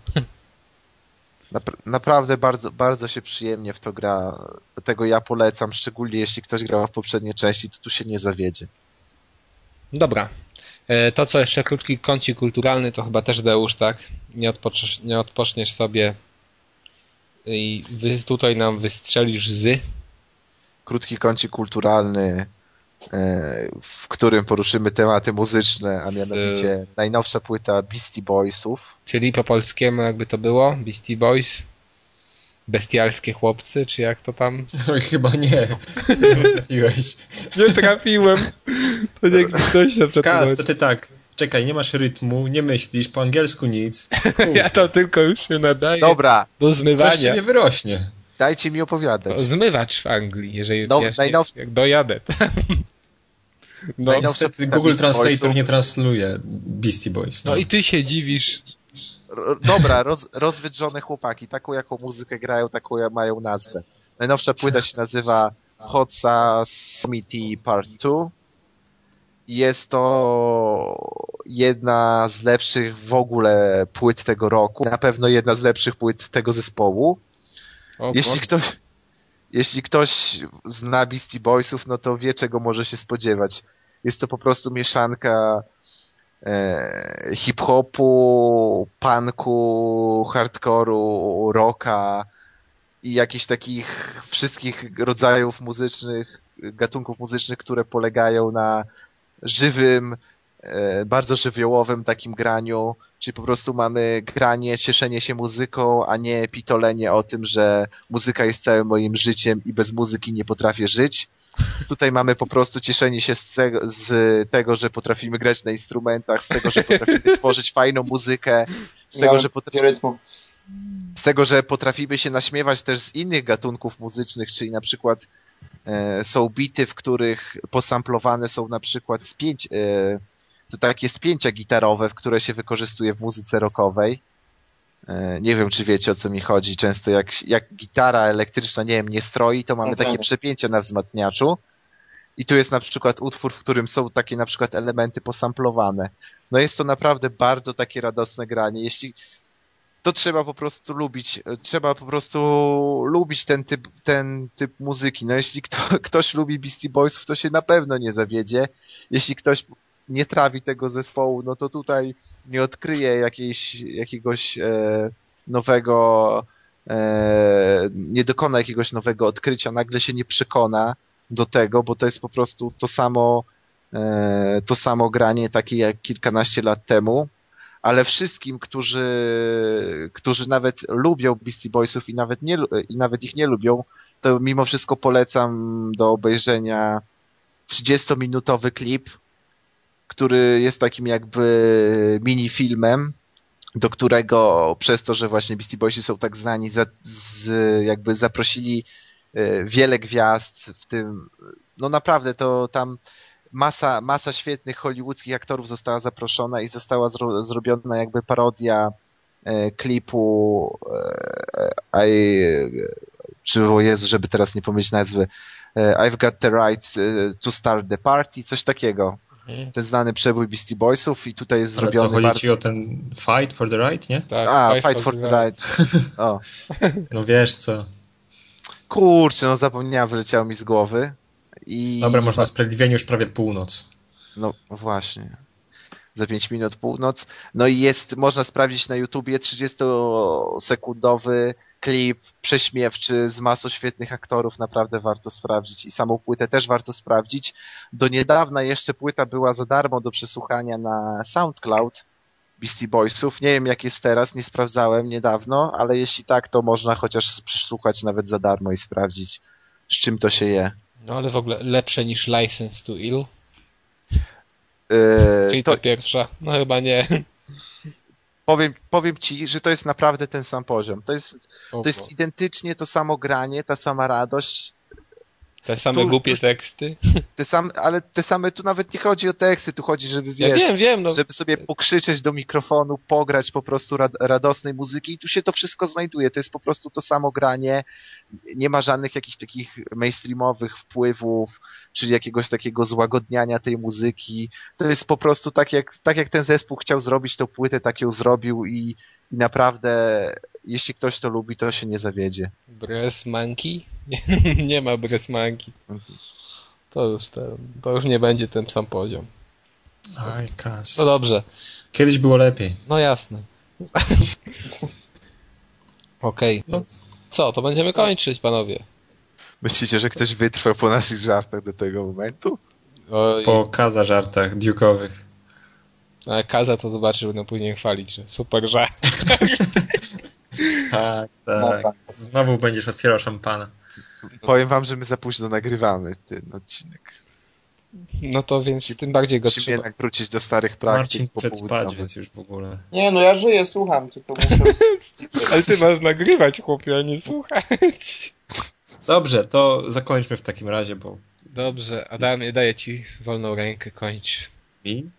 Naprawdę bardzo, bardzo się przyjemnie w to gra. Dlatego ja polecam, szczególnie jeśli ktoś grał w poprzedniej części, to tu się nie zawiedzie. Dobra. To co jeszcze krótki kącik kulturalny, to chyba też Deusz, tak? Nie odpoczniesz, nie odpoczniesz sobie I wy tutaj nam wystrzelisz z... Krótki kącik kulturalny, w którym poruszymy tematy muzyczne, a mianowicie z... najnowsza płyta Beastie Boysów. Czyli po polskiemu jakby to było? Beastie Boys? Bestialskie chłopcy, czy jak to tam? Oj, chyba nie. Nie trafiłeś. Nie trafiłem. To nie ktoś na przykład. Kaz, to ty tak. Czekaj, nie masz rytmu, nie myślisz, po angielsku nic. Kurde. Ja to tylko już się nadaję. Dobra. Do zmywania. Coś ciebie wyrośnie. Dajcie mi opowiadać. No, zmywacz w Anglii, jeżeli no, wiesz, najnowszy... jak dojadę. No, niestety Google Translator nie transluje Beastie Boys. No, no i ty się dziwisz. Dobra, roz, rozwydrzone chłopaki, taką jaką muzykę grają, taką mają nazwę. Najnowsza płyta się nazywa Hoca Smithy Part Two. Jest to jedna z lepszych w ogóle płyt tego roku. Na pewno jedna z lepszych płyt tego zespołu. O, jeśli, ktoś, jeśli ktoś zna Beastie Boysów, no to wie, czego może się spodziewać. Jest to po prostu mieszanka e, hip-hopu, punku, hardkoru, rocka i jakichś takich wszystkich rodzajów muzycznych, gatunków muzycznych, które polegają na żywym, bardzo żywiołowym takim graniu, czyli po prostu mamy granie, cieszenie się muzyką, a nie pitolenie o tym, że muzyka jest całym moim życiem i bez muzyki nie potrafię żyć. Tutaj mamy po prostu cieszenie się z tego, z tego że potrafimy grać na instrumentach, z tego, że potrafimy tworzyć fajną muzykę, z tego, że potrafimy... Z tego, że potrafimy się naśmiewać też z innych gatunków muzycznych, czyli na przykład e, są bity, w których posamplowane są na przykład spięć, e, to takie spięcia gitarowe, które się wykorzystuje w muzyce rockowej. E, nie wiem, czy wiecie, o co mi chodzi. Często jak, jak gitara elektryczna, nie wiem, nie stroi, to mamy takie przepięcia na wzmacniaczu. I tu jest na przykład utwór, w którym są takie na przykład elementy posamplowane. No jest to naprawdę bardzo takie radosne granie. Jeśli... To trzeba po prostu lubić, trzeba po prostu lubić ten typ, ten typ muzyki. No jeśli kto, ktoś lubi Beastie Boysów, to się na pewno nie zawiedzie. Jeśli ktoś nie trawi tego zespołu, no to tutaj nie odkryje jakiejś, jakiegoś e, nowego, e, nie dokona jakiegoś nowego odkrycia, nagle się nie przekona do tego, bo to jest po prostu to samo, e, to samo granie takie jak kilkanaście lat temu. Ale wszystkim, którzy, którzy nawet lubią Beastie Boysów i nawet, nie, i nawet ich nie lubią, to mimo wszystko polecam do obejrzenia trzydziestominutowy klip, który jest takim jakby minifilmem, do którego przez to, że właśnie Beastie Boysi są tak znani, za, z, jakby zaprosili wiele gwiazd, w tym no naprawdę to tam... Masa, masa świetnych hollywoodzkich aktorów została zaproszona i została zro, zrobiona jakby parodia e, klipu e, I, czy o Jezu, żeby teraz nie pomylić nazwy, e, I've Got the Right to Start the Party, coś takiego. Mhm. Ten znany przebój Beastie Boysów i tutaj jest ale zrobiony co, chodzi bardzo... ci o ten Fight for the Right, nie? Tak, a, Fight, fight for, for the Right. right. O. No wiesz co. Kurczę, no zapomniałem, wyleciało mi z głowy. I... Dobra, można na sprawiedliwieniu już prawie północ. No właśnie. Za pięć minut północ. No i jest, można sprawdzić na YouTubie trzydziestosekundowy klip prześmiewczy z masą świetnych aktorów. Naprawdę warto sprawdzić. I samą płytę też warto sprawdzić. Do niedawna jeszcze płyta była za darmo do przesłuchania na SoundCloud Beastie Boysów. Nie wiem jak jest teraz, nie sprawdzałem niedawno, ale jeśli tak, to można chociaż przesłuchać nawet za darmo i sprawdzić z czym to się je. No ale w ogóle lepsze niż License to Ill? Yy, Czyli to ta pierwsza. No chyba nie. Powiem, powiem ci, że to jest naprawdę ten sam poziom. To jest, to jest identycznie to samo granie, ta sama radość. Te same tu, głupie teksty. Te same, ale te same, tu nawet nie chodzi o teksty, tu chodzi, żeby wiesz, ja wiem, wiem, no. żeby sobie pokrzyczeć do mikrofonu, pograć po prostu rad, radosnej muzyki i tu się to wszystko znajduje. To jest po prostu to samo granie, nie ma żadnych jakichś takich mainstreamowych wpływów, czyli jakiegoś takiego złagodniania tej muzyki. To jest po prostu tak jak, tak jak ten zespół chciał zrobić tą płytę, tak ją zrobił i, i naprawdę... Jeśli ktoś to lubi, to się nie zawiedzie. Breast Monkey? Nie, nie ma Breast Monkey. To już, ten, to już nie będzie ten sam poziom. Aj, kas. No dobrze. Kiedyś było lepiej. No jasne. Okej. Okay. No, co, to będziemy kończyć, panowie. Myślicie, że ktoś wytrwał po naszych żartach do tego momentu? Oj. Po Kaza żartach duke'owych. Ale Kaza to zobaczy, będą później chwalić, że super żart. Tak, tak. Znowu będziesz otwierał szampana. Powiem wam, że my za późno nagrywamy ten odcinek. No to więc ci, tym bardziej go trzeba. Musimy wrócić do starych praktyk. Marcin przed spać, więc już w ogóle. Nie, no ja żyję, słucham, tylko muszę... Ale ty masz nagrywać, chłopie, a nie słuchać. Dobrze, to zakończmy w takim razie, bo... Dobrze, Adamie, daję ci wolną rękę, kończ. Mi?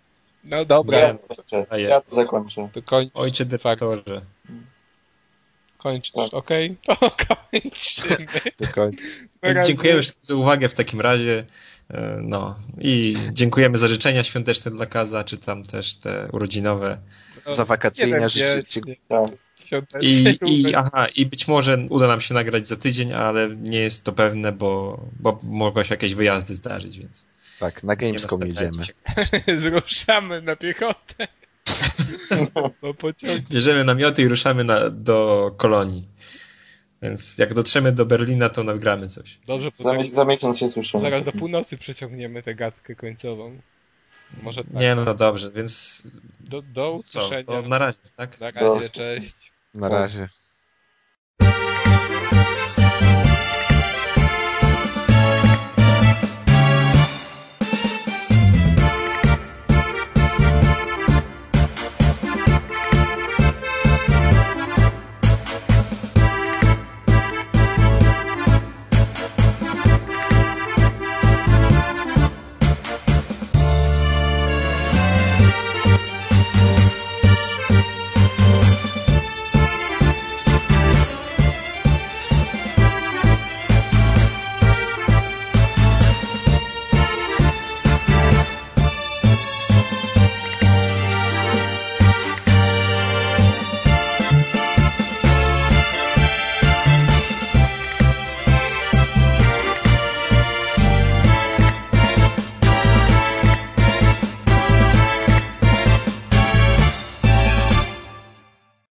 No dobra. Ja, ja, ja to zakończę. To kończ. Ojcze defaktorze. Kończysz, okej? Okay? To kończymy. To kończ. Więc dziękujemy za uwagę w takim razie. No i dziękujemy za życzenia świąteczne dla Kaza, czy tam też te urodzinowe. No, za wakacyjne życzenia. I, i, aha, i być może uda nam się nagrać za tydzień, ale nie jest to pewne, bo, bo mogą się jakieś wyjazdy zdarzyć, więc... Tak, na Gamescom jedziemy. Zruszamy na piechotę. No, bierzemy namioty i ruszamy na, do Kolonii. Więc jak dotrzemy do Berlina, to nagramy coś. Dobrze, za miesiąc się słyszymy. Zaraz do północy przeciągniemy tę gadkę końcową. Może tak. Nie, no dobrze, więc... Do, do usłyszenia. Co? To na razie, tak? Na razie, do... cześć. Na razie.